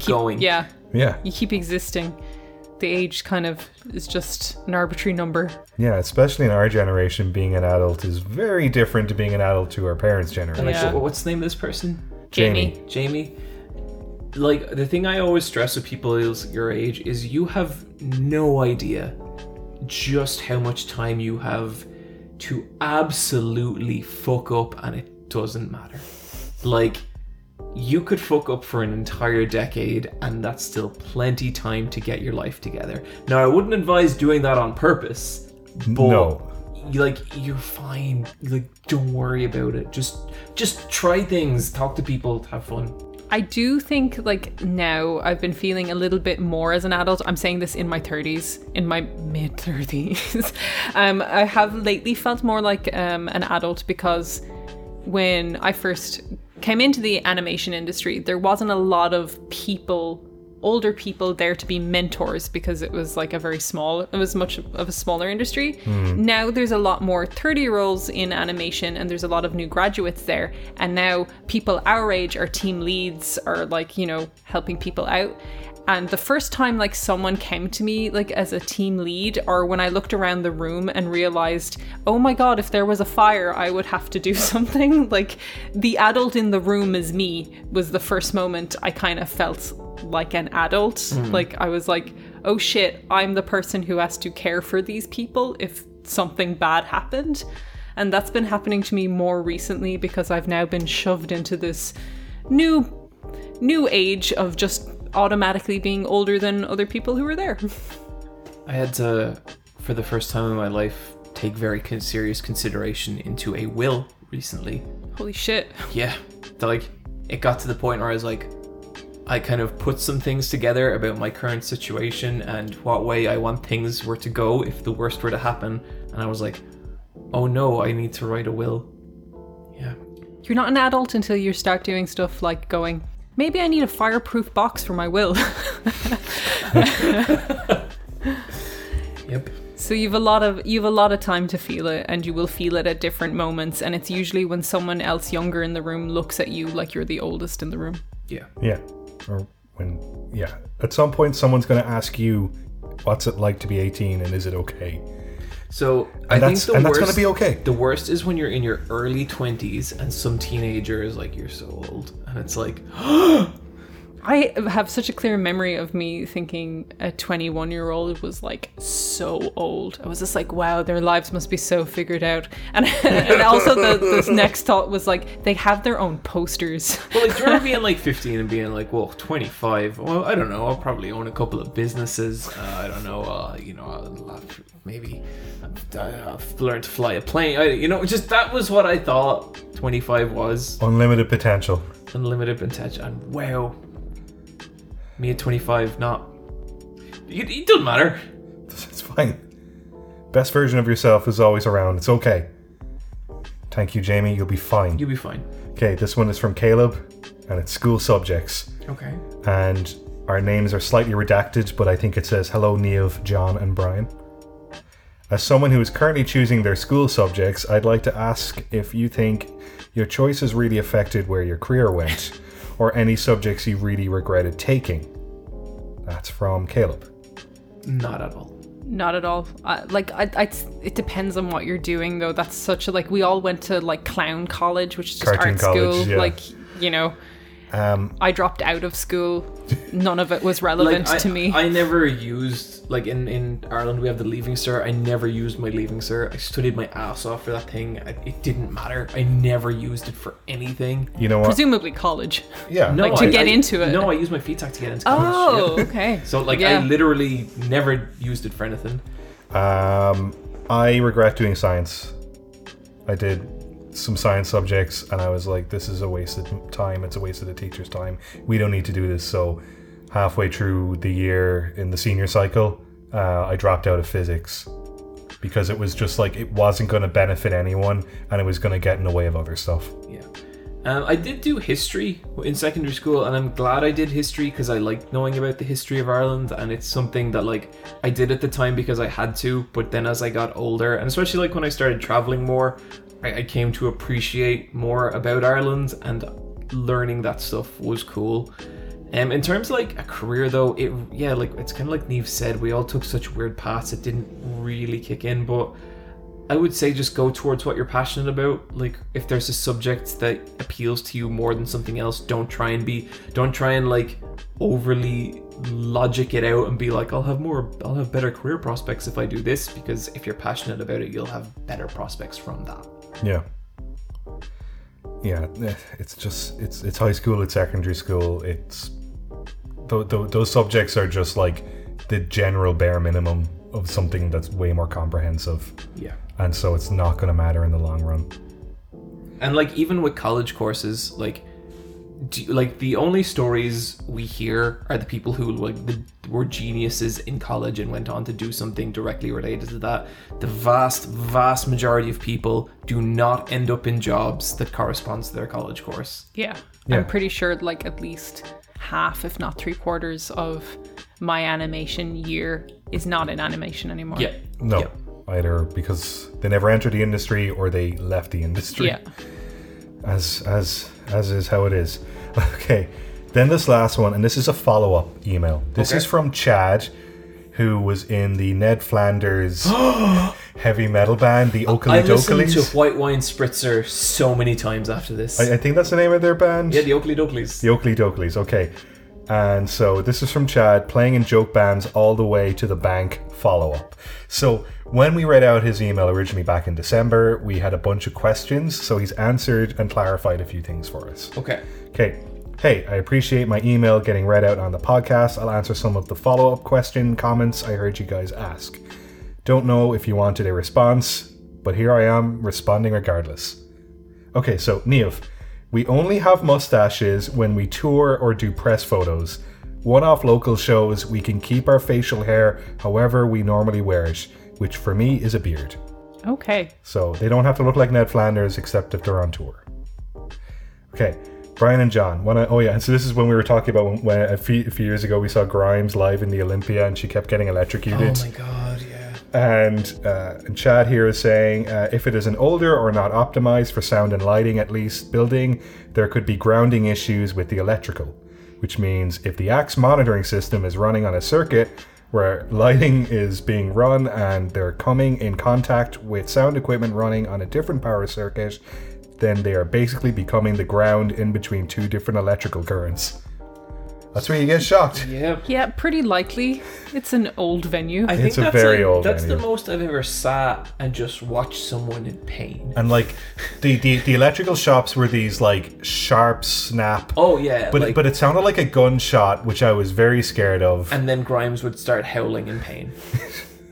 going. Yeah. Yeah. You keep existing. the age kind of is just an arbitrary number. Yeah, especially in our generation, being an adult is very different to being an adult to our parents' generation. Yeah. Like, what's the name of this person? Jamie. Like, the thing I always stress with people is your age is you have no idea just how much time you have to absolutely fuck up, and it doesn't matter. Like, you could fuck up for an entire decade, and that's still plenty time to get your life together. Now, I wouldn't advise doing that on purpose, but no. Like, you're fine. Like, don't worry about it. Just try things, talk to people, have fun. I do think, like, now I've been feeling a little bit more as an adult. I'm saying this in my 30s, in my mid-30s. I have lately felt more like an adult, because when I first came into the animation industry, there wasn't a lot of people, older people, there to be mentors, because it was like much of a smaller industry. Now there's a lot more 30-year-olds in animation, and there's a lot of new graduates there, and now people our age are team leads, or like, you know, helping people out. And the first time, like, someone came to me, like, as a team lead, or when I looked around the room and realized, oh my god, if there was a fire, I would have to do something. Like, the adult in the room is me, was the first moment I kind of felt like an adult. Like, I was like, oh shit, I'm the person who has to care for these people if something bad happened. And that's been happening to me more recently, because I've now been shoved into this new age of just automatically being older than other people who were there. I had to, for the first time in my life, take very serious consideration into a will recently. Holy shit. Yeah. Like, it got to the point where I was like, I kind of put some things together about my current situation and what way I want things were to go if the worst were to happen. And I was like, oh no, I need to write a will. Yeah. You're not an adult until you start doing stuff like going, maybe I need a fireproof box for my will. Yep. So you've a lot of time to feel it, and you will feel it at different moments, and it's usually when someone else younger in the room looks at you like you're the oldest in the room. Yeah. Yeah. Or when, yeah, at some point someone's going to ask you, what's it like to be 18, and is it okay? So I think that's going to be okay. The worst is when you're in your early 20s and some teenager is like, you're so old. And it's like, I have such a clear memory of me thinking a 21-year-old was like so old. I was just like, wow, their lives must be so figured out. And also the next thought was like, they have their own posters. Well, like, do you remember being like 15 and being like, well, 25? Well, I don't know. I'll probably own a couple of businesses. I don't know. You know, I've learned to fly a plane. Just that was what I thought 25 was. Unlimited potential. And wow, me at 25, not. It doesn't matter. It's fine. Best version of yourself is always around. It's okay. Thank you, Jamie. You'll be fine. Okay, this one is from Caleb, and it's school subjects. Okay. And our names are slightly redacted, but I think it says, hello, Niamh, John, and Brian. As someone who is currently choosing their school subjects, I'd like to ask if you think your choices really affected where your career went, or any subjects you really regretted taking. That's from Caleb. Not at all. It depends on what you're doing, though. That's such a, like, we all went to like clown college, which is just art school. Yeah. Like, you know, I dropped out of school. None of it was relevant to me. I never used, like, in Ireland we have the Leaving Cert. I never used my Leaving Cert. I studied my ass off for that thing. It didn't matter. I never used it for anything. You know what? Presumably college. Yeah. No, like, to get into it. No, I used my FETAC to get into college. Oh, yeah. Okay. So, like, yeah. I literally never used it for anything. I regret doing science. I did some science subjects and I was like, this is a waste of time, it's a waste of the teacher's time, we don't need to do this. So halfway through the year in the senior cycle, I dropped out of physics because it was just like, it wasn't going to benefit anyone and it was going to get in the way of other stuff. Yeah. I did do history in secondary school, and I'm glad I did history because I liked knowing about the history of Ireland, and it's something that, like, I did at the time because I had to, but then as I got older, and especially like when I started traveling more, I came to appreciate more about Ireland, and learning that stuff was cool. In terms of like a career though, it's kind of like Niamh said, we all took such weird paths that didn't really kick in, but I would say just go towards what you're passionate about. Like if there's a subject that appeals to you more than something else, don't try and like overly logic it out and be like, I'll have better career prospects if I do this, because if you're passionate about it, you'll have better prospects from that. Yeah, it's just, it's high school, it's secondary school, it's, those subjects are just like the general bare minimum of something that's way more comprehensive. Yeah. And so it's not going to matter in the long run. And like, even with college courses, like the only stories we hear are the people who were geniuses in college and went on to do something directly related to that. The vast majority of people do not end up in jobs that corresponds to their college course. Yeah. I'm pretty sure like at least half, if not 3/4 of my animation year is not in animation anymore. Yeah. No. Yeah. Either because they never entered the industry or they left the industry. Yeah. As is how it is. Okay. Then this last one, and this is a follow-up email. This is from Chad, who was in the Ned Flanders heavy metal band, the Oakley Doakleys. I listened to White Wine Spritzer so many times after this. I think that's the name of their band. Yeah, the Oakley Doakleys. The Oakley Doakleys, okay. And so this is from Chad, playing in joke bands all the way to the bank follow-up. So when we read out his email originally back in December, we had a bunch of questions. So he's answered and clarified a few things for us. Okay. Hey, I appreciate my email getting read out on the podcast. I'll answer some of the follow-up comments I heard you guys ask. Don't know if you wanted a response, but here I am responding regardless. Okay, so Niamh. We only have mustaches when we tour or do press photos. One-off local shows, we can keep our facial hair however we normally wear it, which for me is a beard. Okay. So they don't have to look like Ned Flanders except if they're on tour. Okay. Brian and John. And so this is when we were talking about when a few years ago we saw Grimes live in the Olympia and she kept getting electrocuted. Oh my God, yeah. And Chad here is saying, if it is an older or not optimized for sound and lighting at least building, there could be grounding issues with the electrical, which means if the AX monitoring system is running on a circuit where lighting is being run and they're coming in contact with sound equipment running on a different power circuit, then they are basically becoming the ground in between two different electrical currents. That's where you get shocked. Yeah. Yeah, pretty likely. It's an old venue. I think it's a very old venue. That's the most I've ever sat and just watched someone in pain. And like the electrical shops were these like sharp snap. Oh yeah. But like, but it sounded like a gunshot, which I was very scared of. And then Grimes would start howling in pain.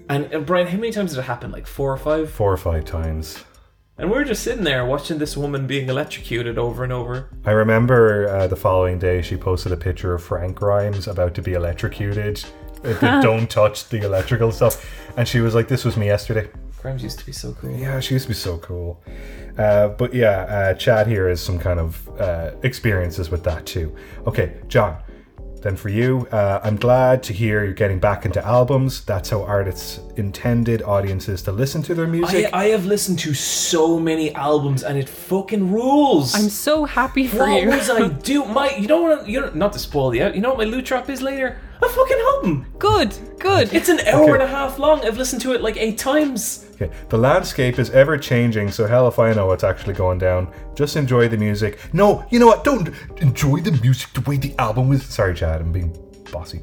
And Brian, how many times did it happen? Like 4 or 5? 4 or 5 times. And we were just sitting there watching this woman being electrocuted over and over. I remember the following day she posted a picture of Frank Grimes about to be electrocuted. Don't touch the electrical stuff. And she was like, this was me yesterday. Grimes used to be so cool. Yeah, she used to be so cool. But Chad here has some kind of experiences with that too. Okay, John, then for you, I'm glad to hear you're getting back into albums. That's how artists intended audiences to listen to their music. I have listened to so many albums and it fucking rules. I'm so happy for you. What was I do? Not to spoil the out. You know what my loot drop is later? A fucking album. Good. It's an hour and a half long. I've listened to it like 8 times. Okay. The landscape is ever changing, so hell if I know what's actually going down. Just enjoy the music. No, you know what? Don't enjoy the music the way the album was. Sorry, Chad, I'm being bossy.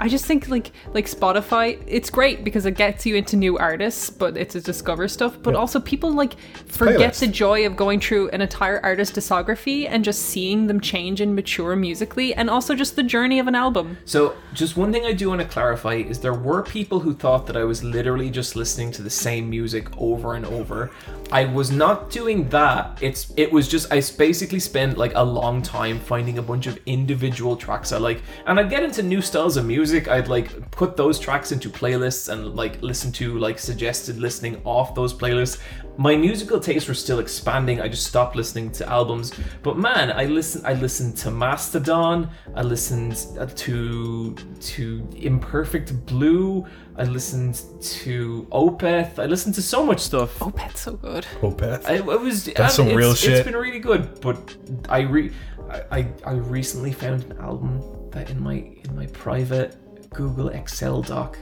I just think like Spotify, it's great because it gets you into new artists, but it's a discover stuff. But also people like forget the joy of going through an entire artist discography and just seeing them change and mature musically, and also just the journey of an album. So just one thing I do want to clarify is there were people who thought that I was literally just listening to the same music over and over. I was not doing that. It was just I basically spent like a long time finding a bunch of individual tracks I like, and I'd get into new styles of music. I'd like put those tracks into playlists and like listen to like suggested listening off those playlists. My musical tastes were still expanding. I just stopped listening to albums, but man, I listened to Mastodon. I listened to Imperfect Blue. I listened to Opeth. I listened to so much stuff. Opeth's so good. Opeth. That's some real shit. It's been really good, but I I recently found an album that in my private Google Excel doc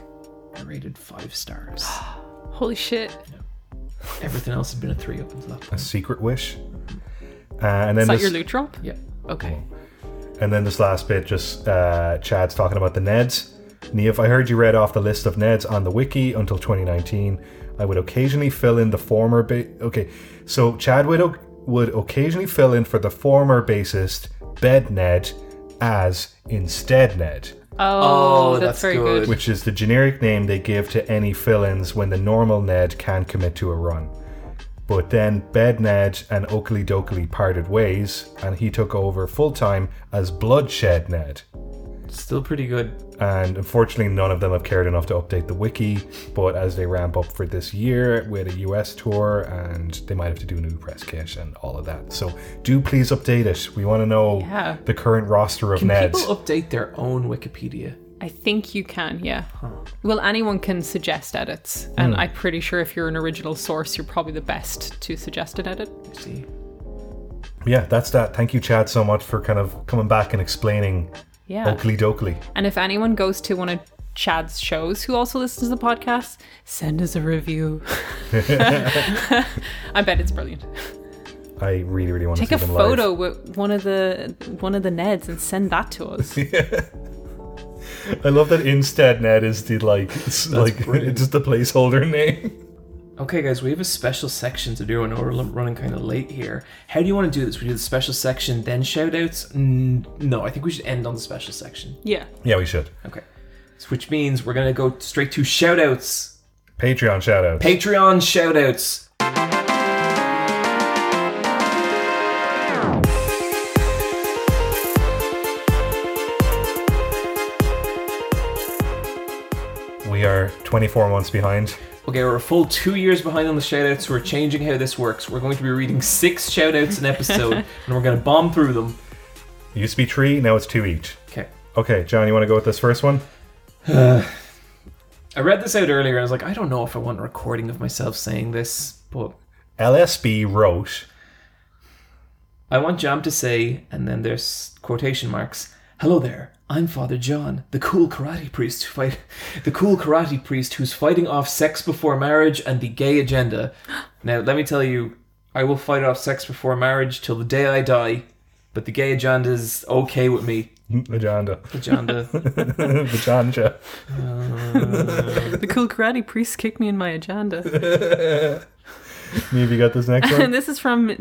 I rated 5 stars. Holy shit. You know, everything else has been a 3 up until that point. A secret wish. And then is that your loot drop? Yeah. Okay. And then this last bit, just Chad's talking about the Neds. Niamh, I heard you read off the list of Neds on the wiki until 2019. I would occasionally fill in the former... Okay, so Chad would occasionally fill in for the former bassist, Bed Ned, as Instead Ned. Oh, that's very good. Which is the generic name they give to any fill-ins when the normal Ned can't commit to a run. But then Bed Ned and Oakley Dokley parted ways, and he took over full-time as Bloodshed Ned. Still pretty good. And unfortunately, none of them have cared enough to update the wiki, but as they ramp up for this year with a US tour, and they might have to do a new press kit and all of that. So do please update it. We want to know the current roster of Neds. Can people update their own Wikipedia? I think you can, yeah. Huh. Well, anyone can suggest edits, and I'm pretty sure if you're an original source, you're probably the best to suggest an edit. I see. Yeah, that's that. Thank you, Chad, so much for kind of coming back and explaining Oakley Dokley. And if anyone goes to one of Chad's shows who also listens to the podcast, send us a review. I bet it's brilliant. I really, really want to see them live. Take a photo with one of the Neds and send that to us. Yeah. I love that Instead Ned is the just the placeholder name. Okay, guys, we have a special section to do. I know we're running kind of late here. How do you want to do this? We do the special section, then shoutouts? No, I think we should end on the special section. Yeah. Yeah, we should. Okay. So, which means we're going to go straight to shoutouts. Patreon shoutouts. Patreon shoutouts. We are 24 months behind. Okay, we're a full 2 years behind on the shoutouts, so we're changing how this works. We're going to be reading 6 shoutouts an episode, and we're going to bomb through them. It used to be 3, now it's 2 each. Okay, John, you want to go with this first one? I read this out earlier, and I was like, I don't know if I want a recording of myself saying this, but... LSB wrote... I want Jam to say, and then there's quotation marks, hello there. I'm Father John, the cool karate priest who's fighting off sex before marriage and the gay agenda. Now, let me tell you, I will fight off sex before marriage till the day I die, but the gay agenda's okay with me. Vaganda. The cool karate priest kicked me in my agenda. Maybe you got this next one? And this is from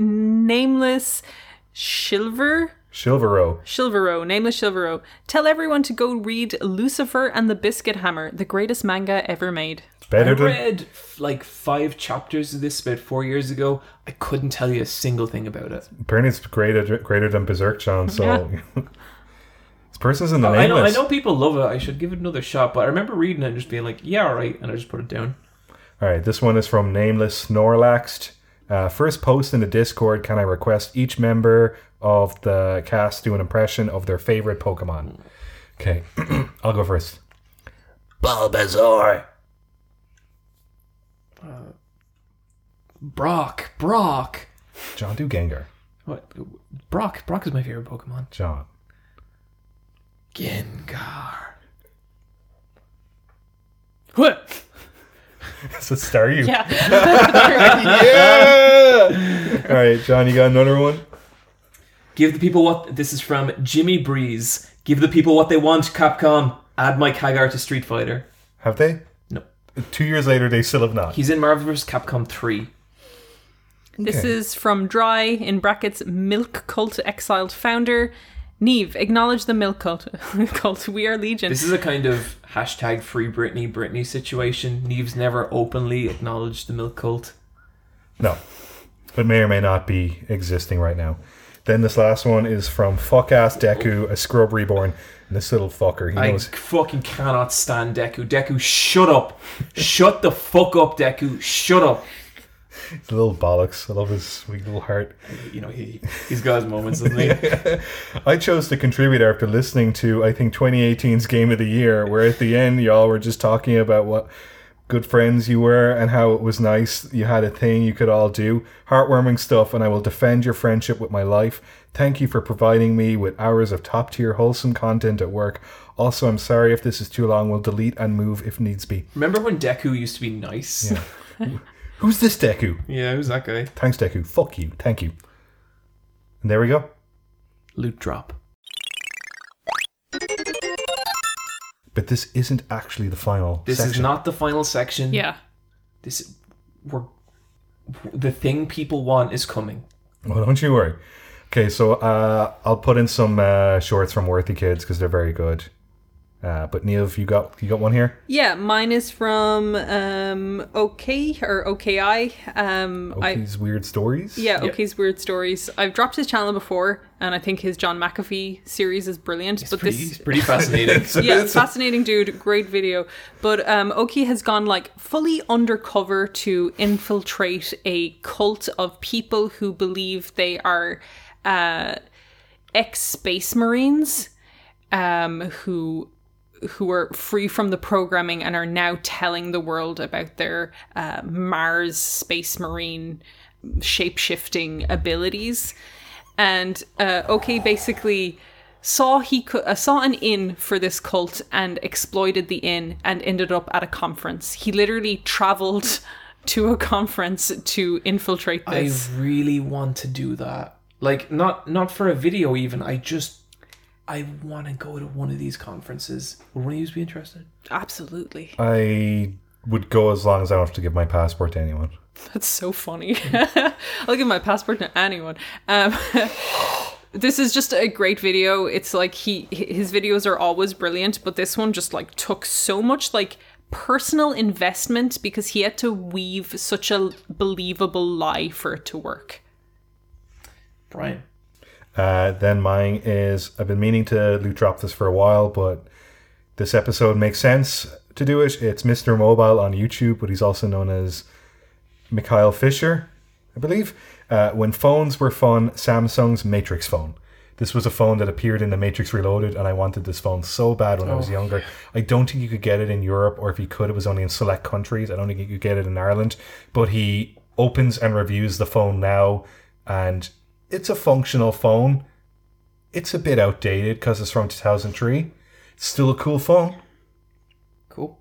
Nameless Shilvero. Nameless Shilvero. Tell everyone to go read Lucifer and the Biscuit Hammer, the greatest manga ever made. I read 5 chapters of this about 4 years ago. I couldn't tell you a single thing about it. Apparently it's greater than Berserk, John, so... Yeah. This person's in the Nameless. I know people love it. I should give it another shot, but I remember reading it and just being like, yeah, alright, and I just put it down. Alright, this one is from Nameless Snorlaxed. First post in the Discord, can I request each member of the cast do an impression of their favorite Pokemon? Okay, I'll go first. Bulbasaur. Brock. John, do Gengar. What? Brock is my favorite Pokemon. John. Gengar. What? So Staryu. Yeah. Yeah. All right, John, you got another one? This is from Jimmy Breeze. Give the people what they want, Capcom. Add Mike Hagar to Street Fighter. Have they? No. 2 years later, they still have not. He's in Marvel vs. Capcom 3. Okay. This is from Dry, in brackets, Milk Cult Exiled Founder. Niamh, acknowledge the Milk Cult. We are Legion. This is a kind of hashtag Free Britney situation. Niamh's never openly acknowledged the Milk Cult. No. But may or may not be existing right now. Then this last one is from fuck-ass Deku, a scrub reborn. And this little fucker, I fucking cannot stand Deku. Deku, shut up. Shut the fuck up, Deku. Shut up. He's a little bollocks. I love his sweet little heart. You know, he's got his moments, doesn't he? Yeah. I chose to contribute after listening to, I think, 2018's Game of the Year, where at the end, y'all were just talking about what... good friends you were and how it was nice. You had a thing you could all do. Heartwarming stuff, and I will defend your friendship with my life. Thank you for providing me with hours of top-tier wholesome content at work. Also, I'm sorry if this is too long. We'll delete and move if needs be. Remember when Deku used to be nice? Yeah. Who's this Deku? Yeah, who's that guy? Thanks, Deku. Fuck you. Thank you. And there we go. Loot drop. But this isn't actually the final section. This is not the final section. Yeah. The thing people want is coming. Well, don't you worry. Okay, so I'll put in some shorts from Worthy Kids because they're very good. But Niamh, you got one here? Yeah, mine is from OKI. OKI's Weird Stories? Yeah, OKI's Weird Stories. I've dropped his channel before, and I think his John McAfee series is brilliant. He's pretty fascinating. Yeah, fascinating dude, great video. But OKI has gone like fully undercover to infiltrate a cult of people who believe they are ex-space marines who are free from the programming and are now telling the world about their Mars space marine shape-shifting abilities. And OK basically saw an in for this cult and exploited the in and ended up at a conference. He literally traveled to a conference to infiltrate this. I really want to do that. Like, not for a video even. I want to go to one of these conferences. Would one of you be interested? Absolutely. I would go as long as I don't have to give my passport to anyone. That's so funny. I'll give my passport to anyone. This is just a great video. It's like his videos are always brilliant, but this one just like took so much like personal investment because he had to weave such a believable lie for it to work. Brian. Then mine is, I've been meaning to loot drop this for a while, but this episode makes sense to do it. It's Mr. Mobile on YouTube, but he's also known as Mikhail Fisher, I believe. When phones were fun, Samsung's Matrix phone. This was a phone that appeared in The Matrix Reloaded, and I wanted this phone so bad when I was younger. I don't think you could get it in Europe, or if you could, it was only in select countries. I don't think you could get it in Ireland. But he opens and reviews the phone now, and it's a functional phone. It's a bit outdated because it's from 2003. It's still a cool phone. Cool.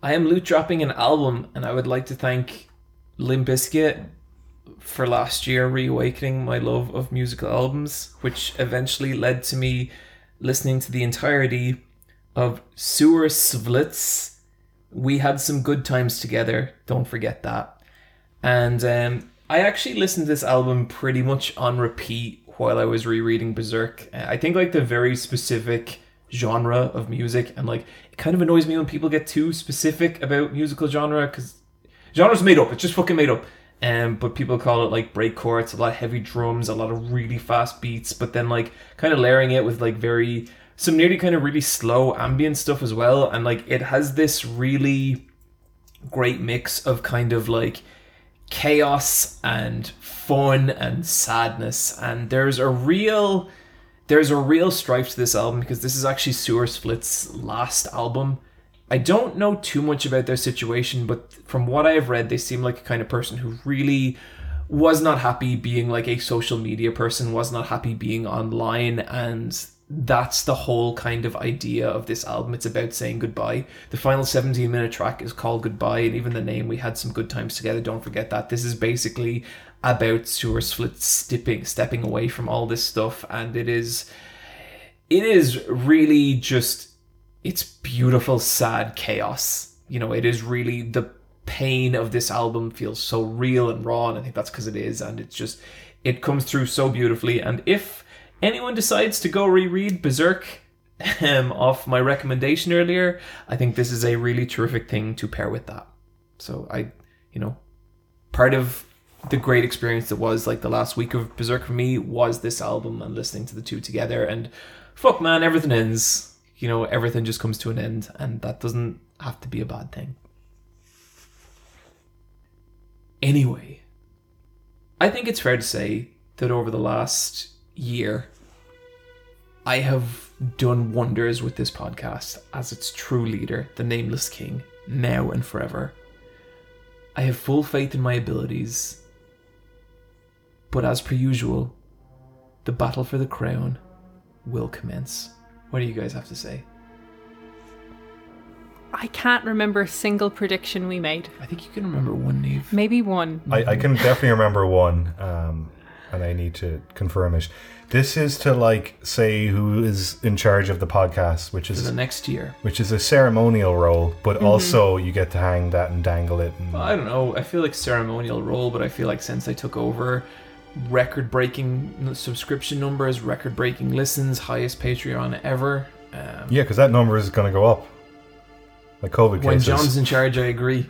I am loot dropping an album, and I would like to thank Limp Bizkit for last year reawakening my love of musical albums, which eventually led to me listening to the entirety of Sewer Svlitz. We Had Some Good Times Together. Don't forget that. And I actually listened to this album pretty much on repeat while I was rereading Berserk. I think like the very specific genre of music, and like it kind of annoys me when people get too specific about musical genre, because genre's made up. It's just fucking made up. But people call it like breakcore. It's a lot of heavy drums, a lot of really fast beats, but then like kind of layering it with like some nearly kind of really slow ambient stuff as well. And like it has this really great mix of kind of like chaos and fun and sadness, and there's a real strife to this album because this is actually Sewer Svlitz's last album. I don't know too much about their situation, but from what I have read, they seem like a kind of person who really was not happy being like a social media person, was not happy being online, and that's the whole kind of idea of this album. It's about saying goodbye. The final 17-minute track is called Goodbye, and even the name, We Had Some Good Times Together, don't forget that. This is basically about Sewer Svlitz stepping away from all this stuff, and it is really just, it's beautiful, sad chaos. You know, it is really, the pain of this album feels so real and raw, and I think that's because it is, and it's just, it comes through so beautifully. And if anyone decides to go reread Berserk off my recommendation earlier, I think this is a really terrific thing to pair with that. So part of the great experience that was like the last week of Berserk for me was this album and listening to the two together. And fuck man, everything ends. You know, everything just comes to an end, and that doesn't have to be a bad thing. Anyway, I think it's fair to say that over the last year, I have done wonders with this podcast as its true leader, the Nameless King, now and forever. I have full faith in my abilities, but as per usual, the battle for the crown will commence. What do you guys have to say? I can't remember a single prediction we made. I think you can remember one, Niamh. Maybe one. I can definitely remember one, and I need to confirm it. This is to, like, say who is in charge of the podcast, which is... for the next year. Which is a ceremonial role, but also you get to hang that and dangle it. And... I don't know. I feel like ceremonial role, but I feel like since I took over, record-breaking subscription numbers, record-breaking listens, highest Patreon ever. Yeah, because that number is going to go up. Like COVID cases. When John's in charge, I agree.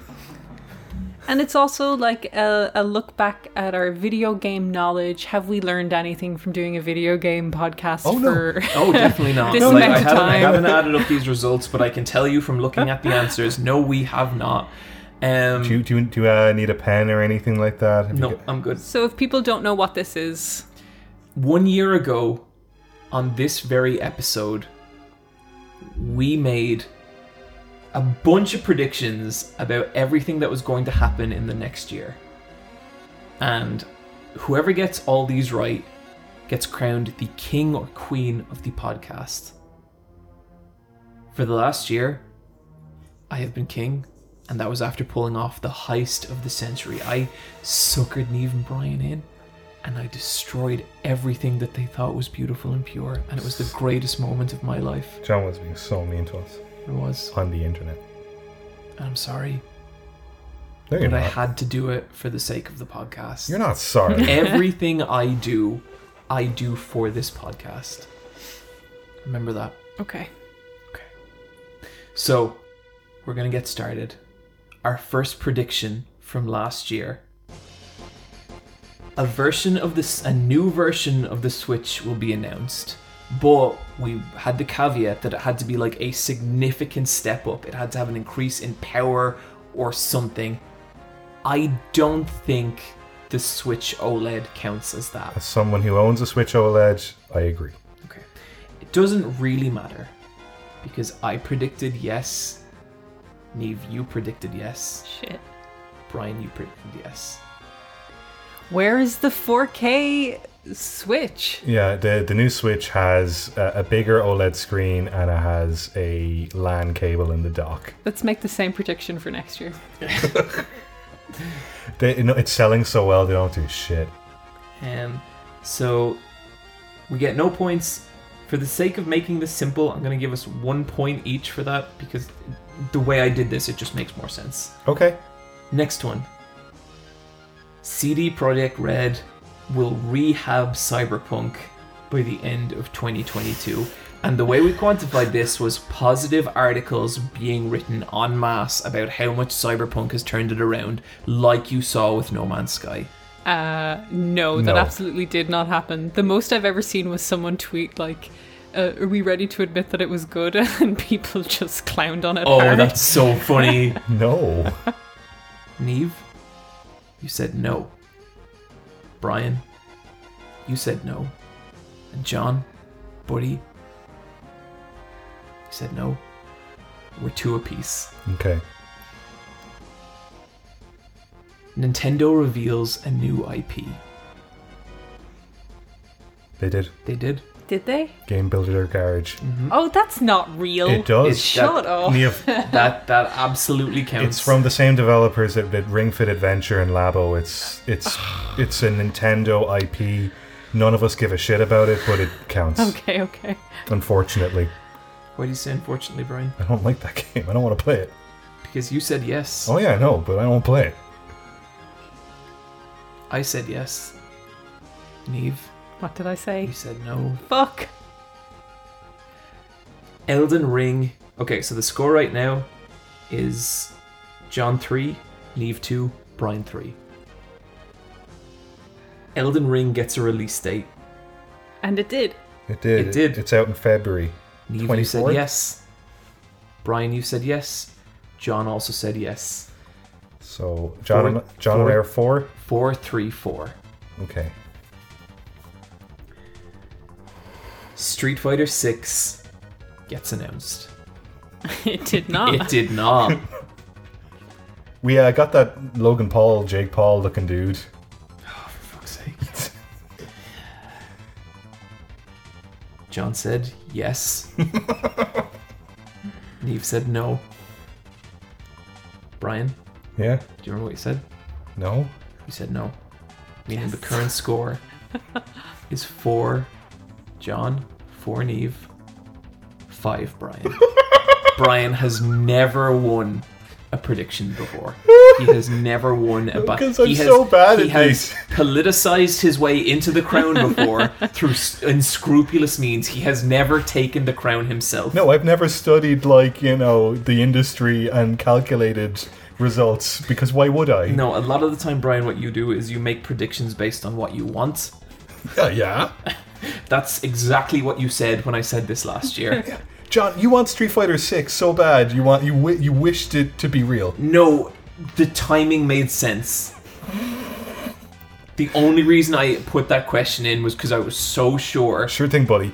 And it's also like a look back at our video game knowledge. Have we learned anything from doing a video game podcast for... Oh, definitely not. This amount of time. I haven't added up these results, but I can tell you from looking at the answers, no, we have not. Do you need a pen or anything like that? I'm good. So if people don't know what this is... 1 year ago, on this very episode, we made... a bunch of predictions about everything that was going to happen in the next year. And whoever gets all these right gets crowned the king or queen of the podcast. For the last year, I have been king, and that was after pulling off the heist of the century. I suckered Niamh and Brian in, and I destroyed everything that they thought was beautiful and pure, and it was the greatest moment of my life. John was being so mean to us. Was on the internet. I'm sorry, but I had to do it for the sake of the podcast. You're not sorry. Everything I do for this podcast. Remember that. Okay. So we're gonna get started. Our first prediction from last year: a new version of the Switch will be announced. But we had the caveat that it had to be like a significant step up. It had to have an increase in power or something. I don't think the Switch OLED counts as that. As someone who owns a Switch OLED, I agree. Okay. It doesn't really matter because I predicted yes. Niamh, you predicted yes. Shit. Brian, you predicted yes. Where is the 4K... Switch? Yeah, the new Switch has a bigger OLED screen and it has a LAN cable in the dock. Let's make the same prediction for next year. It's selling so well, they don't do shit. So we get no points. For the sake of making this simple, I'm going to give us 1 point each for that because the way I did this, it just makes more sense. Okay. Next one. CD Projekt Red will rehab Cyberpunk by the end of 2022. And the way we quantified this was positive articles being written en masse about how much Cyberpunk has turned it around, like you saw with No Man's Sky. No, that absolutely did not happen. The most I've ever seen was someone tweet like, are we ready to admit that it was good? And people just clowned on it. Oh, that's so funny. No. Niamh, you said no. Brian, you said no. And John, buddy, you said no. We're two apiece. Okay. Nintendo reveals a new IP. They did. Did they? Game Builder Garage. Mm-hmm. Oh, that's not real. It does. Shut up. That absolutely counts. It's from the same developers that did Ring Fit Adventure and Labo. It's a Nintendo IP. None of us give a shit about it, but it counts. Okay. Unfortunately. Why do you say unfortunately, Brian? I don't like that game. I don't want to play it. Because you said yes. Oh yeah, I know, but I don't play it. I said yes. Niamh. What did I say? You said no. Fuck! Elden Ring. Okay, so the score right now is John 3, Niamh 2, Brian 3. Elden Ring gets a release date. And it did. It did. It's out in February. Niamh, you said yes. Brian, you said yes. John also said yes. So, John and I are 4? 4, 3, 4. Okay. Street Fighter 6 gets announced. It did not. We got that Logan Paul, Jake Paul looking dude. Oh, for fuck's sake. John said yes. Niamh said no. Brian? Yeah? Do you remember what you said? No. You said no. Meaning yes. The current score is 4 John, 4 Niamh, 5 Brian. Brian has never won a prediction before. He has never won a battle. Because I'm so bad at these. He has politicized his way into the crown before through unscrupulous means. He has never taken the crown himself. No, I've never studied, like, you know, the industry and calculated results, because why would I? No, a lot of the time, Brian, what you do is you make predictions based on what you want. Yeah. That's exactly what you said when I said this last year. Yeah. John, you want Street Fighter 6 so bad. You wished it to be real. No, the timing made sense. The only reason I put that question in was because I was so sure. Sure thing, buddy.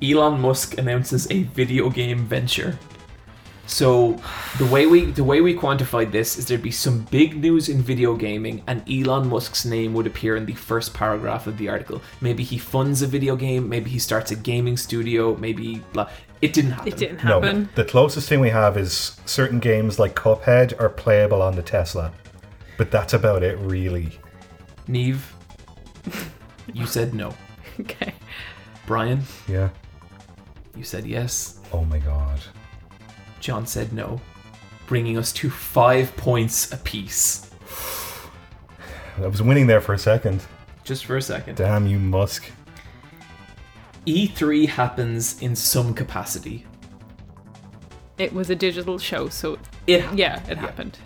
Yeah. Elon Musk announces a video game venture. So the way we quantified this is there'd be some big news in video gaming, and Elon Musk's name would appear in the first paragraph of the article. Maybe he funds a video game, maybe he starts a gaming studio, maybe blah. It didn't happen. No, the closest thing we have is certain games like Cuphead are playable on the Tesla. But that's about it, really. Niamh, you said no. Okay. Brian? Yeah. You said yes. Oh my god. John said no, bringing us to 5 points apiece. I was winning there for a second. Just for a second. Damn you, Musk. E3 happens in some capacity. It was a digital show, so... It happened.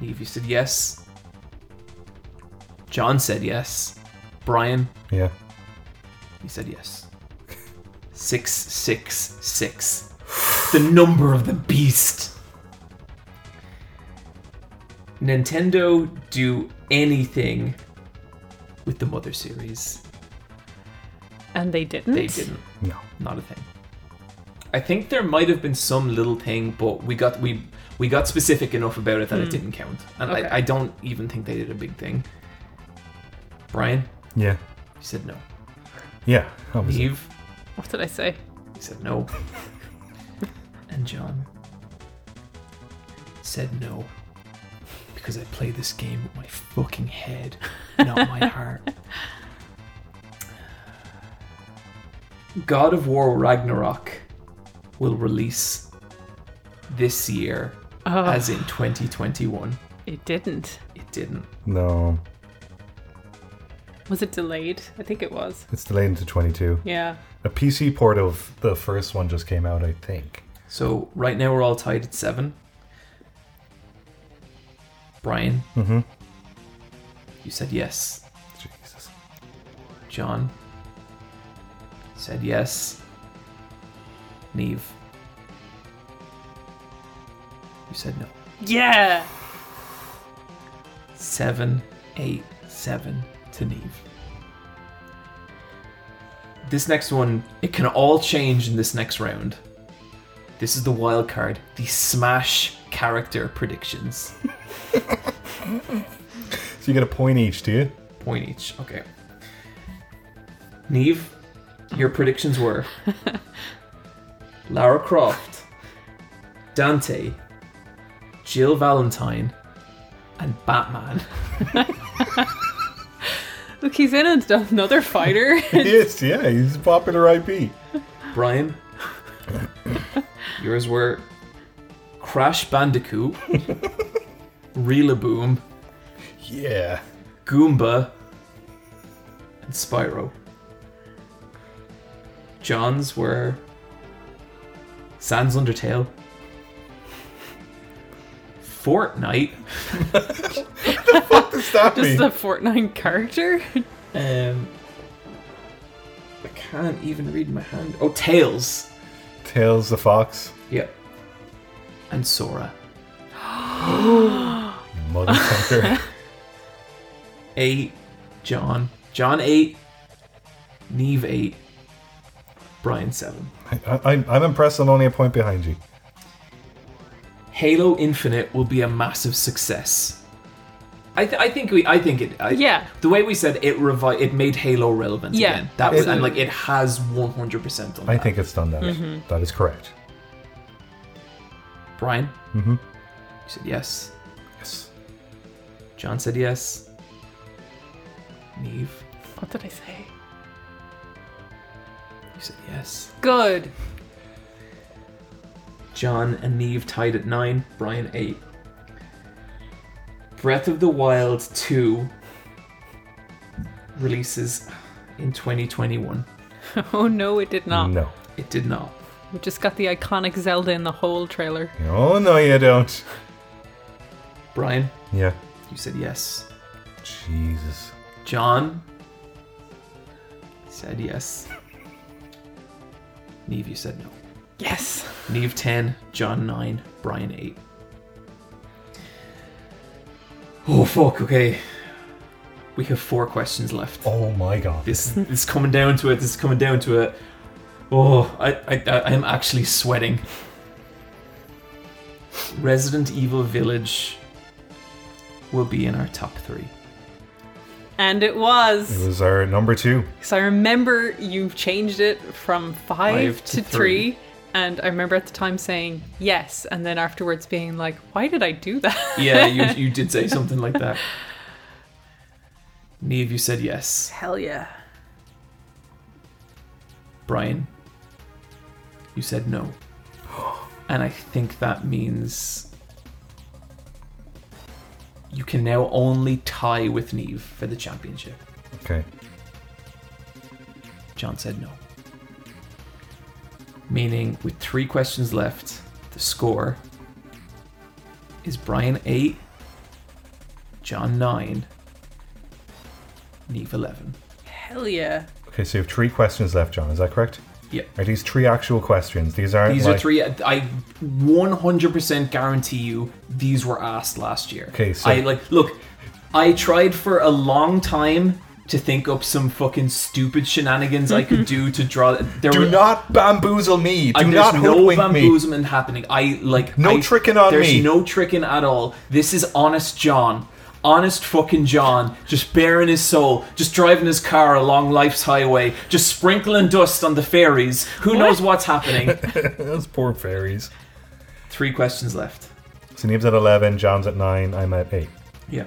Niamh, you said yes. John said yes. Brian? Yeah. He said yes. 666. The number of the beast. Nintendo do anything with the Mother series. And they didn't? They didn't. No. Not a thing. I think there might have been some little thing, but we got specific enough about it that it didn't count. And okay. I don't even think they did a big thing. Brian? Yeah. You said no. Yeah, obviously. Niamh? What did I say? You said no. And John said no, because I play this game with my fucking head, not my heart. God of War Ragnarok will release this year, as in 2021. It didn't. It didn't. No. Was it delayed? I think it was. It's delayed into 2022. Yeah. A PC port of the first one just came out, I think. So, right now we're all tied at 7. Brian? Mm-hmm. You said yes. Jesus. John? Said yes. Niamh? You said no. Yeah! 7, 8, 7 to Niamh. This next one, it can all change in this next round. This is the wild card, the Smash character predictions. So you get a point each, do you? Point each, okay. Niamh, your predictions were Lara Croft, Dante, Jill Valentine, and Batman. Look, he's in another fighter. He is, yeah, he's a popular IP. Brian? Yours were Crash Bandicoot, Reelaboom, yeah, Goomba, and Spyro. John's were Sans Undertale, Fortnite. The fuck does that mean? Just a Fortnite character? I can't even read my hand. Oh, Tails. Tails the Fox. Yep. And Sora. Motherfucker. 8. John. John 8. Niamh 8. Brian 7. I'm impressed I'm only a point behind you. Halo Infinite will be a massive success. The way we said it, it made Halo relevant again. That was, and like it has 100% done. I think it's done that. Mm-hmm. That is correct. Brian, you said yes. Yes. John said yes. Niamh, what did I say? You said yes. Good. John and Niamh tied at 9. Brian 8. Breath of the Wild 2 releases in 2021. Oh no, it did not. No, it did not. We just got the iconic Zelda in the whole trailer. Oh no, you don't. Brian. Yeah. You said yes. Jesus. John said yes. Niamh, you said no. Yes. Niamh 10, John 9, Brian 8. Oh fuck, okay. We have 4 questions left. Oh my god. This is coming down to it. Oh, I am actually sweating. Resident Evil Village will be in our top 3. And it was. It was our number 2. Because I remember you've changed it from 5 to 3. And I remember at the time saying yes, and then afterwards being like, why did I do that? Yeah, you did say something like that. Niamh, you said yes. Hell yeah. Brian, you said no. And I think that means you can now only tie with Niamh for the championship. Okay. John said no. Meaning, with 3 questions left, the score is Brian 8, John 9, Niamh 11. Hell yeah. Okay, so you have 3 questions left, John, is that correct? Yeah. Are these 3 actual questions? These aren't. These are 3. I 100% guarantee you these were asked last year. Okay, so. I tried for a long time to think up some fucking stupid shenanigans I could do to draw. Not bamboozle me. Do not hoodwink me. There's no bamboozlement happening. Tricking on me. There's no tricking at all. This is honest John. Honest fucking John. Just bearing his soul. Just driving his car along life's highway. Just sprinkling dust on the fairies. Who knows what's happening? Those poor fairies. 3 questions left. So Niamh's at 11, John's at 9, I'm at 8. Yeah.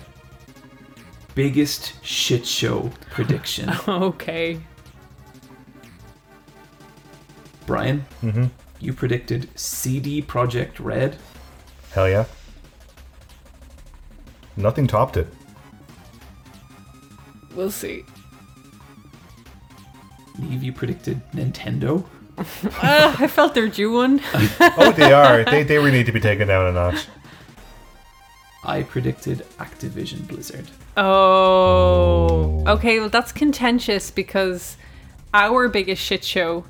Biggest shit show prediction. Okay. Brian, you predicted CD Projekt Red. Hell yeah. Nothing topped it. We'll see. Niamh, you predicted Nintendo. I felt they're due one. Oh, they are. They really need to be taken down a notch. I predicted Activision Blizzard. Oh. Okay, well that's contentious because our biggest shit show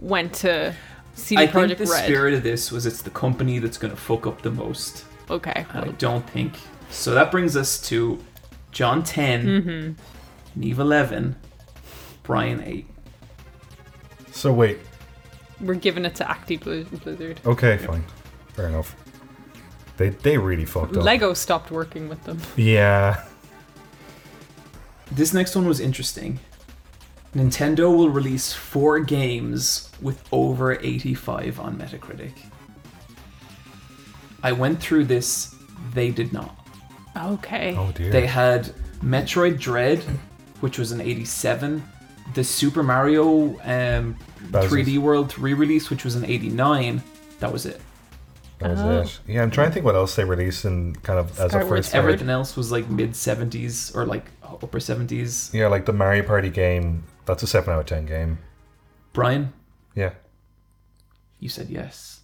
went to CD Projekt Red. I think the spirit of this was it's the company that's going to fuck up the most. Okay. Well. I don't think. So that brings us to John 10, Niamh 11, Brian 8. So wait. We're giving it to Activision Blizzard. Okay, fine. Fair enough. They really fucked up. Lego stopped working with them. Yeah. This next one was interesting. Nintendo will release 4 games with over 85 on Metacritic. I went through this. They did not. Okay. Oh dear. They had Metroid Dread, which was an 87. The Super Mario 3D World re-release, which was an 89. That was it. That was it. Yeah, I'm trying to think what else they released and kind of as a first. Everything else was like mid 70s or like upper 70s. Yeah, like the Mario Party game. That's a 7/10 game. Brian? Yeah. You said yes.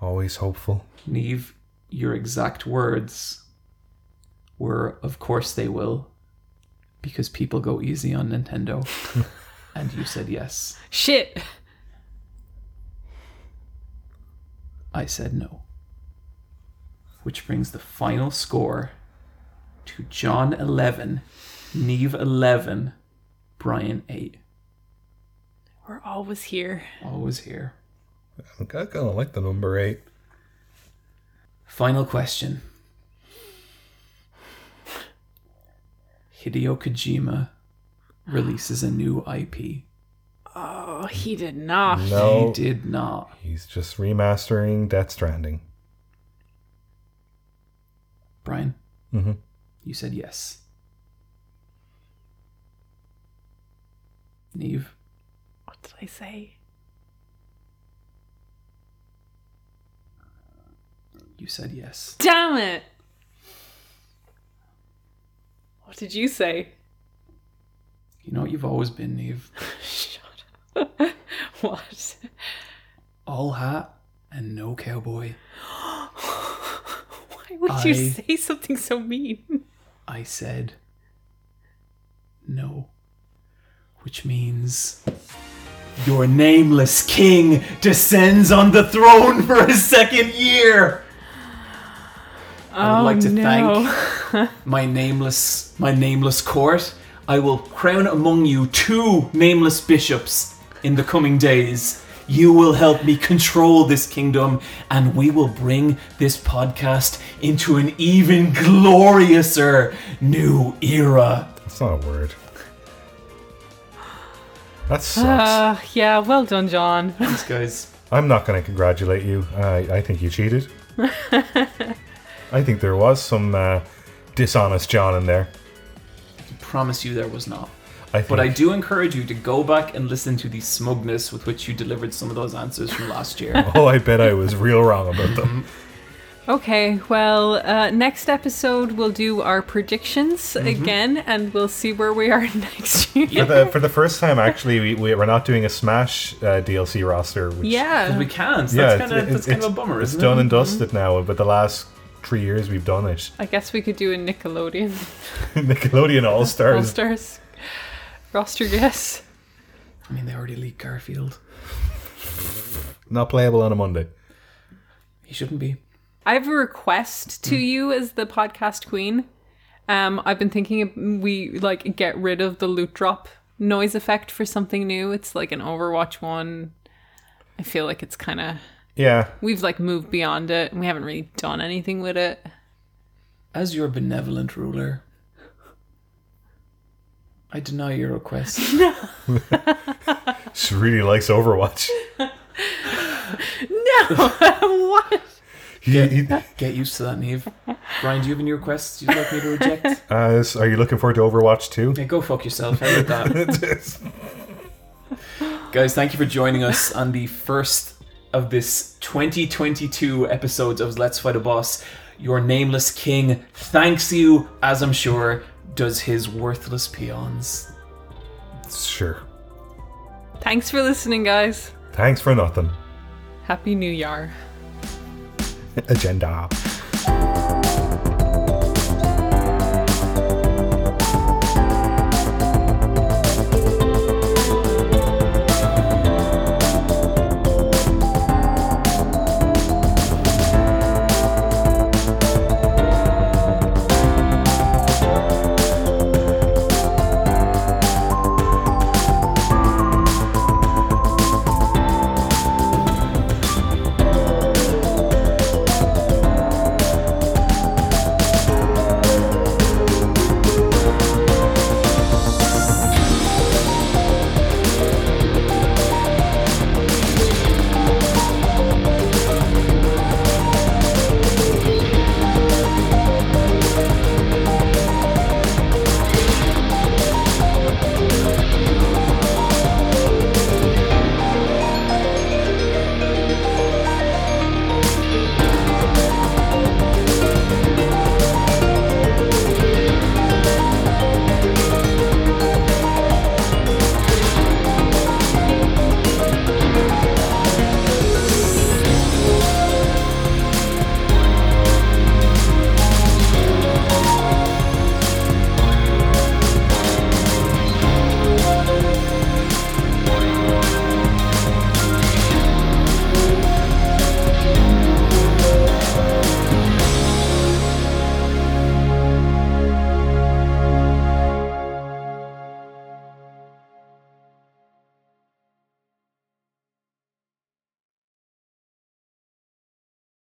Always hopeful. Niamh, your exact words were, of course they will, because people go easy on Nintendo. And you said yes. Shit. I said no. Which brings the final score to John 11, Niamh 11, Brian 8. We're always here. I'm kind of like the number 8. Final question. Hideo Kojima releases a new IP. Oh, he did not. No, he did not. He's just remastering Death Stranding. Brian, mm-hmm. You said yes. Niamh? What did I say? You said yes. Damn it! What did you say? You know what you've always been, Niamh. Shut up. What? All hat and no cowboy. Why would you say something so mean? I said no. Which means your nameless king descends on the throne for his second year! I would like to thank my nameless court. I will crown among you 2 nameless bishops in the coming days. You will help me control this kingdom, and we will bring this podcast into an even gloriouser new era. That's not a word. That sucks. Yeah, well done, John. Thanks, guys. I'm not going to congratulate you. I think you cheated. I think there was some dishonest John in there. I can promise you there was not. But I do encourage you to go back and listen to the smugness with which you delivered some of those answers from last year. Oh, I bet I was real wrong about them. Okay, well, next episode we'll do our predictions again, and we'll see where we are next year. For the first time, actually, we're not doing a Smash DLC roster. Which, yeah, we can't. So yeah, that's kind of a bummer. It's done and dusted now, but the last 3 years we've done it. I guess we could do a Nickelodeon. Nickelodeon All-Stars. All-Stars roster guess. I mean, they already leaked Garfield. Not playable on a Monday. He shouldn't be. I have a request to you as the podcast queen. I've been thinking we get rid of the loot drop noise effect for something new. It's like an Overwatch one. I feel like it's kind of... Yeah. We've moved beyond it and we haven't really done anything with it. As your benevolent ruler, I deny your request. No. She really likes Overwatch. No. What? Get used to that, Niamh. Brian, do you have any requests you'd like me to reject? Are you looking forward to Overwatch 2? Yeah, go fuck yourself. How about that? Guys, thank you for joining us on the first of this 2022 episode of Let's Fight a Boss. Your nameless king thanks you, as I'm sure does his worthless peons. Sure. Thanks for listening, guys. Thanks for nothing. Happy New Year. Agenda.